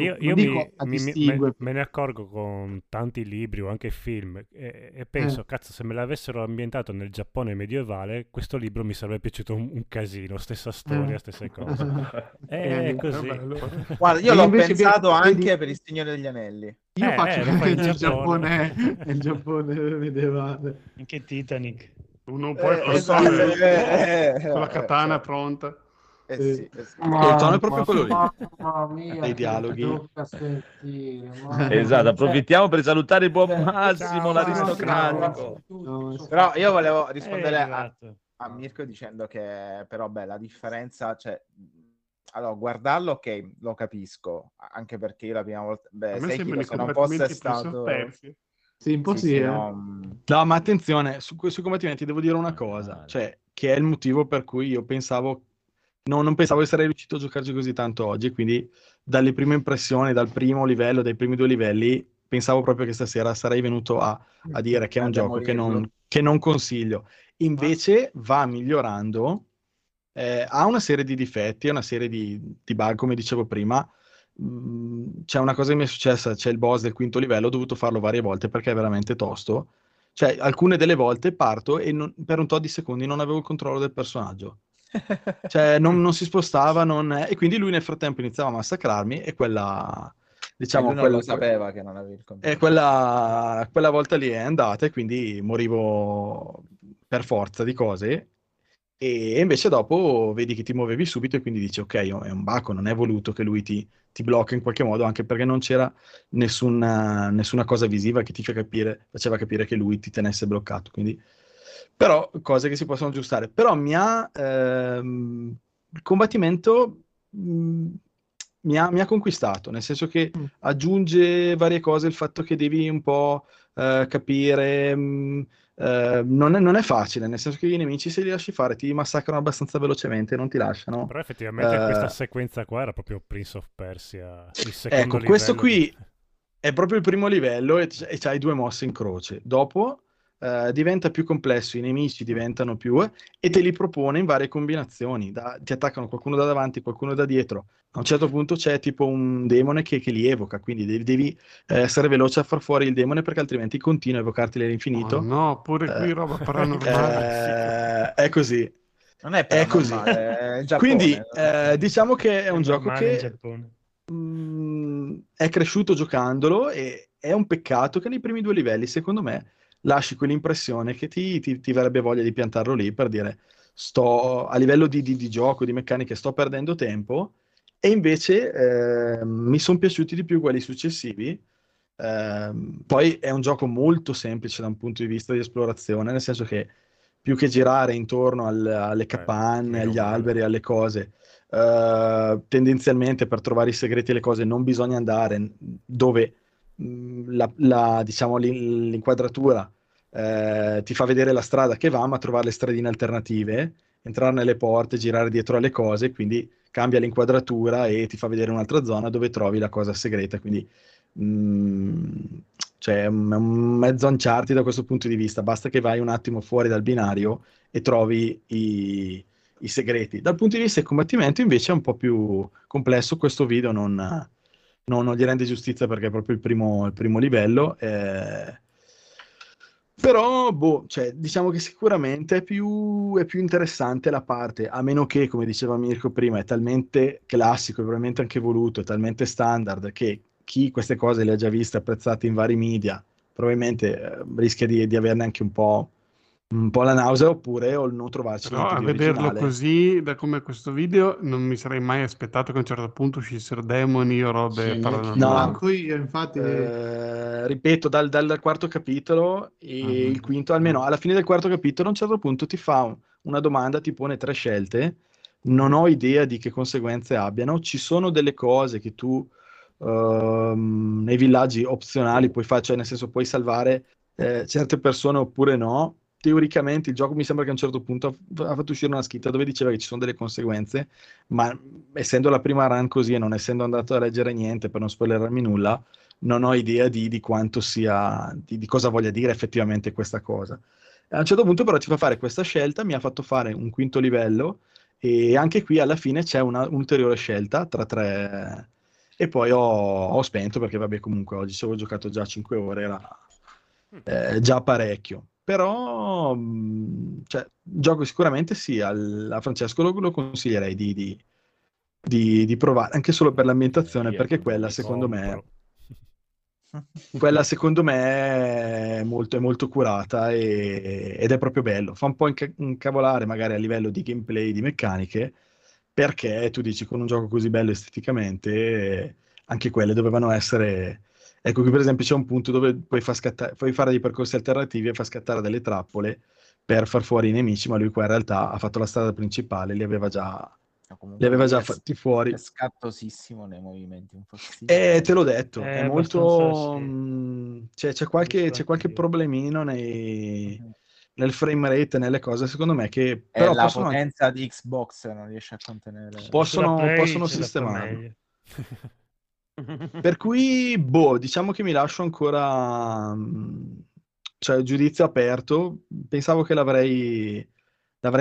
Me ne accorgo con tanti libri o anche film, e penso cazzo, se me l'avessero ambientato nel Giappone medievale questo libro mi sarebbe piaciuto un casino, stessa storia, stessa cosa. Così. Guarda, io l'ho pensato anche per Il Signore degli Anelli. Io faccio il Giappone medievale. Anche Titanic. Uno può con la katana pronta. Sì. Il tono è proprio quello lì, dei dialoghi. Esatto, approfittiamo per salutare il buon Massimo, l'aristocratico. Però io volevo rispondere a Mirko dicendo che però beh, la differenza, cioè, allora guardarlo ok, lo capisco, anche perché io la prima volta, beh, Sekiro, se non fosse stato sì, un po' sì, no, ma attenzione, sui combattimenti devo dire una cosa, cioè che è il motivo per cui io pensavo non pensavo di essere riuscito a giocarci così tanto oggi, quindi dalle prime impressioni, dal primo livello, dai primi due livelli, pensavo proprio che stasera sarei venuto a dire che è un gioco che non consiglio. Invece va migliorando, ha una serie di difetti, una serie di bug, come dicevo prima. C'è una cosa che mi è successa, c'è il boss del quinto livello, ho dovuto farlo varie volte perché è veramente tosto. Cioè, alcune delle volte parto e per un tot di secondi non avevo il controllo del personaggio. Cioè, non si spostava, e quindi lui nel frattempo iniziava a massacrarmi e quella... diciamo quello sapeva che non avevi il controllo. E quella volta lì è andata e quindi morivo per forza di cose, e invece dopo vedi che ti muovevi subito e quindi dici ok, è un bacco, non è voluto che lui ti blocca in qualche modo, anche perché non c'era nessuna cosa visiva che ti faceva capire che lui ti tenesse bloccato, quindi però cose che si possono aggiustare. Però il combattimento mi ha conquistato, nel senso che aggiunge varie cose, il fatto che devi un po' capire, non è facile, nel senso che i nemici, se li lasci fare, ti massacrano abbastanza velocemente, non ti lasciano. Però effettivamente questa sequenza qua era proprio Prince of Persia, il secondo livello. Questo qui è proprio il primo livello e c'hai due mosse in croce. Dopo diventa più complesso, i nemici diventano più e te li propone in varie combinazioni, ti attaccano qualcuno da davanti, qualcuno da dietro, a un certo punto c'è tipo un demone che li evoca, quindi devi essere veloce a far fuori il demone perché altrimenti continua a evocarti all'infinito. Oh no, pure qui roba paranormale. È così, non è paranormale, è così. Quindi diciamo che è un gioco che è cresciuto giocandolo, e è un peccato che nei primi due livelli, secondo me, lasci quell'impressione che ti verrebbe voglia di piantarlo lì per dire sto a livello di gioco, di meccaniche, sto perdendo tempo. E invece mi sono piaciuti di più quelli successivi. Poi è un gioco molto semplice da un punto di vista di esplorazione, nel senso che più che girare intorno alle capanne, agli alberi, alle cose, tendenzialmente per trovare i segreti e le cose non bisogna andare dove diciamo l'inquadratura ti fa vedere la strada che va, ma trovare le stradine alternative, entrare nelle porte, girare dietro alle cose, quindi cambia l'inquadratura e ti fa vedere un'altra zona dove trovi la cosa segreta, quindi cioè, è un mezzo Uncharted da questo punto di vista, basta che vai un attimo fuori dal binario e trovi i segreti. Dal punto di vista del combattimento invece è un po' più complesso, questo video non gli rende giustizia perché è proprio il primo livello, però cioè, diciamo che sicuramente è più interessante la parte, a meno che, come diceva Mirko prima, è talmente classico e probabilmente anche voluto, è talmente standard che chi queste cose le ha già viste, apprezzate in vari media, probabilmente rischia di averne anche un po' la nausea, oppure o non trovarci. Però a vederlo originale, così, da come questo video, non mi sarei mai aspettato che a un certo punto uscissero demoni o robe. Sì, no, io infatti ripeto, dal quarto capitolo e il quinto, almeno alla fine del quarto capitolo, a un certo punto ti fa una domanda, ti pone tre scelte, non ho idea di che conseguenze abbiano, ci sono delle cose che tu nei villaggi opzionali puoi fare, cioè nel senso puoi salvare certe persone oppure no. Teoricamente il gioco mi sembra che a un certo punto ha fatto uscire una scritta dove diceva che ci sono delle conseguenze, ma essendo la prima run così e non essendo andato a leggere niente per non spoilerarmi nulla, non ho idea di quanto sia, di cosa voglia dire effettivamente questa cosa. A un certo punto però ci fa fare questa scelta, mi ha fatto fare un quinto livello e anche qui alla fine c'è un'ulteriore scelta tra tre, e poi ho spento perché vabbè, comunque oggi ci avevo giocato già 5 ore, era già parecchio. Però cioè, gioco sicuramente sì, a Francesco lo consiglierei di provare, anche solo per l'ambientazione, perché quella secondo me è molto curata ed è proprio bello. Fa un po' incavolare magari a livello di gameplay, di meccaniche, perché tu dici con un gioco così bello esteticamente anche quelle dovevano essere... Ecco, qui per esempio c'è un punto dove puoi fare dei percorsi alternativi e far scattare delle trappole per far fuori i nemici, ma lui qua in realtà ha fatto la strada principale, li aveva già fatti fuori. È scattosissimo nei movimenti, un po' te l'ho detto, è molto... C'è qualche problemino nei... Mm-hmm. Nel frame rate, nelle cose, secondo me, che però la potenza di Xbox non riesce a contenere. Possono sistemarlo. Per cui, diciamo che mi lascio ancora, cioè, giudizio aperto. Pensavo che l'avrei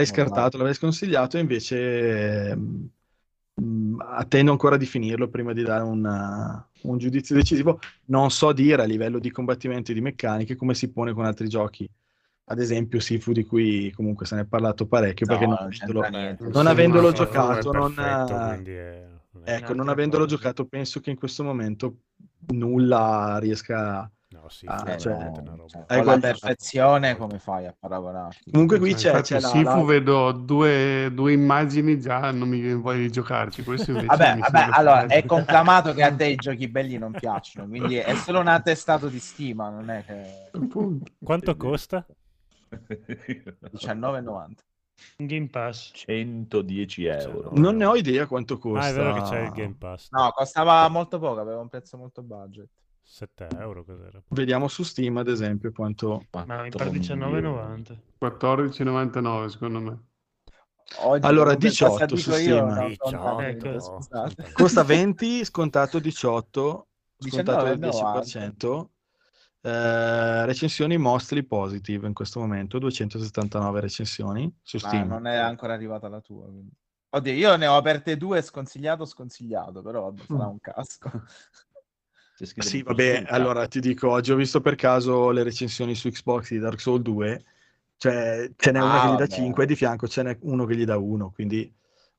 scartato, l'avrei sconsigliato, invece attendo ancora di finirlo prima di dare un giudizio decisivo. Non so dire a livello di combattimenti e di meccaniche come si pone con altri giochi. Ad esempio Sifu, di cui comunque se ne è parlato parecchio, perché non avendolo giocato, penso che in questo momento nulla riesca alla perfezione. Come fai a paragonarti? Comunque qui c'è Sifu, vedo due immagini, già non mi voglio di giocarci. Questo invece allora è conclamato che a te i giochi belli non piacciono, quindi è solo un attestato di stima, non è che... Quanto costa? €19,90. Un Game Pass €110. Non ne ho idea quanto costa. È vero che c'è il Game Pass. No, costava molto poco, aveva un prezzo molto budget. €7, cos'era? Vediamo su Steam ad esempio quanto. Ma mi pare €19,90. €14,99 secondo me. Oggi allora €18 su Steam. Costa €20, scontato €18, scontato del 10%. Recensioni mostly positive in questo momento, 279 recensioni su Steam. Non è ancora arrivata la tua, quindi. Oddio, io ne ho aperte due, sconsigliato, però sarà un casco. Sì, vabbè, allora ti dico, oggi ho visto per caso le recensioni su Xbox di Dark Souls 2, cioè ce n'è una che gli dà 5 e di fianco ce n'è uno che gli dà 1, quindi...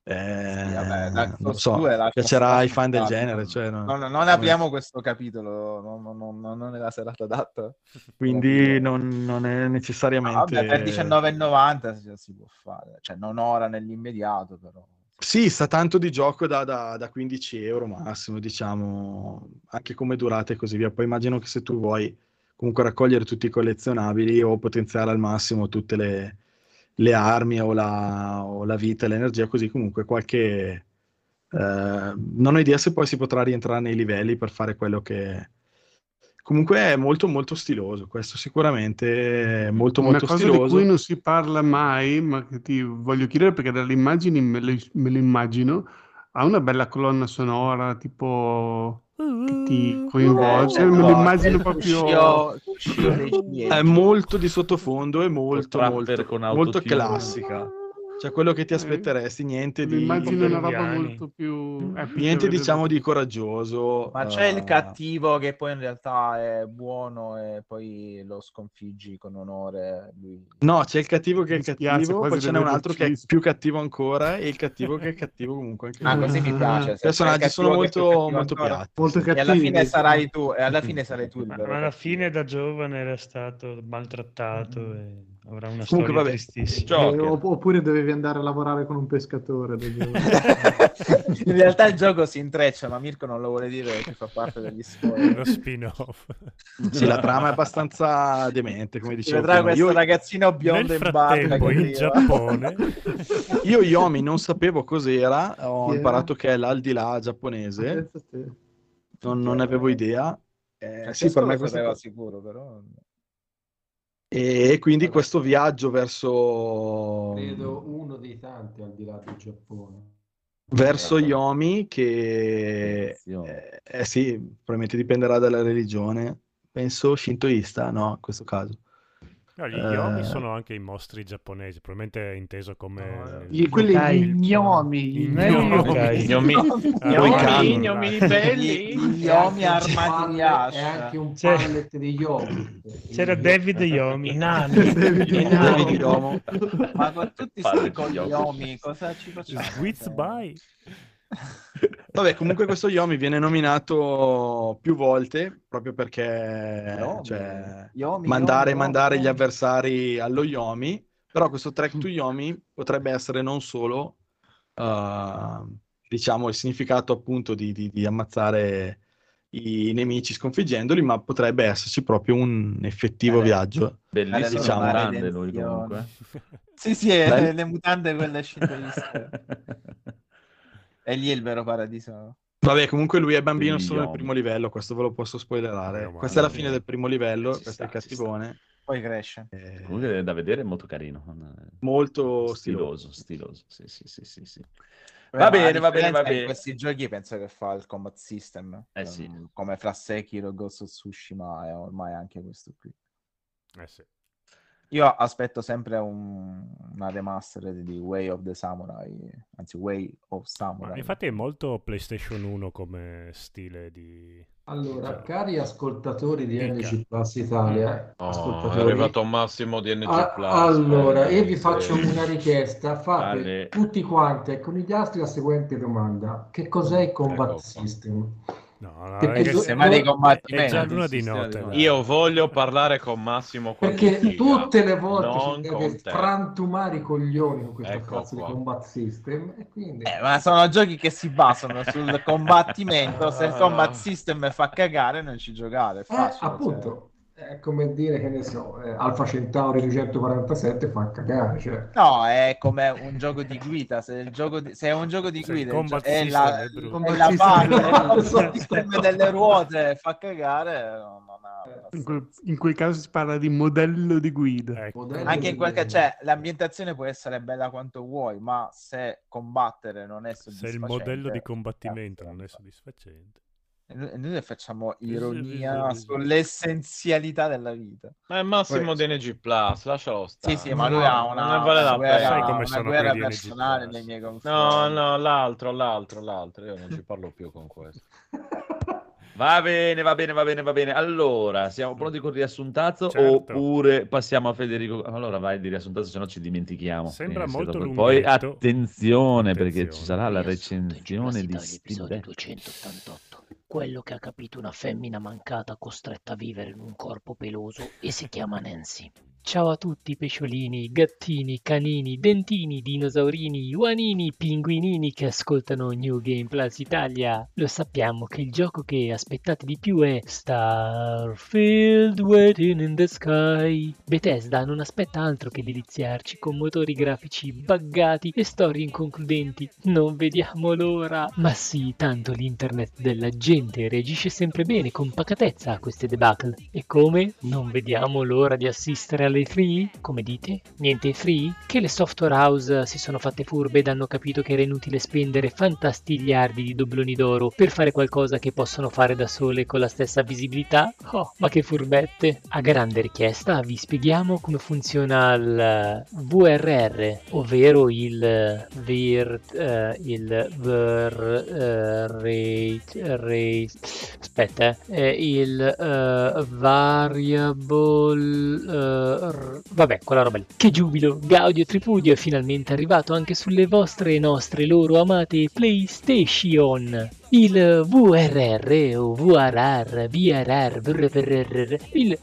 piacerà ai fan del genere, cioè, non apriamo questo capitolo, non è la serata adatta, quindi non è necessariamente per €19,90 si può fare, cioè non ora nell'immediato, però sì, sta tanto di gioco da €15 massimo, diciamo, anche come durata e così via. Poi immagino che se tu vuoi comunque raccogliere tutti i collezionabili o potenziare al massimo tutte le armi o la vita, l'energia, così comunque qualche... non ho idea se poi si potrà rientrare nei livelli per fare quello che... Comunque è molto molto stiloso, questo sicuramente, molto molto stiloso. Una cosa di cui non si parla mai, ma che ti voglio chiedere perché dalle immagini me lo immagino, ha una bella colonna sonora tipo... che ti coinvolge, me lo immagino proprio. È molto di sottofondo e molto classica, cioè quello che ti aspetteresti, niente di... Immagino una roba molto più... niente diciamo di coraggioso. Ma c'è il cattivo che poi in realtà è buono e poi lo sconfiggi con onore. No, c'è il cattivo che è il cattivo, poi ce n'è un altro che è più cattivo ancora e il cattivo che è cattivo comunque anche. Così mi piace. I personaggi sono molto piatti. Molto cattivi. E alla fine sarai tu. Ma alla fine da giovane era stato maltrattato e... avrà una comunque, storia tristissima. Oppure dovevi andare a lavorare con un pescatore. In realtà il gioco si intreccia, ma Mirko non lo vuole dire che fa parte degli spoiler. Lo spin-off. Sì, la trama è abbastanza demente, come dicevo. Vedrà questo ragazzino biondo in barca in Giappone. Io Yomi non sapevo cos'era, ho imparato che è l'aldilà giapponese. Non ne avevo idea. Sì, per me questo era sicuro, però... E quindi questo viaggio verso... Credo uno dei tanti al di là del Giappone. Verso Yomi, che... sì, probabilmente dipenderà dalla religione. Penso shintoista, no, in questo caso. No, gli Yomi sono anche i mostri giapponesi, probabilmente inteso come... Gli gnomi belli. Gli Yomi armati di ascia. E anche un pallet di Yomi. C'era David Yomi. Nani di Yomo. Ma con tutti questi Yomi cosa ci facciamo? Sweets by... Vabbè, comunque questo Yomi viene nominato più volte proprio perché mandare gli avversari allo Yomi, però questo track to Yomi potrebbe essere non solo diciamo il significato appunto di ammazzare i nemici sconfiggendoli, ma potrebbe esserci proprio un effettivo viaggio. Bellissimo, diciamo, grande lui comunque. Sì, le mutande quelle scintillanti. E lì è il vero paradiso. Vabbè, comunque lui è bambino solo nel primo livello, questo ve lo posso spoilerare. Questa è la fine del primo livello, questo è il cattivone. Poi cresce. Comunque da vedere è molto carino. Molto stiloso. Sì. Va bene. Questi giochi penso che fa il combat system. Sì. Come fra Sekiro e Ghost of Tsushima è ormai anche questo qui. Sì. Io aspetto sempre una remaster di Way of Samurai. Ma infatti è molto PlayStation 1 come stile di... Allora, cari ascoltatori di NG Plus Italia, è arrivato a un massimo di NG Plus. Allora, e vi faccio una richiesta, fate tutti quanti con i diastri la seguente domanda: che cos'è il combat system? No, perché io voglio parlare con Massimo, perché tutte le volte deve frantumare i coglioni con questo cazzo di combat system, e quindi... ma sono giochi che si basano sul combattimento. Se il combat system fa cagare non ci giocare, è facile, appunto, cioè. È come dire, che ne so, Alpha Centauri 247 fa cagare, cioè. No, è come un gioco di guida. Se è un gioco di guida è la barra delle ruote, fa cagare, in quel caso si parla di modello di guida, modello anche in quel caso, cioè, l'ambientazione può essere bella quanto vuoi, ma se combattere non è soddisfacente, se il modello di combattimento non è soddisfacente, noi facciamo ironia sull'essenzialità della vita. Ma è Massimo di NG Plus, lascialo stare. Sì, ma lui ha una guerra personale nei miei confronti. No, l'altro, io non ci parlo più con questo. Va bene. Allora, siamo pronti con il riassuntato, certo, oppure passiamo a Federico? Allora vai di riassuntato, se no ci dimentichiamo. Sembra molto lungo. Poi attenzione, perché ci sarà la recensione di Steam Fest 288. Quello che ha capito una femmina mancata costretta a vivere in un corpo peloso e si chiama Nancy. Ciao a tutti pesciolini, gattini, canini, dentini, dinosaurini, juanini, pinguinini che ascoltano New Game Plus Italia. Lo sappiamo che il gioco che aspettate di più è Starfield Waiting in the Sky. Bethesda non aspetta altro che deliziarci con motori grafici buggati e storie inconcludenti. Non vediamo l'ora. Ma sì, tanto l'internet della gente reagisce sempre bene, con pacatezza, a queste debacle. E come? Non vediamo l'ora di assistere alle free? Come dite? Niente free? Che le software house si sono fatte furbe ed hanno capito che era inutile spendere fantastigliardi di dobloni d'oro per fare qualcosa che possono fare da sole con la stessa visibilità? Oh, ma che furbette! A grande richiesta vi spieghiamo come funziona il VRR, ovvero il variable, vabbè, quella roba lì. Che giubilo, gaudio e tripudio, è finalmente arrivato anche sulle vostre e nostre loro amate PlayStation. Il VRR o VRR, VRR, VRR, il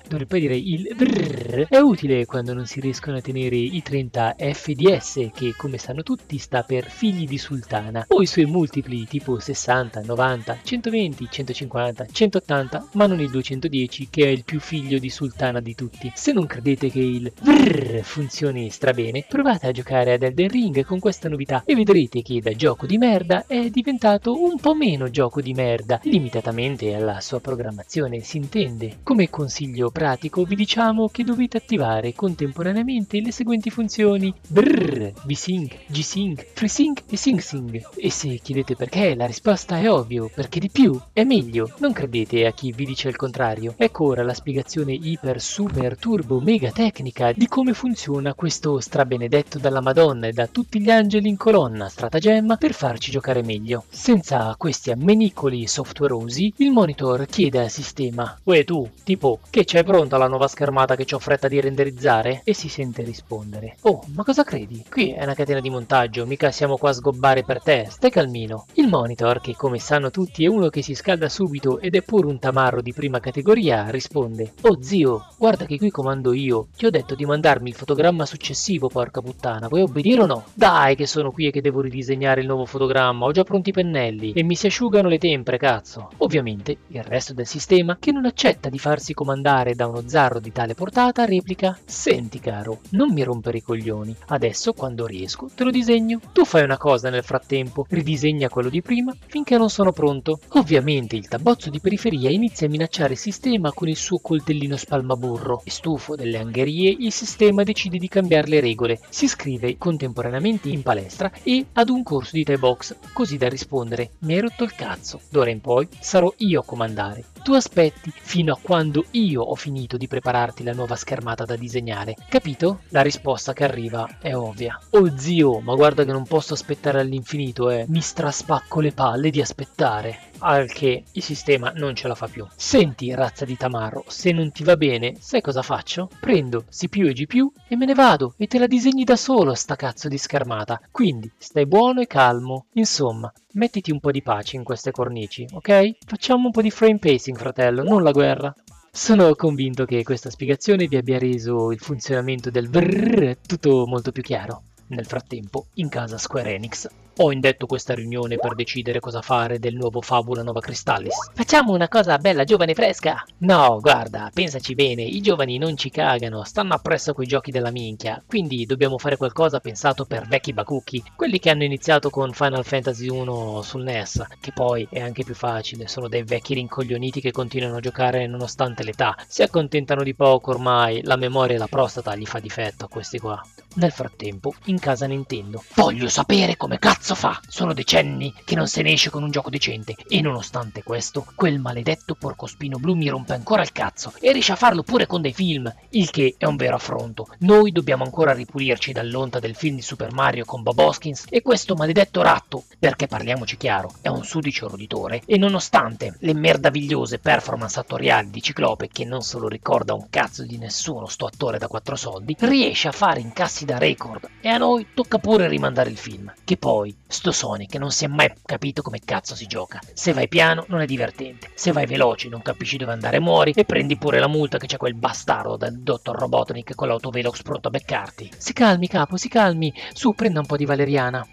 VRR è utile quando non si riescono a tenere i 30 fps, che come sanno tutti sta per figli di sultana, o i suoi multipli tipo 60, 90, 120, 150, 180, ma non il 210 che è il più figlio di sultana di tutti. Se non credete che il VRR funzioni strabene, provate a giocare ad Elden Ring con questa novità e vedrete che da gioco di merda è diventato un po' meno gioco di merda, limitatamente alla sua programmazione, si intende. Come consiglio pratico vi diciamo che dovete attivare contemporaneamente le seguenti funzioni: brrr, vsync, gsync, freesync e syncing. E se chiedete perché, la risposta è ovvio, perché di più è meglio. Non credete a chi vi dice il contrario. Ecco ora la spiegazione iper super turbo mega tecnica di come funziona questo strabenedetto dalla Madonna e da tutti gli angeli in colonna stratagemma per farci giocare meglio. Senza questi ammenicoli softwareosi, il monitor chiede al sistema: uè tu, tipo, che c'è pronta la nuova schermata che c'ho fretta di renderizzare? E si sente rispondere: oh, ma cosa credi? Qui è una catena di montaggio, mica siamo qua a sgobbare per te, stai calmino. Il monitor, che come sanno tutti è uno che si scalda subito ed è pure un tamarro di prima categoria, risponde: oh zio, guarda che qui comando io, ti ho detto di mandarmi il fotogramma successivo, porca puttana, vuoi obbedire o no? Dai che sono qui e che devo ridisegnare il nuovo fotogramma, ho già pronti i pennelli e mi si è asciugano le tempre, cazzo. Ovviamente il resto del sistema, che non accetta di farsi comandare da uno zarro di tale portata, replica: senti caro, non mi rompere i coglioni, adesso quando riesco te lo disegno, tu fai una cosa nel frattempo, ridisegna quello di prima finché non sono pronto. Ovviamente il tabbozzo di periferia inizia a minacciare il sistema con il suo coltellino spalmaburro e, stufo delle angherie, il sistema decide di cambiare le regole. Si iscrive contemporaneamente in palestra e ad un corso di Thai box, così da rispondere: mi hai rotto il cazzo, d'ora in poi sarò io a comandare, tu aspetti fino a quando io ho finito di prepararti la nuova schermata da disegnare, capito? La risposta che arriva è ovvia: oh zio, ma guarda che non posso aspettare all'infinito, mi straspacco le palle di aspettare. Al che il sistema non ce la fa più: senti razza di tamarro, se non ti va bene sai cosa faccio? Prendo CPU e GPU e me ne vado e te la disegni da solo sta cazzo di schermata, quindi stai buono e calmo, insomma mettiti un po' di pace in queste cornici, ok? Facciamo un po' di frame pacing, fratello, non la guerra. Sono convinto che questa spiegazione vi abbia reso il funzionamento del VRR tutto molto più chiaro. Nel frattempo, in casa Square Enix, ho indetto questa riunione per decidere cosa fare del nuovo Fabula Nova Crystallis. Facciamo una cosa bella giovane e fresca! No, guarda, pensaci bene, i giovani non ci cagano, stanno appresso a quei giochi della minchia, quindi dobbiamo fare qualcosa pensato per vecchi bacucchi, quelli che hanno iniziato con Final Fantasy 1 sul NES, che poi è anche più facile, sono dei vecchi rincoglioniti che continuano a giocare nonostante l'età, si accontentano di poco ormai, la memoria e la prostata gli fa difetto a questi qua. Nel frattempo, in casa Nintendo, voglio sapere come cazzo fa, sono decenni che non se ne esce con un gioco decente e nonostante questo quel maledetto porcospino blu mi rompe ancora il cazzo e riesce a farlo pure con dei film, il che è un vero affronto. Noi dobbiamo ancora ripulirci dall'onta del film di Super Mario con Bob Hoskins e questo maledetto ratto, perché parliamoci chiaro, è un sudicio roditore e nonostante le merdavigliose performance attoriali di Ciclope, che non se lo ricorda un cazzo di nessuno sto attore da 4 soldi, riesce a fare incassi da record e a noi tocca pure rimandare il film, che poi sto Sonic non si è mai capito come cazzo si gioca, se vai piano non è divertente, se vai veloce non capisci dove andare e muori e prendi pure la multa che c'è quel bastardo del dottor Robotnik con l'autovelox pronto a beccarti. Si calmi capo, si calmi, su prenda un po' di valeriana.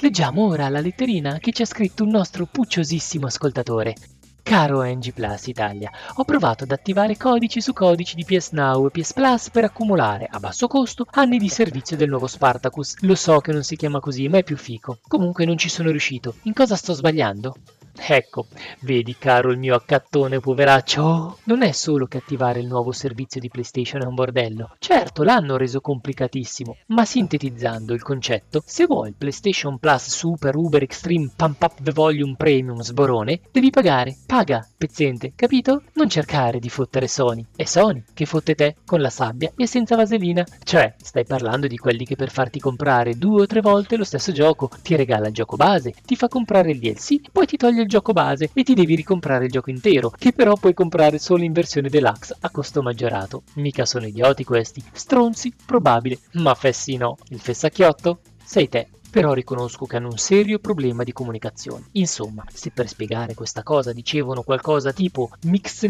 Leggiamo ora la letterina che ci ha scritto un nostro pucciosissimo ascoltatore. Caro NG Plus Italia, ho provato ad attivare codici su codici di PS Now e PS Plus per accumulare, a basso costo, anni di servizio del nuovo Spartacus. Lo so che non si chiama così, ma è più fico. Comunque non ci sono riuscito. In cosa sto sbagliando? Ecco, vedi caro il mio accattone poveraccio, oh, non è solo che attivare il nuovo servizio di PlayStation è un bordello, certo l'hanno reso complicatissimo, ma sintetizzando il concetto, se vuoi il PlayStation Plus Super Uber Extreme Pump Up The Volume Premium sborone, devi pagare, paga, pezzente, capito? Non cercare di fottere Sony, è Sony che fotte te con la sabbia e senza vaselina, cioè stai parlando di quelli che per farti comprare 2 o 3 volte lo stesso gioco, ti regala il gioco base, ti fa comprare il DLC, poi ti toglie il gioco base e ti devi ricomprare il gioco intero, che però puoi comprare solo in versione deluxe a costo maggiorato. Mica sono idioti questi, stronzi probabile, ma fessi no, il fessacchiotto sei te. Però riconosco che hanno un serio problema di comunicazione. Insomma, se per spiegare questa cosa dicevano qualcosa tipo mix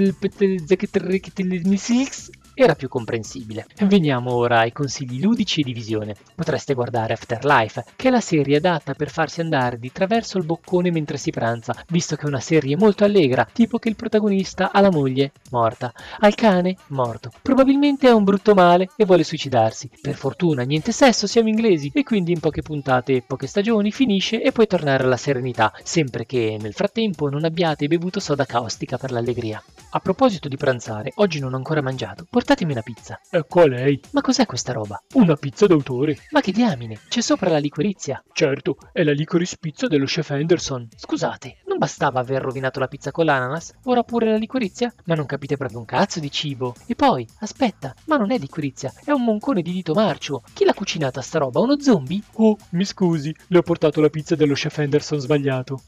era più comprensibile. Veniamo ora ai consigli ludici e di visione. Potreste guardare Afterlife, che è la serie adatta per farsi andare di traverso il boccone mentre si pranza, visto che è una serie molto allegra, tipo che il protagonista ha la moglie morta, ha il cane morto, probabilmente ha un brutto male e vuole suicidarsi. Per fortuna niente sesso, siamo inglesi, e quindi in poche puntate e poche stagioni finisce e puoi tornare alla serenità, sempre che nel frattempo non abbiate bevuto soda caustica per l'allegria. A proposito di pranzare, oggi non ho ancora mangiato, portatemi una pizza. E qual è? Ma cos'è questa roba? Una pizza d'autore. Ma che diamine, c'è sopra la licorizia. Certo, è la licorice pizza dello chef Henderson. Scusate, non bastava aver rovinato la pizza con l'ananas, ora pure la licorizia? Ma non capite proprio un cazzo di cibo. E poi, aspetta, ma non è licorizia, è un moncone di dito marcio. Chi l'ha cucinata sta roba, uno zombie? Oh, mi scusi, le ho portato la pizza dello chef Henderson sbagliato.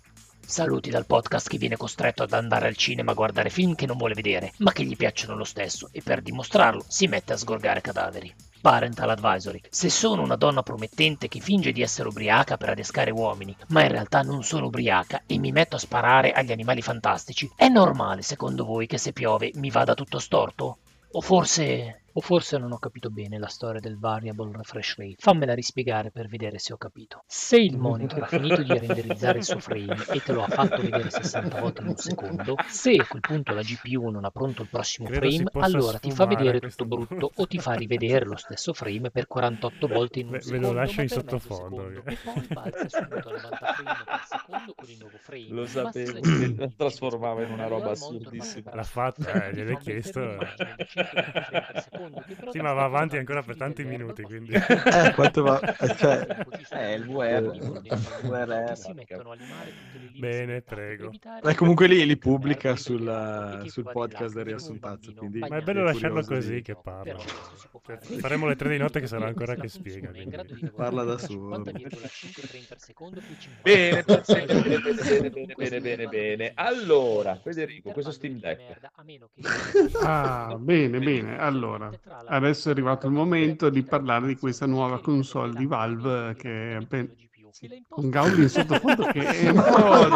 Saluti dal podcast che viene costretto ad andare al cinema a guardare film che non vuole vedere, ma che gli piacciono lo stesso, e per dimostrarlo si mette a sgorgare cadaveri. Parental Advisory. Se sono una donna promettente che finge di essere ubriaca per adescare uomini, ma in realtà non sono ubriaca e mi metto a sparare agli animali fantastici, è normale secondo voi che se piove mi vada tutto storto? O forse O forse non ho capito bene la storia del variable refresh rate. Fammela rispiegare per vedere se ho capito. Se il monitor ha finito di renderizzare il suo frame e te lo ha fatto vedere 60 volte in un secondo, se a quel punto la GPU non ha pronto il prossimo frame, allora ti fa vedere tutto brutto o ti fa rivedere lo stesso frame per 48 volte in un secondo. Ve lo lascio in sottofondo. E poi balza subito a 90 frame per secondo con il nuovo frame. Lo sapevo, lo trasformava in una roba assurdissima. L'ha fatta, gliel'hai chiesto. Sì, ma va avanti ancora per tanti minuti, quindi quanto va? Cioè... il VR si mettono a limare tutte le linee. Bene, prego. E comunque lì li pubblica sul podcast del riassuntato, quindi... Ma è bello lasciarlo così che parla. Faremo le 3 di notte che sarà ancora che spiega. Parla da solo. Bene, bene. Allora, Federico, questo Steam Deck. Ah, bene. Allora, adesso è arrivato il momento di parlare di questa nuova console di Valve che è appena... un Gaudi in sottofondo che è un po'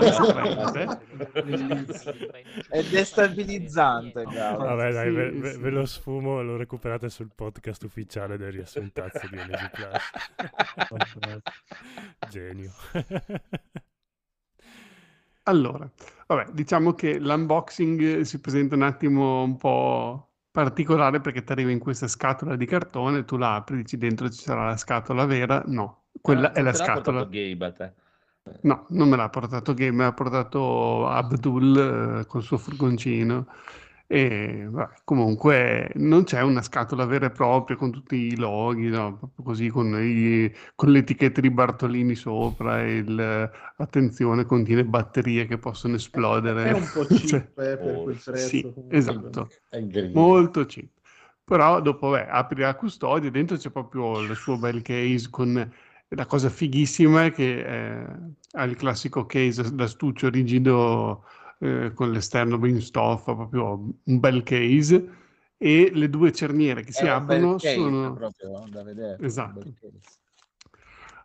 è destabilizzante. Vabbè, dai, ve lo sfumo, lo recuperate sul podcast ufficiale del riassuntazzo di New Game Plus. Genio. Allora, vabbè, diciamo che l'unboxing si presenta un attimo un po' particolare perché ti arriva in questa scatola di cartone, tu la apri, dici dentro ci sarà la scatola vera, no, quella è la scatola. No, non me l'ha portato Gabe, me l'ha portato Abdul col suo furgoncino e vabbè, comunque non c'è una scatola vera e propria con tutti i loghi, no? Proprio così con le etichette di Bartolini sopra e attenzione contiene batterie che possono esplodere, è un po' cheap cioè, per quel prezzo, sì, esatto, è molto cheap, però dopo apri la custodia, dentro c'è proprio il suo bel case con la cosa fighissima è che ha il classico case d'astuccio rigido con l'esterno ben in stoffa, proprio un bel case, e le due cerniere che si aprono sono proprio da vedere, esatto,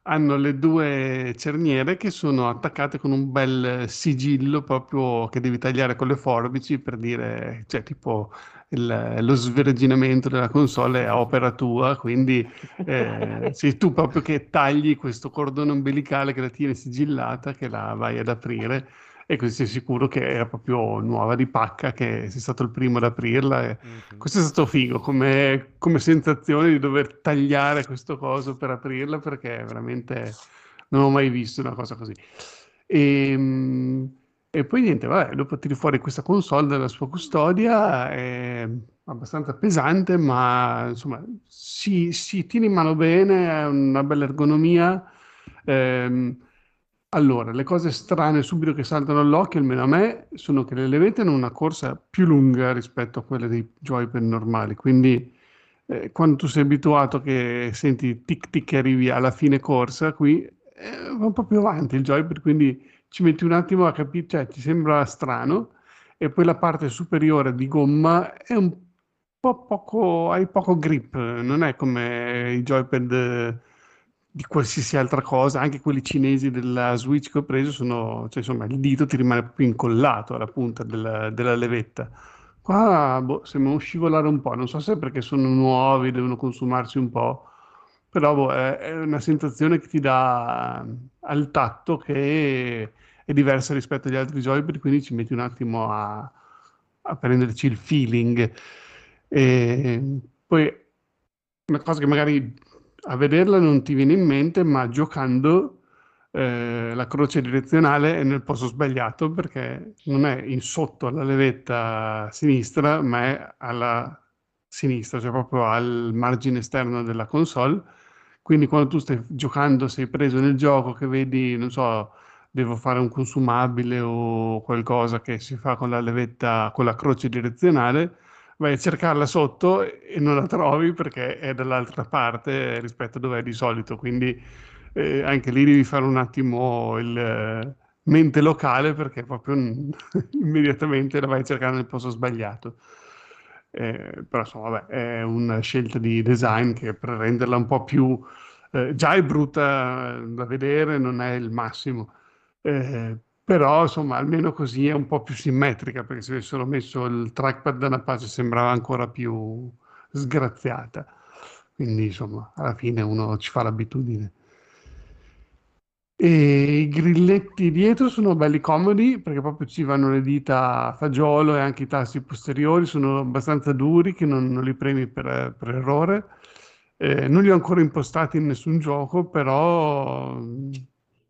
hanno le due cerniere che sono attaccate con un bel sigillo proprio che devi tagliare con le forbici per dire, cioè tipo lo sverginamento della console è opera tua, quindi sei tu proprio che tagli questo cordone ombelicale che la tiene sigillata, che la vai ad aprire. E questo è sicuro che era proprio nuova di pacca, che sei stato il primo ad aprirla. E questo è stato figo, come sensazione di dover tagliare questo coso per aprirla, perché veramente non ho mai visto una cosa così. E poi niente, dopo tiri fuori questa console dalla sua custodia, è abbastanza pesante, ma insomma si tiene in mano bene, è una bella ergonomia. Allora, le cose strane subito che saltano all'occhio, almeno a me, sono che le levette hanno una corsa più lunga rispetto a quelle dei joypad normali, quindi quando tu sei abituato che senti tic tic e arrivi alla fine corsa, qui va proprio avanti il joypad, quindi ci metti un attimo a capire, cioè ti sembra strano, e poi la parte superiore di gomma è un po' poco, hai poco grip, non è come i joypad... di qualsiasi altra cosa, anche quelli cinesi della Switch che ho preso sono, cioè insomma il dito ti rimane più incollato alla punta della levetta. Qua sembra scivolare un po', non so se perché sono nuovi, devono consumarsi un po', però è una sensazione che ti dà al tatto che è diversa rispetto agli altri joypad, quindi ci metti un attimo a prenderci il feeling. E poi una cosa che magari a vederla non ti viene in mente, ma giocando la croce direzionale è nel posto sbagliato, perché non è in sotto alla levetta sinistra, ma è alla sinistra, cioè proprio al margine esterno della console. Quindi quando tu stai giocando, sei preso nel gioco che vedi, non so, devo fare un consumabile o qualcosa che si fa con la levetta, con la croce direzionale, vai a cercarla sotto e non la trovi perché è dall'altra parte rispetto a dove è di solito, quindi anche lì devi fare un attimo il mente locale perché proprio immediatamente la vai a cercare nel posto sbagliato. Però insomma è una scelta di design che per renderla un po' più... già è brutta da vedere, non è il massimo, però insomma almeno così è un po' più simmetrica, perché se avessero messo il trackpad da una parte sembrava ancora più sgraziata. Quindi insomma, alla fine uno ci fa l'abitudine. E i grilletti dietro sono belli comodi, perché proprio ci vanno le dita a fagiolo, e anche i tasti posteriori sono abbastanza duri che non li premi per errore. Non li ho ancora impostati in nessun gioco, però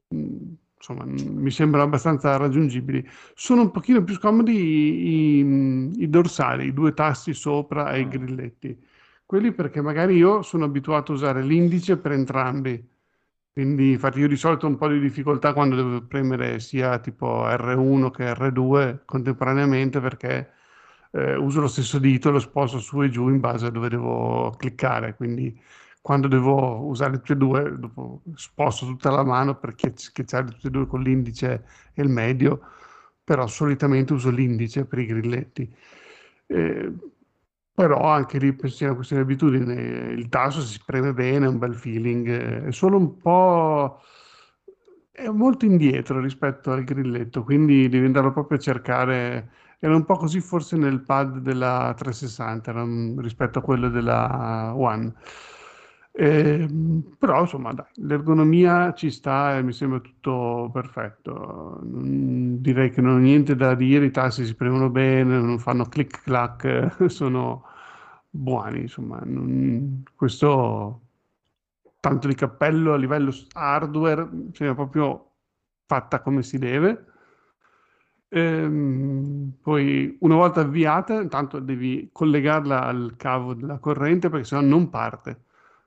insomma mi sembrano abbastanza raggiungibili. Sono un pochino più scomodi i dorsali, i due tasti sopra ai grilletti. Quelli perché magari io sono abituato a usare l'indice per entrambi. Quindi infatti io di solito ho un po' di difficoltà quando devo premere sia tipo R1 che R2 contemporaneamente, perché uso lo stesso dito e lo sposto su e giù in base a dove devo cliccare. Quindi quando devo usare tutti e due, dopo sposto tutta la mano per schiacciare tutti e due con l'indice e il medio, però solitamente uso l'indice per i grilletti. Però anche lì penso una questione di abitudine, il tasto si preme bene, è un bel feeling, è solo un po'... è molto indietro rispetto al grilletto, quindi devi andare proprio a cercare, era un po' così forse nel pad della 360 rispetto a quello della One, però insomma dai, l'ergonomia ci sta e mi sembra tutto perfetto, direi che non ho niente da dire, i tasti si premono bene, non fanno click clack, sono buoni insomma, questo tanto di cappello. A livello hardware sembra proprio fatta come si deve. Poi una volta avviata intanto devi collegarla al cavo della corrente, perché sennò non parte.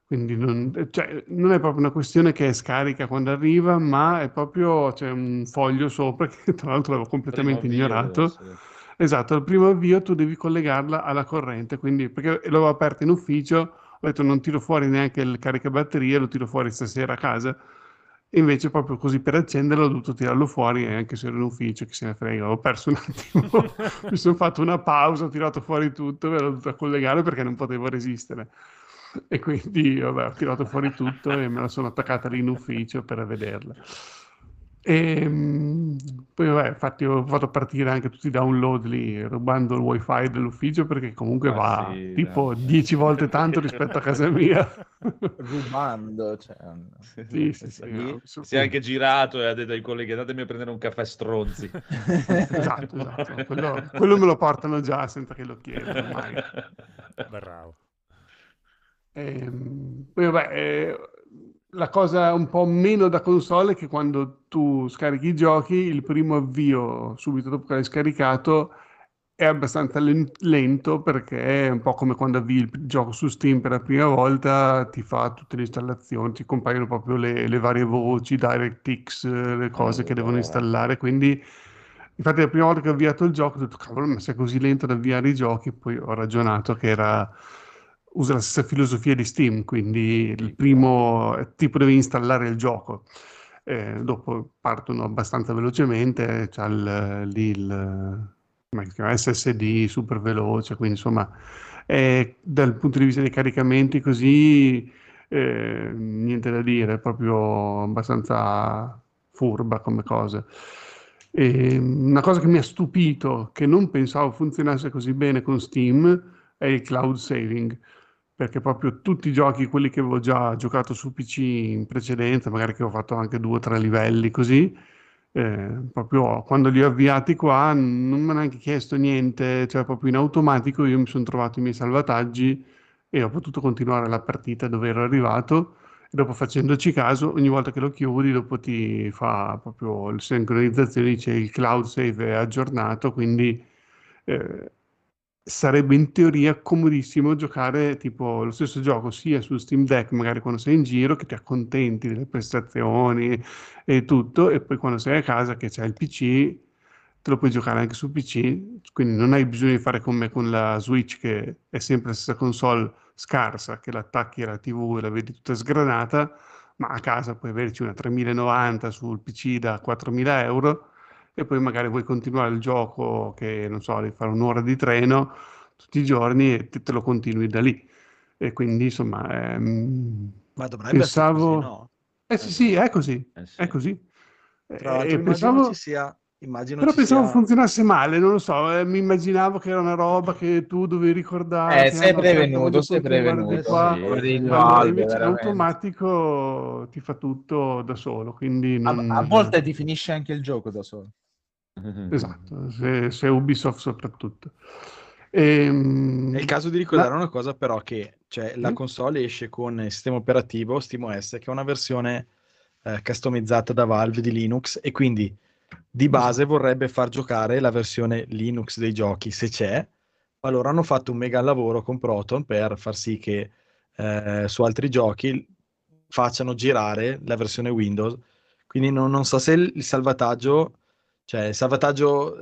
Quindi non è proprio una questione che è scarica quando arriva, ma è proprio, c'è un foglio sopra che tra l'altro l'avevo completamente ignorato. Sì. Esatto, al primo avvio tu devi collegarla alla corrente, quindi perché l'avevo aperta in ufficio, ho detto non tiro fuori neanche il caricabatterie, lo tiro fuori stasera a casa. E invece proprio così per accenderlo ho dovuto tirarlo fuori, anche se ero in ufficio, chi se ne frega, ho perso un attimo, mi sono fatto una pausa, ho tirato fuori tutto, me l'ho dovuto collegare perché non potevo resistere. E quindi vabbè, ho tirato fuori tutto e me la sono attaccata lì in ufficio per vederla. E poi vabbè, infatti ho fatto partire anche tutti i download lì, rubando il wifi dell'ufficio, perché comunque va sì, tipo 10 volte tanto rispetto a casa mia. Rubando, cioè. Si è anche girato e ha detto ai colleghi andatemi a prendere un caffè stronzi. esatto. Quello me lo portano già senza che lo chiedano. Bravo. Poi vabbè, la cosa un po' meno da console è che quando tu scarichi i giochi, il primo avvio subito dopo che l'hai scaricato è abbastanza lento, perché è un po' come quando avvii il gioco su Steam per la prima volta, ti fa tutte le installazioni, ti compaiono proprio le varie voci, DirectX, le cose che devono installare, quindi infatti la prima volta che ho avviato il gioco ho detto cavolo, ma sei così lento ad avviare i giochi, poi ho ragionato che usa la stessa filosofia di Steam, quindi il primo tipo devi installare il gioco, dopo partono abbastanza velocemente, c'è il SSD super veloce, quindi insomma dal punto di vista dei caricamenti così niente da dire, è proprio abbastanza furba come cosa. E una cosa che mi ha stupito, che non pensavo funzionasse così bene con Steam, è il cloud saving, perché proprio tutti i giochi, quelli che avevo già giocato su PC in precedenza, magari che ho fatto anche 2 o 3 livelli così, proprio quando li ho avviati qua non mi hanno neanche chiesto niente, cioè proprio in automatico io mi sono trovato i miei salvataggi e ho potuto continuare la partita dove ero arrivato, e dopo facendoci caso ogni volta che lo chiudi dopo ti fa proprio la sincronizzazione, dice il cloud save è aggiornato, quindi sarebbe in teoria comodissimo giocare tipo lo stesso gioco sia su Steam Deck, magari quando sei in giro che ti accontenti delle prestazioni e tutto, e poi quando sei a casa che c'è il PC te lo puoi giocare anche su PC, quindi non hai bisogno di fare come con la Switch, che è sempre la stessa console scarsa, che l'attacchi alla TV e la vedi tutta sgranata, ma a casa puoi averci una 3090 sul PC da 4.000 euro, e poi magari vuoi continuare il gioco che, non so, devi fare un'ora di treno tutti i giorni e te lo continui da lì. E quindi, insomma, ma dovrebbe pensavo... essere così, no? Sì, è così. Tra l'altro, immagino ci sia Immagino. Però pensavo funzionasse male, non lo so, mi immaginavo che era una roba che tu dovevi ricordare. Sei prevenuto. Qua, sì, invece l'automatico ti fa tutto da solo, quindi non... a volte ti finisce anche il gioco da solo. Esatto, se Ubisoft soprattutto. È il caso di ricordare una cosa però, che cioè, la console esce con il sistema operativo SteamOS, che è una versione customizzata da Valve di Linux, e quindi di base vorrebbe far giocare la versione Linux dei giochi, se c'è. Allora hanno fatto un mega lavoro con Proton per far sì che su altri giochi facciano girare la versione Windows, quindi non so se il salvataggio, cioè il salvataggio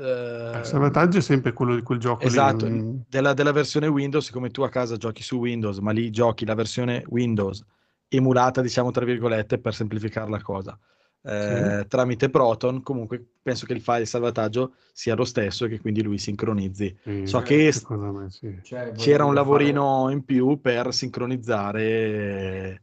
è sempre quello di quel gioco, esatto, lì. Della versione Windows, siccome tu a casa giochi su Windows, ma lì giochi la versione Windows emulata, diciamo tra virgolette, per semplificare la cosa. Sì. Tramite Proton comunque penso che il file di salvataggio sia lo stesso e che quindi lui sincronizzi. Sì, so che c'era un lavorino in più per sincronizzare,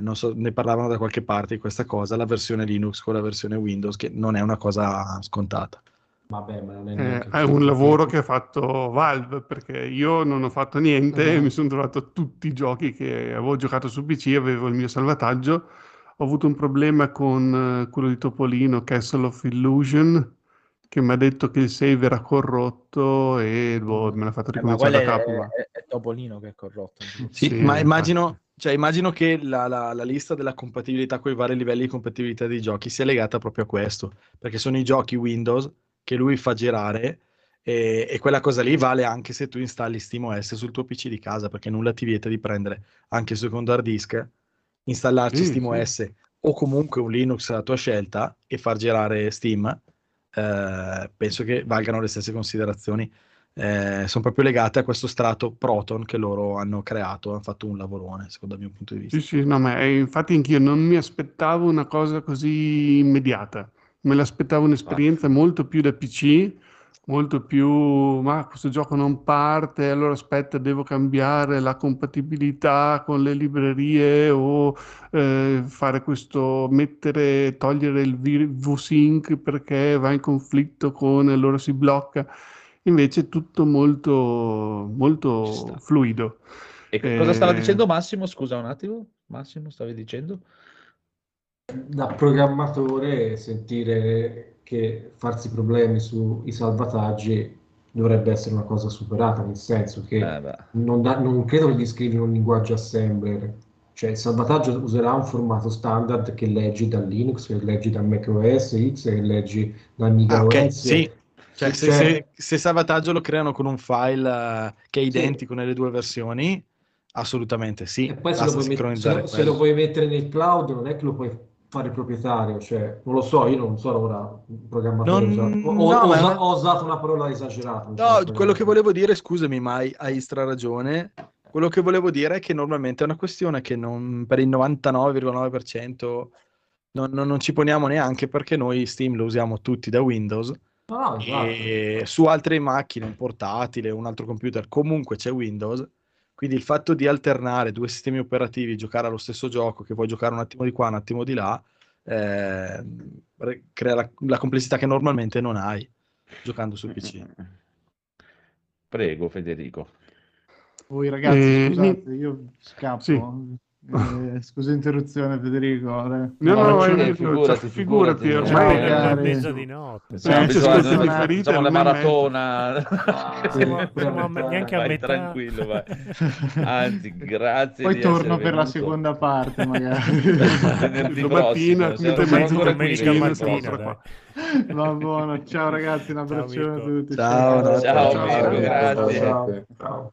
non so, ne parlavano da qualche parte di questa cosa, la versione Linux con la versione Windows, che non è una cosa scontata. Vabbè, ma non è un lavoro che ha fatto Valve, perché io non ho fatto niente. Mi sono trovato tutti i giochi che avevo giocato su PC, avevo il mio salvataggio. Ho avuto un problema con quello di Topolino, Castle of Illusion, che mi ha detto che il save era corrotto e me l'ha fatto ricominciare da capo. È Topolino che è corrotto. Sì, ma immagino che la lista della compatibilità con i vari livelli di compatibilità dei giochi sia legata proprio a questo, perché sono i giochi Windows che lui fa girare, e quella cosa lì vale anche se tu installi SteamOS sul tuo PC di casa, perché nulla ti vieta di prendere anche il secondo hard disk, installarci SteamOS o comunque un Linux alla tua scelta e far girare Steam. Penso che valgano le stesse considerazioni, sono proprio legate a questo strato Proton che loro hanno creato, hanno fatto un lavorone secondo il mio punto di vista. Sì, no, ma infatti anch'io non mi aspettavo una cosa così immediata, me l'aspettavo un'esperienza molto più da PC, molto più, ma questo gioco non parte, allora aspetta, devo cambiare la compatibilità con le librerie, o fare questo, togliere il VSync perché va in conflitto con, allora si blocca. Invece tutto molto molto fluido. E cosa stava dicendo Massimo? Scusa un attimo, Massimo, stavi dicendo? Da programmatore, sentire che farsi problemi sui salvataggi dovrebbe essere una cosa superata, nel senso che non credo che gli scrivi in un linguaggio assembler, cioè il salvataggio userà un formato standard che leggi da Linux, che leggi da macOS X, che leggi da AmigaOS. Okay, sì. Cioè, se il salvataggio lo creano con un file che è identico nelle due versioni, assolutamente sì. E poi se lo puoi mettere nel cloud, non è che lo puoi fare proprietario, cioè non lo so, io non sono ora un programmatore, ho usato una parola esagerata. No, quello che volevo dire, scusami, ma hai straragione, quello che volevo dire è che normalmente è una questione che per il 99,9% non ci poniamo neanche, perché noi Steam lo usiamo tutti da Windows, e su altre macchine, un portatile, un altro computer, comunque c'è Windows. Quindi il fatto di alternare due sistemi operativi, giocare allo stesso gioco, che vuoi giocare un attimo di qua, un attimo di là, crea la complessità che normalmente non hai giocando sul PC. Prego, Federico. Voi ragazzi, scusate, io scappo. Sì. Scusa interruzione, Federico. Figurati, ormai è mezza di notte. Facciamo la maratona. Neanche a metà. Tranquillo, vai. Anzi, grazie. Poi torno per la seconda parte, magari. Domattina, domenica mattina. Va buono, ciao ragazzi, un abbraccione a tutti. Ciao, grazie. Ciao.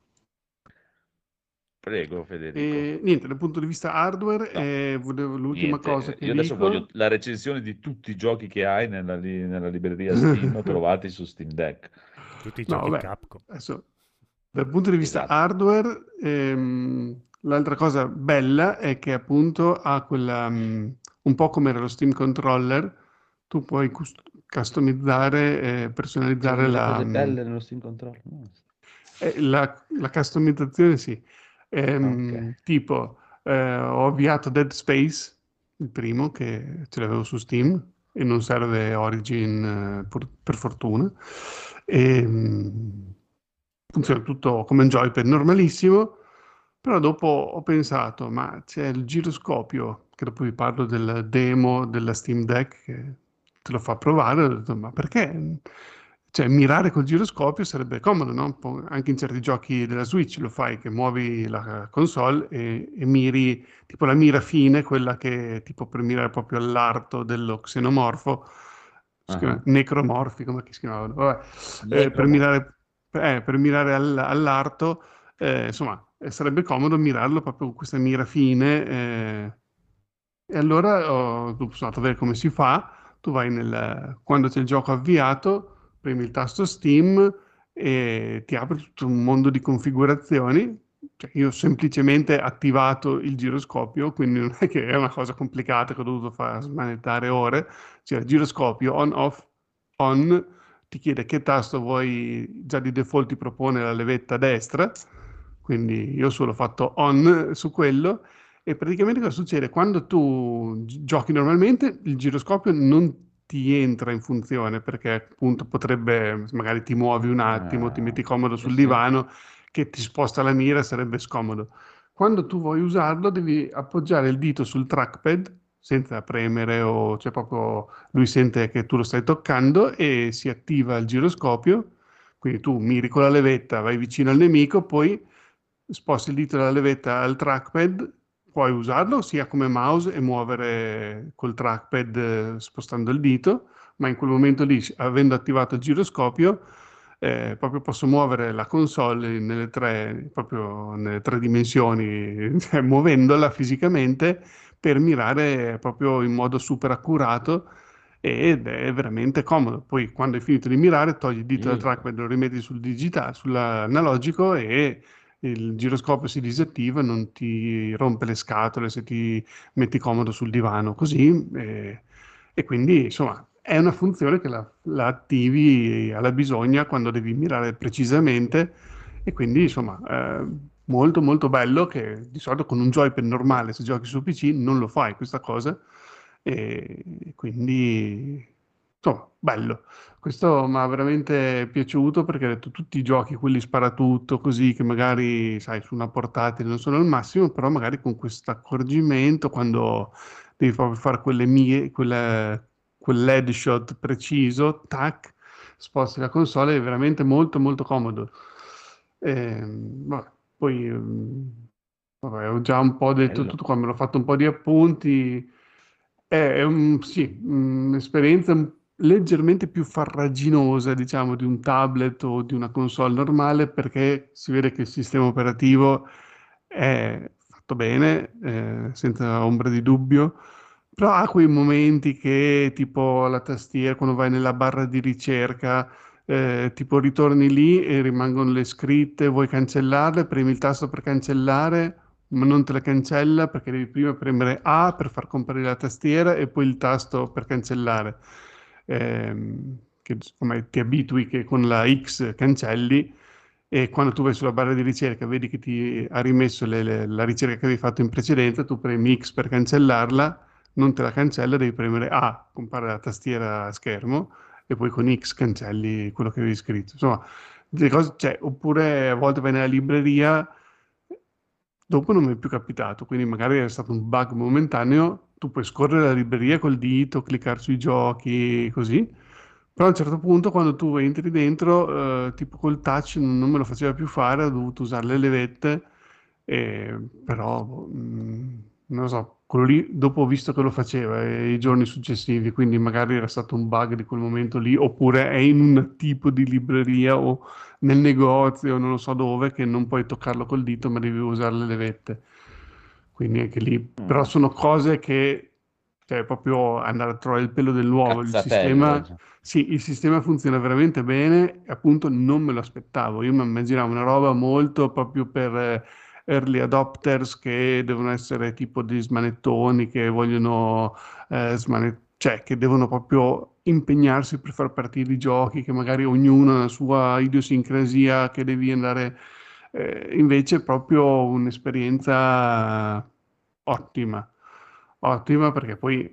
Prego Federico. Niente, dal punto di vista hardware l'ultima cosa che io adesso voglio la recensione di tutti i giochi che hai nella libreria Steam trovati su Steam Deck, tutti i giochi Capcom. Adesso, dal punto di vista hardware, l'altra cosa bella è che appunto ha quella un po' come era lo Steam Controller, tu puoi customizzare e personalizzare la cose belle nello Steam Controller. La customizzazione tipo ho avviato Dead Space, il primo, che ce l'avevo su Steam, e non serve Origin per fortuna, e funziona tutto come un joypad normalissimo. Però dopo ho pensato, ma c'è il giroscopio, che dopo vi parlo del demo della Steam Deck che te lo fa provare, ho detto, ma perché? Cioè, mirare col giroscopio sarebbe comodo, no? Anche in certi giochi della Switch lo fai, che muovi la console e miri, tipo la mira fine, quella che tipo per mirare proprio all'arto dello xenomorfo, necromorfi, come si chiamavano, vabbè, per mirare all'arto, insomma, sarebbe comodo mirarlo proprio con questa mira fine, e allora sono andato a vedere come si fa. Tu vai quando c'è il gioco avviato, premi il tasto Steam e ti apre tutto un mondo di configurazioni. Cioè, io ho semplicemente attivato il giroscopio, quindi non è che è una cosa complicata che ho dovuto far smanettare ore. Cioè, giroscopio on, off, on, ti chiede che tasto vuoi, già di default ti propone la levetta destra, quindi io solo ho fatto on su quello, e praticamente cosa succede? Quando tu giochi normalmente il giroscopio non ti entra in funzione, perché appunto potrebbe, magari ti muovi un attimo, ti metti comodo sul divano, che ti sposta la mira, sarebbe scomodo. Quando tu vuoi usarlo devi appoggiare il dito sul trackpad, senza premere, o cioè proprio lui sente che tu lo stai toccando e si attiva il giroscopio, quindi tu miri con la levetta, vai vicino al nemico, poi sposti il dito dalla levetta al trackpad, puoi usarlo sia come mouse e muovere col trackpad spostando il dito, ma in quel momento lì, avendo attivato il giroscopio, proprio posso muovere la console nelle tre dimensioni, cioè muovendola fisicamente per mirare proprio in modo super accurato, ed è veramente comodo. Poi quando hai finito di mirare togli il dito dal trackpad, lo rimetti sul digitale, sull'analogico, e il giroscopio si disattiva, non ti rompe le scatole se ti metti comodo sul divano così, e quindi insomma è una funzione che la attivi alla bisogna quando devi mirare precisamente, e quindi insomma molto molto bello, che di solito con un joypad normale, se giochi su PC, non lo fai questa cosa, e quindi insomma bello. Questo mi ha veramente piaciuto, perché ho detto, tutti i giochi, quelli sparatutto così, che magari sai su una portatile non sono il massimo, però magari con questo accorgimento, quando devi proprio fare quell'headshot preciso, tac, sposti la console, è veramente molto molto comodo. Vabbè, poi vabbè, ho già un po' detto tutto qua, me l'ho fatto un po' di appunti. È un'esperienza leggermente più farraginosa, diciamo, di un tablet o di una console normale, perché si vede che il sistema operativo è fatto bene, senza ombra di dubbio, però ha quei momenti che, tipo la tastiera, quando vai nella barra di ricerca, tipo ritorni lì e rimangono le scritte, vuoi cancellarle, premi il tasto per cancellare, ma non te la cancella perché devi prima premere A per far comparire la tastiera e poi il tasto per cancellare, che come ti abitui che con la X cancelli, e quando tu vai sulla barra di ricerca vedi che ti ha rimesso la ricerca che avevi fatto in precedenza, tu premi X per cancellarla, non te la cancella, devi premere A, compare la tastiera a schermo, e poi con X cancelli quello che avevi scritto. Insomma, delle cose, cioè, oppure a volte vai nella libreria. Dopo non mi è più capitato, quindi magari è stato un bug momentaneo, tu puoi scorrere la libreria col dito, cliccare sui giochi, così, però a un certo punto quando tu entri dentro, tipo col touch non me lo faceva più fare, ho dovuto usare le levette, però non lo so, quello lì dopo ho visto che lo faceva i giorni successivi, quindi magari era stato un bug di quel momento lì, oppure è in un tipo di libreria o nel negozio, non lo so dove, che non puoi toccarlo col dito ma devi usare le levette, quindi anche lì, però sono cose che, cioè, proprio andare a trovare il pelo dell'uovo. Il sistema funziona veramente bene, e appunto non me lo aspettavo, io mi immaginavo una roba molto proprio per early adopters, che devono essere tipo degli smanettoni che vogliono cioè che devono proprio impegnarsi per far partire i giochi, che magari ognuno ha la sua idiosincrasia, che devi andare, invece è proprio un'esperienza ottima, perché poi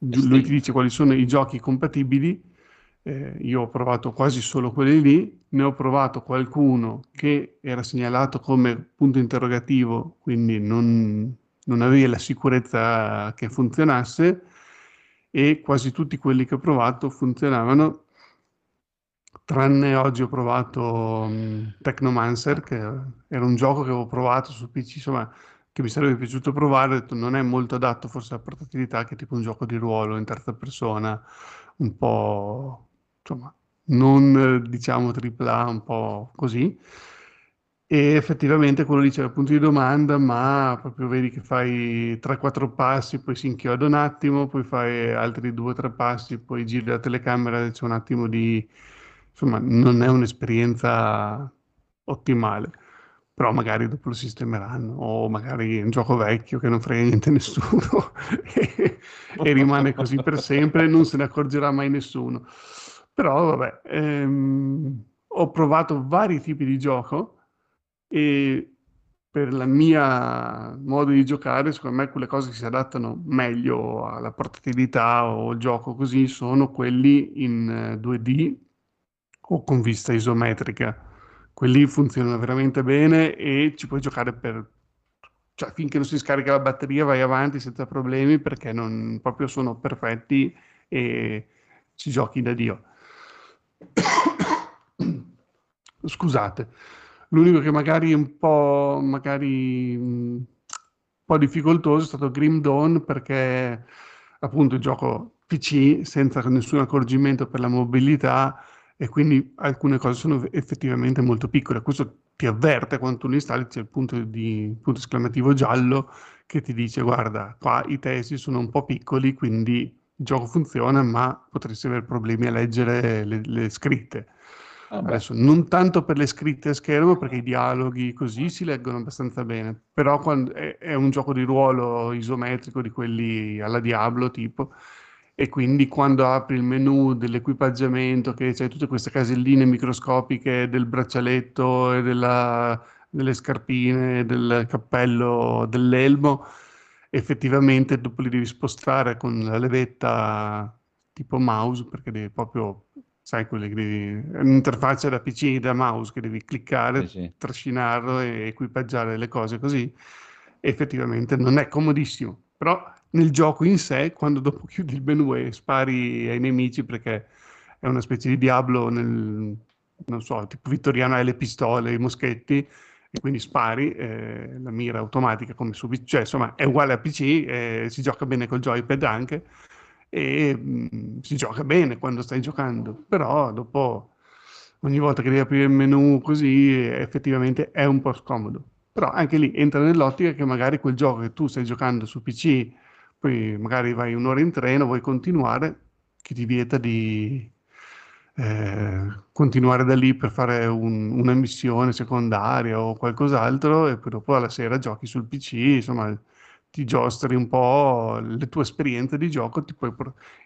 lui ti dice quali sono i giochi compatibili. Io ho provato quasi solo quelli lì, ne ho provato qualcuno che era segnalato come punto interrogativo, quindi non avevi la sicurezza che funzionasse, e quasi tutti quelli che ho provato funzionavano, tranne oggi ho provato Technomancer, che era un gioco che avevo provato su PC, insomma, che mi sarebbe piaciuto provare, ho detto non è molto adatto forse alla portatilità, che è tipo un gioco di ruolo in terza persona, un po', insomma, non diciamo AAA, un po' così. E effettivamente quello lì c'era il punto di domanda, ma proprio vedi che fai 3-4 passi, poi si inchioda un attimo, poi fai altri 2-3 passi, poi giri la telecamera e c'è un attimo di... Insomma, non è un'esperienza ottimale, però magari dopo lo sistemeranno, o magari è un gioco vecchio che non frega niente a nessuno e rimane così per sempre e non se ne accorgerà mai nessuno. Però vabbè, ho provato vari tipi di gioco, e per la mia modo di giocare, secondo me quelle cose che si adattano meglio alla portatilità o al gioco così sono quelli in 2D o con vista isometrica. Quelli funzionano veramente bene e ci puoi giocare per, cioè, finché non si scarica la batteria vai avanti senza problemi, perché non proprio sono perfetti e ci giochi da Dio. Scusate. L'unico che magari è un po' difficoltoso è stato Grim Dawn, perché appunto il gioco PC senza nessun accorgimento per la mobilità, e quindi alcune cose sono effettivamente molto piccole. Questo ti avverte quando tu lo installi, c'è il punto esclamativo giallo che ti dice guarda, qua i testi sono un po' piccoli, quindi il gioco funziona, ma potresti avere problemi a leggere le scritte. Adesso non tanto per le scritte a schermo, perché i dialoghi così si leggono abbastanza bene, però quando è un gioco di ruolo isometrico di quelli alla Diablo tipo, e quindi quando apri il menu dell'equipaggiamento che c'hai tutte queste caselline microscopiche del braccialetto e delle scarpine, del cappello, dell'elmo, effettivamente dopo li devi spostare con la levetta tipo mouse, perché devi proprio... Sai, quelle che devi... è un'interfaccia da PC, da mouse, che devi cliccare, sì. Trascinarlo e equipaggiare le cose così. Effettivamente non è comodissimo. Però nel gioco in sé, quando dopo chiudi il menu e spari ai nemici, perché è una specie di Diablo, non so, tipo vittoriano, hai le pistole, i moschetti, e quindi spari, la mira automatica come su PC. Cioè, insomma, è uguale a PC, si gioca bene col joypad anche, e si gioca bene quando stai giocando, però dopo ogni volta che devi aprire il menu così effettivamente è un po' scomodo. Però anche lì entra nell'ottica che magari quel gioco che tu stai giocando su PC, poi magari vai un'ora in treno, vuoi continuare, chi ti vieta di continuare da lì per fare una missione secondaria o qualcos'altro, e poi dopo alla sera giochi sul PC, insomma... ti giostri un po' le tue esperienze di gioco, ti puoi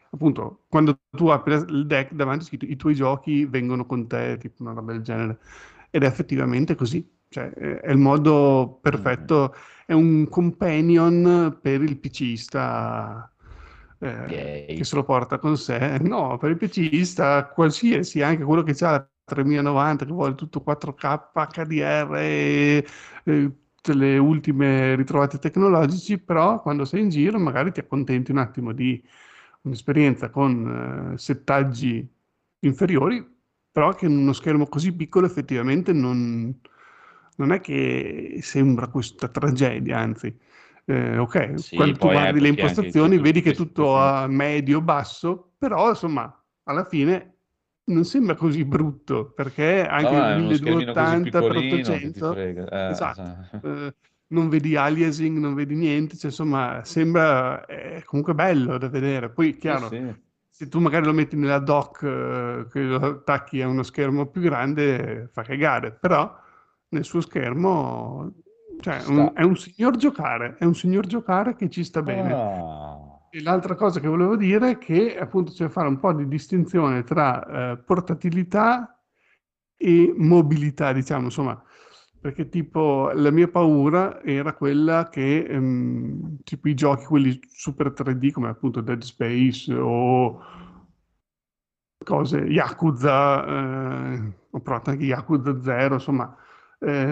appunto quando tu apri il deck davanti scritto i tuoi giochi vengono con te, tipo una roba del genere, ed è effettivamente così, cioè è il modo perfetto, è un companion per il PCista che se lo porta con sé, no, per il PCista qualsiasi, anche quello che ha la 3090 che vuole tutto 4K, HDR le ultime ritrovate tecnologici, però quando sei in giro magari ti accontenti un attimo di un'esperienza con settaggi inferiori, però che in uno schermo così piccolo effettivamente non è che sembra questa tragedia, anzi ok, sì, quando tu guardi le impostazioni vedi che è tutto a medio-basso, però insomma alla fine non sembra così brutto, perché anche il 1280 per 800 esatto. Non vedi aliasing, non vedi niente, cioè, insomma sembra comunque bello da vedere. Poi chiaro, sì. Se tu magari lo metti nella dock che lo attacchi a uno schermo più grande fa cagare, però nel suo schermo, cioè, è un signor giocare che ci sta bene. E l'altra cosa che volevo dire è che appunto c'è fare un po' di distinzione tra portatilità e mobilità, diciamo, insomma, Perché tipo la mia paura era quella che tipo i giochi, quelli super 3D come appunto Dead Space o cose, Yakuza, ho provato anche Yakuza 0, insomma, la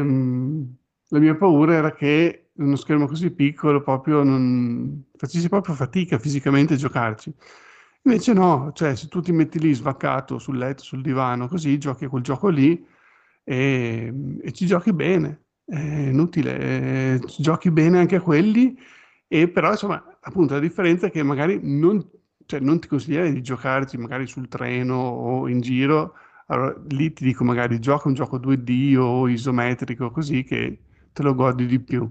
mia paura era che uno schermo così piccolo proprio non facessi proprio fatica fisicamente a giocarci. Invece no, cioè se tu ti metti lì svaccato sul letto, sul divano, così giochi quel gioco lì, e ci giochi bene, è inutile, ci giochi bene anche a quelli, e però insomma appunto la differenza è che magari non ti consiglierei di giocarci magari sul treno o in giro. Allora lì ti dico magari gioca un gioco 2D o isometrico così che te lo godi di più,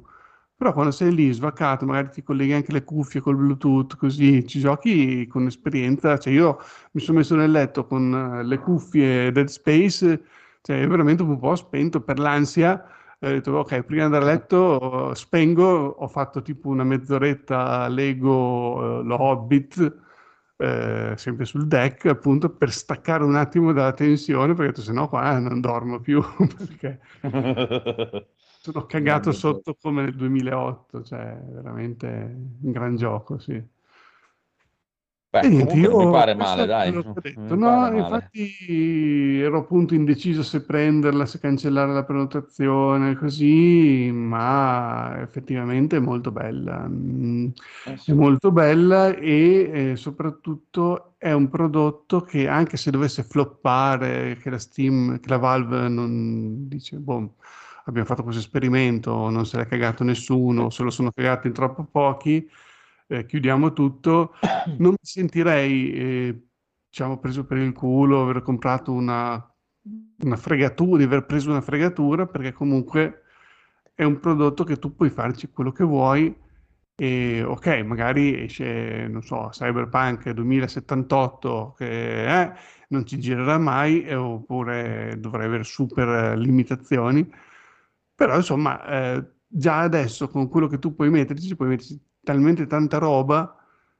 però quando sei lì svaccato magari ti colleghi anche le cuffie col Bluetooth, così ci giochi con esperienza. Cioè io mi sono messo nel letto con le cuffie Dead Space, cioè veramente un po' spento per l'ansia, ho detto ok, prima di andare a letto spengo, ho fatto tipo una mezz'oretta Lego lo Hobbit, sempre sul deck appunto, per staccare un attimo dalla tensione, perché sennò qua non dormo più perché sono cagato sotto come nel 2008, cioè veramente un gran gioco, sì. Beh, io, mi pare male, dai. No, infatti ero appunto indeciso se prenderla, se cancellare la prenotazione, così, ma effettivamente è molto bella. Sì. È molto bella e soprattutto è un prodotto che anche se dovesse floppare, che la Steam, che la Valve non dice, boh, abbiamo fatto questo esperimento, non se l'è cagato nessuno, se lo sono cagato in troppo pochi, chiudiamo tutto, non mi sentirei diciamo preso per il culo, aver comprato una fregatura, di aver preso una fregatura, perché comunque è un prodotto che tu puoi farci quello che vuoi e ok, magari esce, non so, Cyberpunk 2078 che non ci girerà mai, oppure dovrai avere super limitazioni, però insomma già adesso con quello che tu puoi metterci talmente tanta roba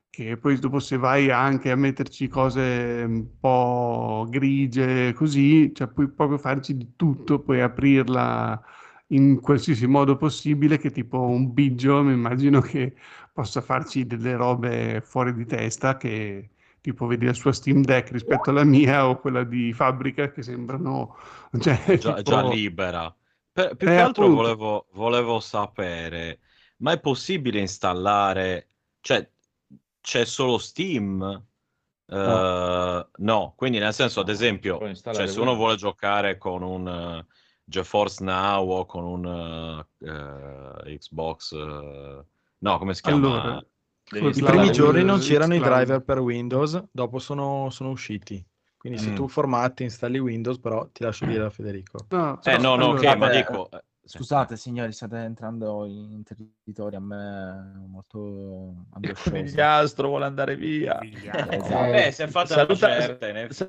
che poi dopo se vai anche a metterci cose un po' grigie così, cioè puoi proprio farci di tutto, puoi aprirla in qualsiasi modo possibile, che tipo un bigio mi immagino che possa farci delle robe fuori di testa, che tipo vedi la sua Steam Deck rispetto alla mia o quella di fabbrica che sembrano, cioè, già libera. Più che altro appunto, volevo sapere, ma è possibile installare, cioè c'è solo Steam? No, quindi nel senso, ad esempio, cioè, se uno vuole giocare con un GeForce Now o con un Xbox, no, come si chiama? Allora, i primi giorni non c'erano i driver per Windows, dopo sono usciti. Quindi se tu formatti, installi Windows, però ti lascio dire da Federico. No, ma dico... Scusate signori, state entrando in territori a me molto ambizioso. Il conigliastro vuole andare via. Si è fatta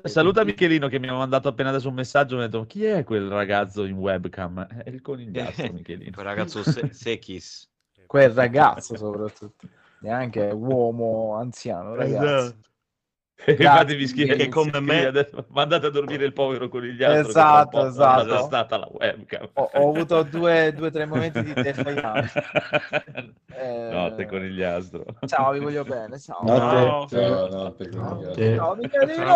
saluta Michelino che mi ha mandato appena adesso un messaggio, mi ha detto chi è quel ragazzo in webcam? È il conigliastro Michelino. Quel ragazzo Sekis. Quel ragazzo soprattutto. Neanche uomo anziano, ragazzo. Esatto. Che come me mandate a dormire il povero conigliastro. Esatto. È stata la webcam. Ho avuto due o tre momenti di defiance. Notte conigliastro. Ciao, vi voglio bene. Ciao. Notte. Ciao Michelino.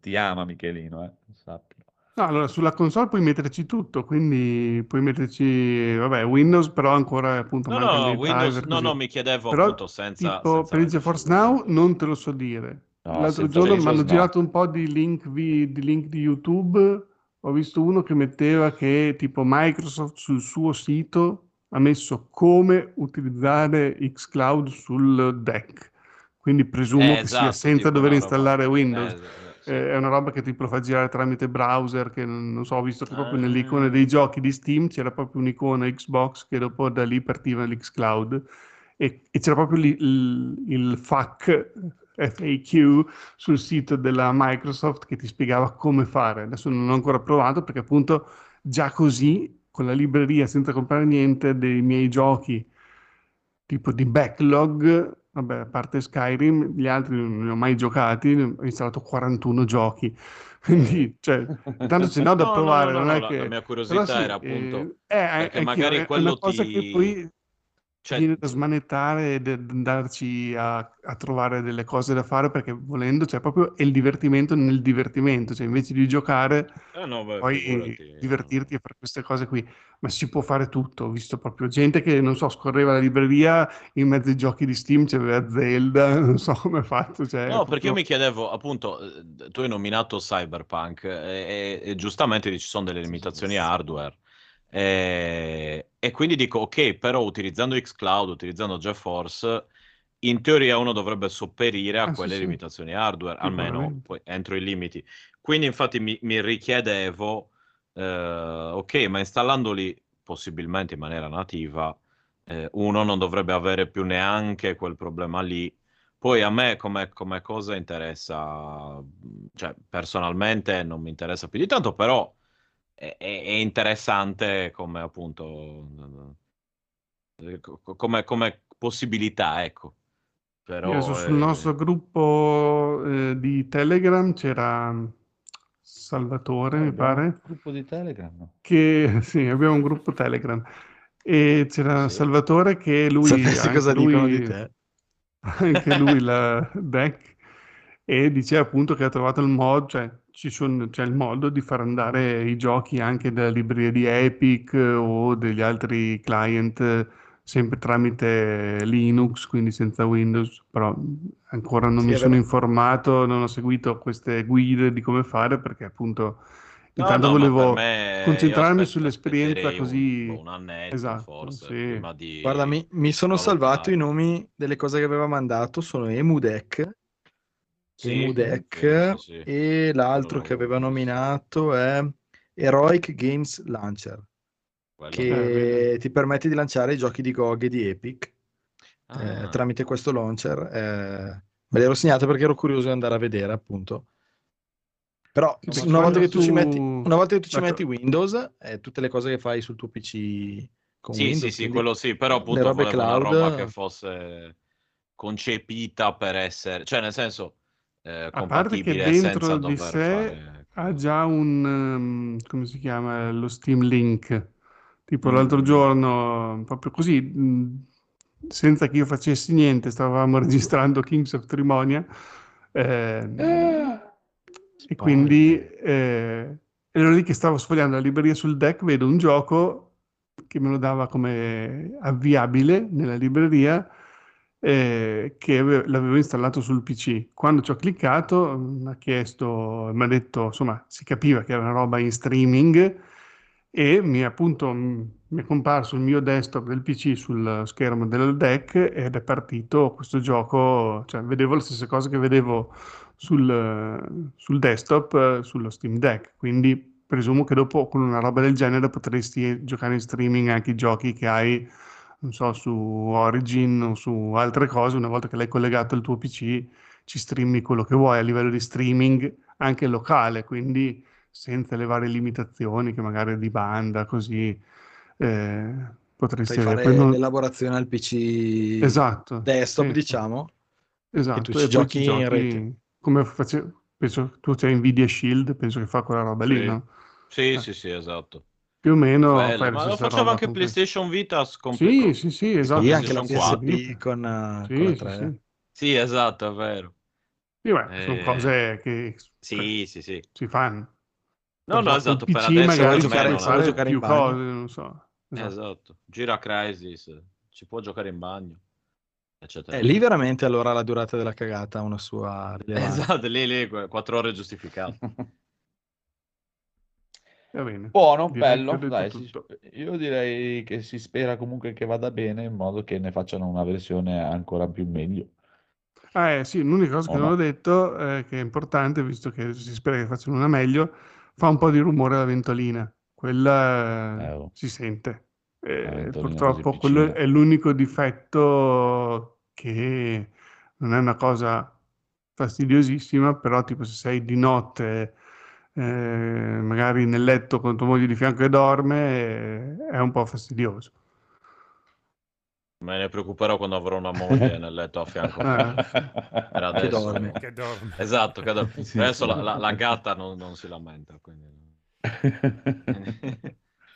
Ti ama Michelino, sappilo. No, allora sulla console puoi metterci tutto, quindi puoi metterci Windows, però ancora appunto mi chiedevo però, appunto senza per il GeForce Now non te lo so dire. No, l'altro giorno mi hanno girato un po' di link di YouTube, ho visto uno che metteva che tipo Microsoft sul suo sito ha messo come utilizzare xCloud sul deck, quindi presumo che sia senza dover installare Windows. È una roba che ti lo fa girare tramite browser, che non so, ho visto che proprio nelle icone dei giochi di Steam c'era proprio un'icona Xbox che dopo da lì partiva l'xCloud e c'era proprio lì il FAQ sul sito della Microsoft che ti spiegava come fare. Adesso non ho ancora provato perché appunto già così con la libreria senza comprare niente dei miei giochi tipo di backlog Vabbè, a parte Skyrim, gli altri non li ho mai giocati, ho installato 41 giochi. Quindi, cioè, tanto se no da provare, non è che la mia curiosità sì, era appunto perché magari è quello una cosa che poi viene da smanettare e da andarci a trovare delle cose da fare, perché volendo c'è proprio il divertimento nel divertimento, cioè invece di giocare puoi divertirti e fare queste cose qui, ma si può fare tutto. Ho visto proprio gente che non so scorreva la libreria in mezzo ai giochi di Steam, c'aveva Zelda, non so come ha fatto, cioè, no, perché io mi chiedevo appunto, tu hai nominato Cyberpunk e giustamente ci sono delle limitazioni hardware e quindi dico ok, però utilizzando xCloud, utilizzando GeForce, in teoria uno dovrebbe sopperire a quelle limitazioni hardware, almeno poi, entro i limiti. Quindi infatti mi richiedevo ok, ma installandoli possibilmente in maniera nativa uno non dovrebbe avere più neanche quel problema lì. Poi a me come cosa interessa, cioè personalmente non mi interessa più di tanto, però è interessante come appunto come possibilità, ecco. Però adesso sul nostro gruppo di Telegram c'era Salvatore, mi pare, un gruppo di Telegram che sì, abbiamo un gruppo Telegram e c'era Salvatore che lui sapessi cosa dicono di te, anche lui la deck, e diceva appunto che ha trovato il mod, cioè c'è il modo di far andare i giochi anche dalla libreria di Epic o degli altri client sempre tramite Linux, quindi senza Windows, però ancora non mi sono informato, non ho seguito queste guide di come fare, perché appunto intanto volevo concentrarmi sull'esperienza così un annetto, esatto, forse sì. Prima di guarda, mi sono salvato i nomi delle cose che aveva mandato, sono Emudeck sì. E l'altro che aveva nominato è Heroic Games Launcher, quello che ti permette di lanciare i giochi di GOG e di Epic tramite questo launcher. Me l'ero segnato perché ero curioso di andare a vedere, appunto. Però una volta che tu ci metti Windows, tutte le cose che fai sul tuo PC con Windows, sì, quello sì, però appunto volevo cloud, una roba che fosse concepita per essere, cioè nel senso a parte che dentro di sé ha già un come si chiama, lo Steam Link, tipo l'altro giorno proprio così senza che io facessi niente, stavamo registrando Kings of Trimonia e quindi ero lì che stavo sfogliando la libreria sul deck, vedo un gioco che me lo dava come avviabile nella libreria, che l'avevo installato sul PC. Quando ci ho cliccato mi ha detto, insomma si capiva che era una roba in streaming, e mi è comparso il mio desktop del PC sul schermo del deck ed è partito questo gioco, cioè vedevo la stessa cosa che vedevo sul desktop sullo Steam Deck, quindi presumo che dopo con una roba del genere potresti giocare in streaming anche i giochi che hai, non so, su Origin o su altre cose. Una volta che l'hai collegato al tuo PC ci streami quello che vuoi a livello di streaming anche locale, quindi senza le varie limitazioni che magari di banda così potresti fare l'elaborazione al PC desktop, diciamo, esatto, e tu ci giochi in rete come penso tu c'hai Nvidia Shield, penso che fa quella roba lì, no? Sì, esatto, più o meno. Bello, ma lo faceva anche PlayStation Vita scomparso. Sì, esatto. E anche la PSP con la 3. Sì, esatto, è vero. Sì, beh, sono cose che si fanno. No, esatto, per adesso magari giocare in bagno. Cose, non so. Esatto. Gira Crysis, ci può giocare in bagno. Eccetera. Lì veramente allora la durata della cagata ha una sua rilevanza. Esatto, lì 4 ore giustificato. Buono, bello, dai, io direi che si spera comunque che vada bene, in modo che ne facciano una versione ancora più meglio. L'unica cosa che non ho detto che è importante, visto che si spera che facciano una meglio, fa un po' di rumore la ventolina, quella si sente, purtroppo quello è l'unico difetto, che non è una cosa fastidiosissima, però tipo se sei di notte magari nel letto con tua moglie di fianco che dorme, è un po' fastidioso. Me ne preoccuperò quando avrò una moglie nel letto a fianco. Che dorme. Che dorme. Esatto, che dorme. Sì. Adesso la gatta non si lamenta. Quindi...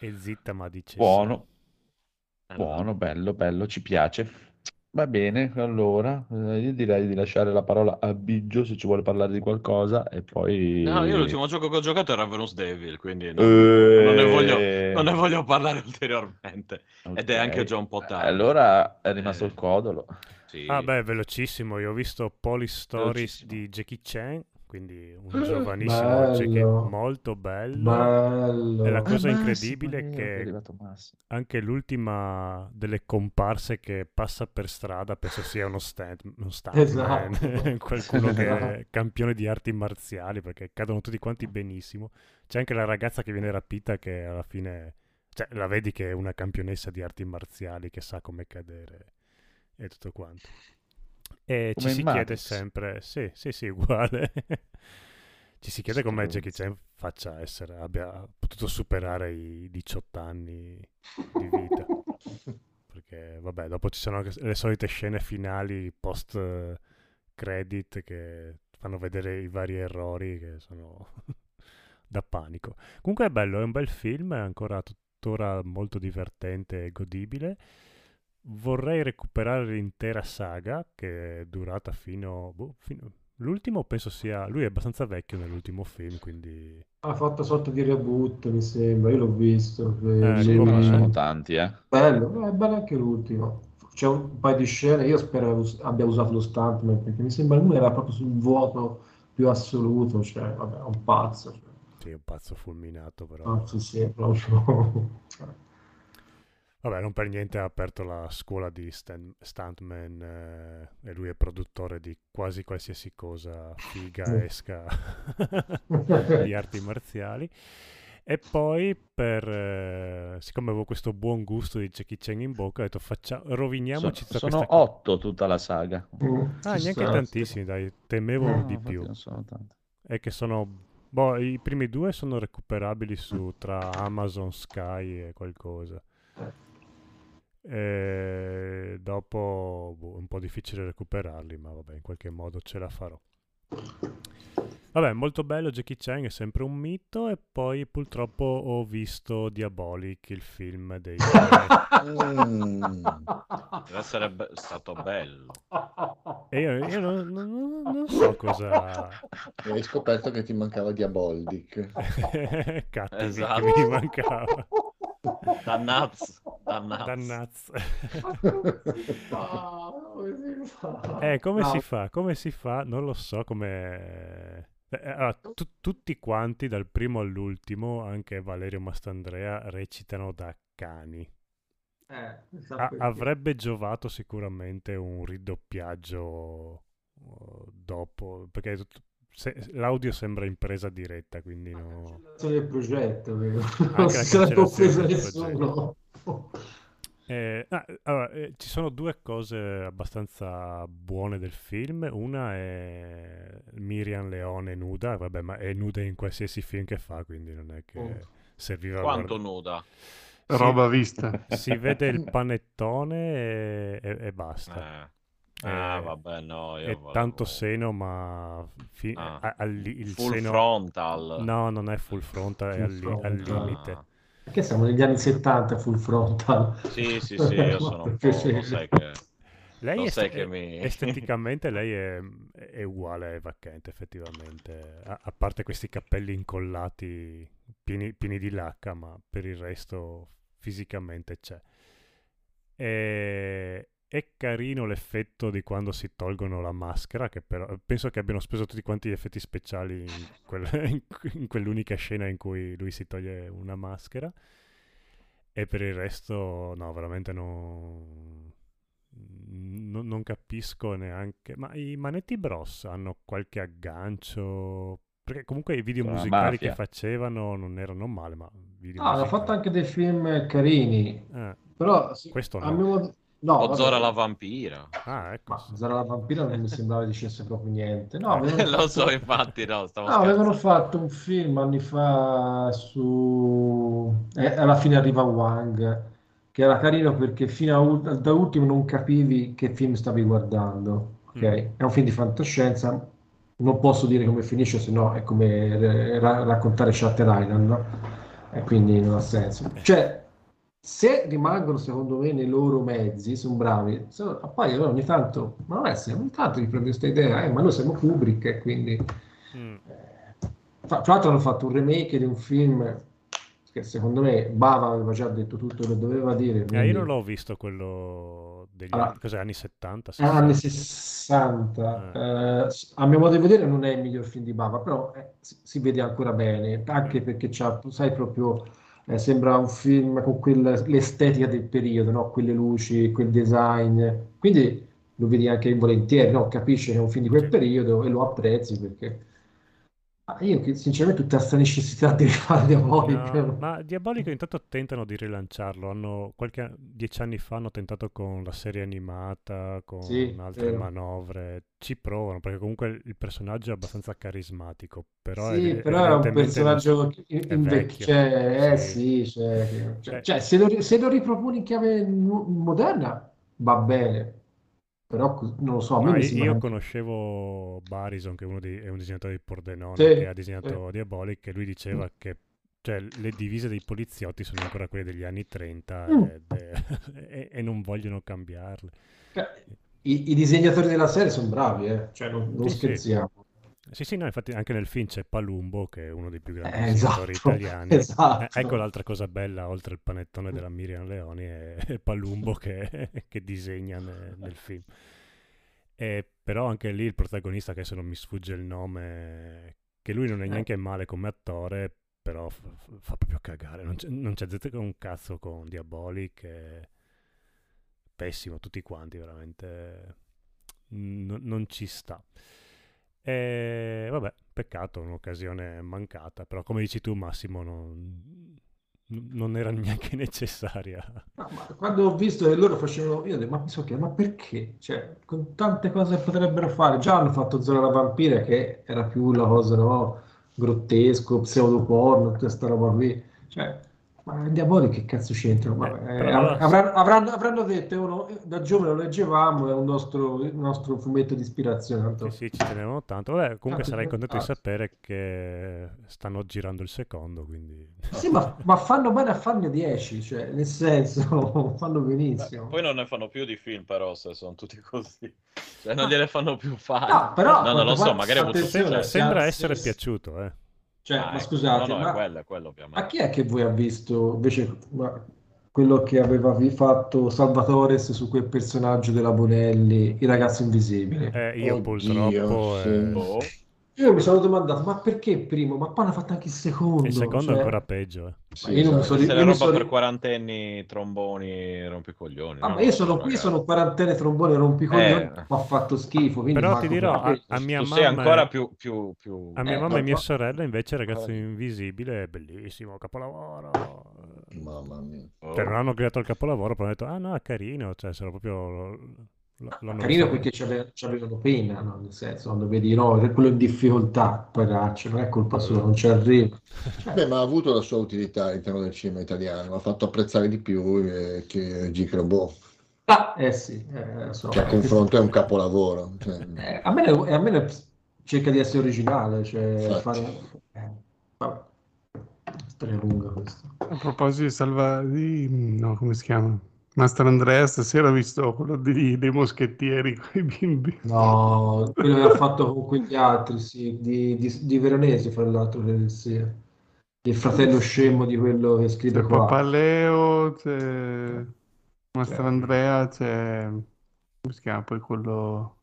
e zitta ma dice... Buono. Buono, bello, ci piace. Va bene, allora io direi di lasciare la parola a Biggio se ci vuole parlare di qualcosa e poi... No, io l'ultimo gioco che ho giocato è Ravenous Devils, quindi non ne voglio parlare ulteriormente. Okay. Ed è anche già un po' tardi. Allora è rimasto il codolo. Sì. Ah beh, velocissimo, io ho visto Police Stories di Jackie Chan, quindi un giovanissimo bello. Molto bello. E la cosa incredibile è che anche l'ultima delle comparse che passa per strada penso sia uno stand esatto. Qualcuno che è campione di arti marziali, perché cadono tutti quanti benissimo. C'è anche la ragazza che viene rapita, che alla fine la vedi che è una campionessa di arti marziali che sa come cadere e tutto quanto. E come ci si chiede sempre, sì, uguale. Ci si chiede come Jackie Chan faccia essere, abbia potuto superare i 18 anni di vita. Perché, vabbè, dopo ci sono anche le solite scene finali post-credit che fanno vedere i vari errori che sono da panico. Comunque è bello, è un bel film, è ancora tuttora molto divertente e godibile. Vorrei recuperare l'intera saga, che è durata fino... L'ultimo penso sia... Lui è abbastanza vecchio nell'ultimo film, quindi... Ha fatto sorta di reboot, mi sembra. Io l'ho visto. Sono tanti, eh. Bello, è bello anche l'ultimo. C'è un paio di scene, io spero abbia usato lo stuntman, perché mi sembra lui era proprio sul vuoto più assoluto, cioè, vabbè, un pazzo. Cioè. Sì, un pazzo fulminato, però. Pazzo, sì, proprio... Vabbè, non per niente ha aperto la scuola di stuntman e lui è produttore di quasi qualsiasi cosa figa esca di arti marziali. E poi, siccome avevo questo buon gusto di Jackie Chan in bocca, ho detto roviniamoci tutta questa... Sono 8 tutta la saga. Neanche tantissimi, dai. Temevo di più. Non sono tanti. È che sono... Boh, i primi 2 sono recuperabili tra Amazon, Sky e qualcosa. E dopo è un po' difficile recuperarli, ma vabbè, in qualche modo ce la farò. Vabbè, molto bello, Jackie Chan è sempre un mito. E poi purtroppo ho visto Diabolic, il film dei... Sarebbe stato bello. E io non so cosa... Hai scoperto che ti mancava Diabolic. Cazzo, esatto. Che mi mancava. Dannazzo. Come si fa? Non lo so come... Allora, tutti quanti, dal primo all'ultimo, anche Valerio Mastandrea, recitano da cani. Avrebbe giovato sicuramente un ridoppiaggio dopo, perché l'audio sembra in presa diretta, quindi no. Del progetto, vero? Non se l'ha offesa nessuno. Ci sono 2 cose abbastanza buone del film. Una è Miriam Leone nuda, vabbè, ma è nuda in qualsiasi film che fa, quindi non è che serviva. Quanto nuda? Roba vista. Si vede il panettone e basta. Vabbè, no, io tanto seno, ma il full seno... frontal. No, non è full frontal, al limite. Perché siamo negli anni 70 full frontal? Sì, io sono un po', lo sai che... Esteticamente lei è uguale a Eva Kent, effettivamente, a parte questi capelli incollati pieni di lacca, ma per il resto fisicamente c'è. È carino l'effetto di quando si tolgono la maschera, che però penso che abbiano speso tutti quanti gli effetti speciali in quell'unica scena in cui lui si toglie una maschera. E per il resto no, veramente non capisco neanche. Ma i Manetti Bros hanno qualche aggancio? Perché comunque i video musicali che facevano non erano male, ma hanno fatto anche dei film carini. Però questo no. No, Zora la vampira. Ecco. Ma Zora la vampira non mi sembrava dicesse proprio niente. No, lo so, infatti, no. Avevano fatto un film anni fa su... alla fine arriva Wang, che era carino perché fino a, da ultimo non capivi che film stavi guardando. Okay? È un film di fantascienza, non posso dire come finisce, se no è come raccontare Shutter Island, no? E quindi non ha senso. Cioè, se rimangono secondo me nei loro mezzi, sono bravi, a poi ogni tanto, ma non è se ogni tanto gli prendo questa idea, ma noi siamo Kubrick e quindi... Tra l'altro hanno fatto un remake di un film che secondo me Bava aveva già detto tutto quello che doveva dire. Quindi... io non l'ho visto quello degli anni 70? 60? Anni 60. A mio modo di vedere non è il miglior film di Bava, però si vede ancora bene, anche perché c'ha, sai proprio... sembra un film con l'estetica del periodo, no? Quelle luci, quel design, quindi lo vedi anche volentieri, no? Capisci che è un film di quel periodo e lo apprezzi, perché io sinceramente tutta questa necessità di rifare Diabolico ma Diabolico intanto tentano di rilanciarlo, hanno qualche 10 anni fa hanno tentato con la serie animata, con altre manovre, ci provano perché comunque il personaggio è abbastanza carismatico, però però è un personaggio invecchio, se lo riproponi in chiave moderna va bene. Però non lo so, a me io conoscevo Barison, che è un disegnatore di Pordenone, che ha disegnato Diabolic, e lui diceva che cioè, le divise dei poliziotti sono ancora quelle degli anni 30 e non vogliono cambiarle. I disegnatori della serie sono bravi, cioè, non scherziamo. Sì, no, infatti anche nel film c'è Palumbo, che è uno dei più grandi disegnatori italiani. Esatto. Ecco l'altra cosa bella, oltre il panettone della Miriam Leoni, è Palumbo che disegna nel film. Però anche lì il protagonista, che se non mi sfugge il nome, che lui non è neanche male come attore, però fa proprio cagare. Non c'è detto un cazzo con Diabolic, è pessimo, tutti quanti, veramente non ci sta. Vabbè, peccato, un'occasione mancata, però come dici tu Massimo non era neanche necessaria. No, ma quando ho visto che loro facevano, io ho detto ma perché? Cioè, con tante cose potrebbero fare, già hanno fatto Zona la Vampira che era più la cosa, no? Grottesco, pseudoporno, tutta questa roba lì, cioè... Ma Diabolico che cazzo c'entra? Avranno detto, da giovane lo leggevamo, è un nostro fumetto di ispirazione. Sì, ci tenevano tanto. Vabbè, comunque sarei contento di sapere che stanno girando il secondo, quindi... Sì, ma fanno bene a farne 10, cioè, nel senso, fanno benissimo. Poi non ne fanno più di film, però, se sono tutti così. Cioè, non gliele fanno più fare. No, però... No, non lo so, magari ha avuto... Sembra essere piaciuto, Cioè, ma scusate, no, ma è quello ovviamente. A chi è che voi ha visto invece quello che aveva fatto Salvatore su quel personaggio della Bonelli, il ragazzo invisibile? Io purtroppo... Io mi sono domandato, ma perché il primo? Ma poi hanno fatto anche il secondo. Il secondo è ancora peggio. Se la roba per quarantenni, tromboni, rompicoglioni. Ah, no? Io sono quarantenne, tromboni, rompicoglioni, ma ha fatto schifo. Però ti dirò, a mia mamma... sei ancora più... A mia mamma e mia sorella, invece, Ragazzo Invisibile, è bellissimo, capolavoro. Mamma mia. Cioè, non hanno creato il capolavoro, però hanno detto, è carino, cioè, sono proprio... Carino perché c'avevano pena, no? Nel senso, quando vedi quello in difficoltà, paraccio, non è colpa sua, non ci arriva. Beh, ma ha avuto la sua utilità all'interno del cinema italiano, ha fatto apprezzare di più che Gicrobò. A confronto è un capolavoro. Cioè... A me cerca di essere originale, cioè vabbè. Storia lunga questa. A proposito di come si chiama? Master Andrea stasera ho visto quello dei moschettieri con i bimbi. No, quello che ha fatto con quegli altri, sì, di Veronese, fra l'altro, il fratello scemo di quello che scrive qua. C'è Papaleo, c'è Master Andrea, c'è... come si chiama poi quello...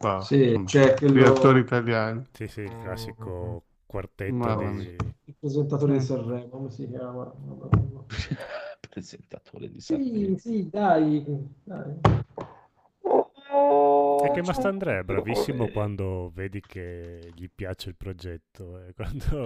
Wow. Sì, c'è quello... gli attori italiani. Sì, il classico quartetto il presentatore di Sanremo, come si chiama? Presentatore di Sanremo. Sì, dai. È che Mastandrea è bravissimo quando vedi che gli piace il progetto.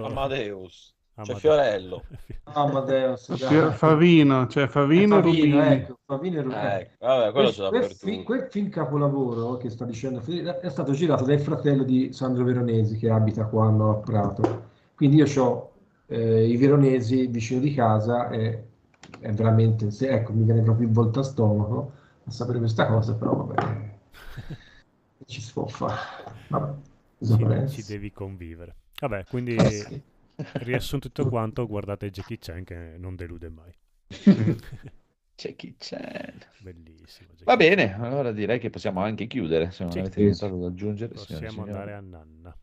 Amadeus. C'è Fiorello. Amadeus. Favino, Rubino. Ecco, Favino e Rubino. Vabbè, quello c'è dappertutto. Quel film capolavoro che sta dicendo è stato girato dal fratello di Sandro Veronesi, che abita qua a Prato. Quindi io ho i Veronesi vicino di casa e è veramente, se, ecco, mi viene proprio in volta stomaco a sapere questa cosa, però vabbè, ci si può fare, vabbè, ci devi convivere. Vabbè, quindi sì, riassunto tutto quanto, guardate Jackie Chan che non delude mai. Jackie Chan, bellissimo. Jackie Va bene, Chan. Allora direi che possiamo anche chiudere, se non avete nient'altro da aggiungere. Possiamo andare a Nanna.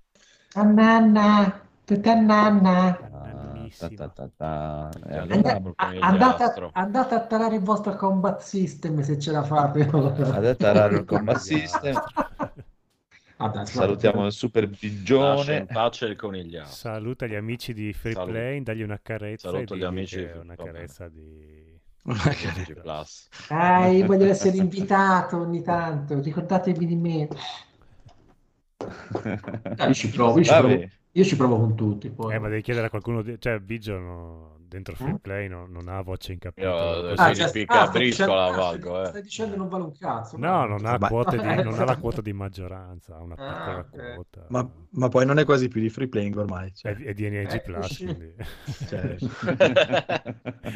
A Nanna, tutta Nanna. Andate a tarare il vostro combat system se ce la fate. Andate a tarare il combat system. Salutiamo il super pigione, pace il conigliato. Saluta gli amici di Free Play, dagli una carezza. Saluto gli amici, una carezza di Plus. Io voglio essere invitato ogni tanto, ricordatevi di me. Io ci provo, io ci provo con tutti. Poi. Ma devi chiedere a qualcuno, cioè Biggio dentro Free Play non ha voce in capitolo. Si ripicca a briscola, valgo. Stai dicendo non vale un cazzo. No, non ha quote di, non ha la quota di maggioranza, ha una piccola quota. Ma poi non è quasi più di Free Playing ormai. Cioè. È di NG Plus. Quindi... Cioè.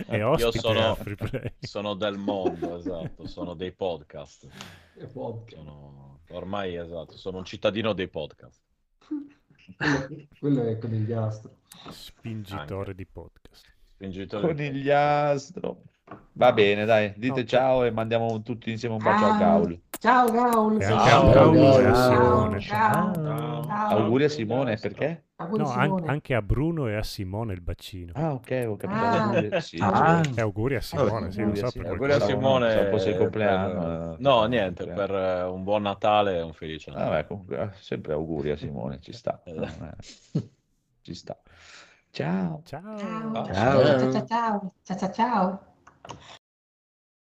È ospite. Io sono, Free Play. Sono del mondo, esatto, sono dei podcast. Ormai esatto, sono un cittadino dei podcast. Quello è conigliastro. Spingitore anche. Di podcast. Spingitore conigliastro. Va bene, dai, dite ciao e mandiamo tutti insieme un bacio a Gaul. Ciao Gaul. Auguri a Simone, perché? No, anche a Bruno e a Simone il bacino. Ah, ok, ho capito. Auguri a Simone, auguri a Simone, forse il compleanno. No, niente, per un buon Natale e un felice Natale. Comunque, sempre auguri a Simone, ci sta. Ci sta. Ciao. Ciao. Ciao. Ciao.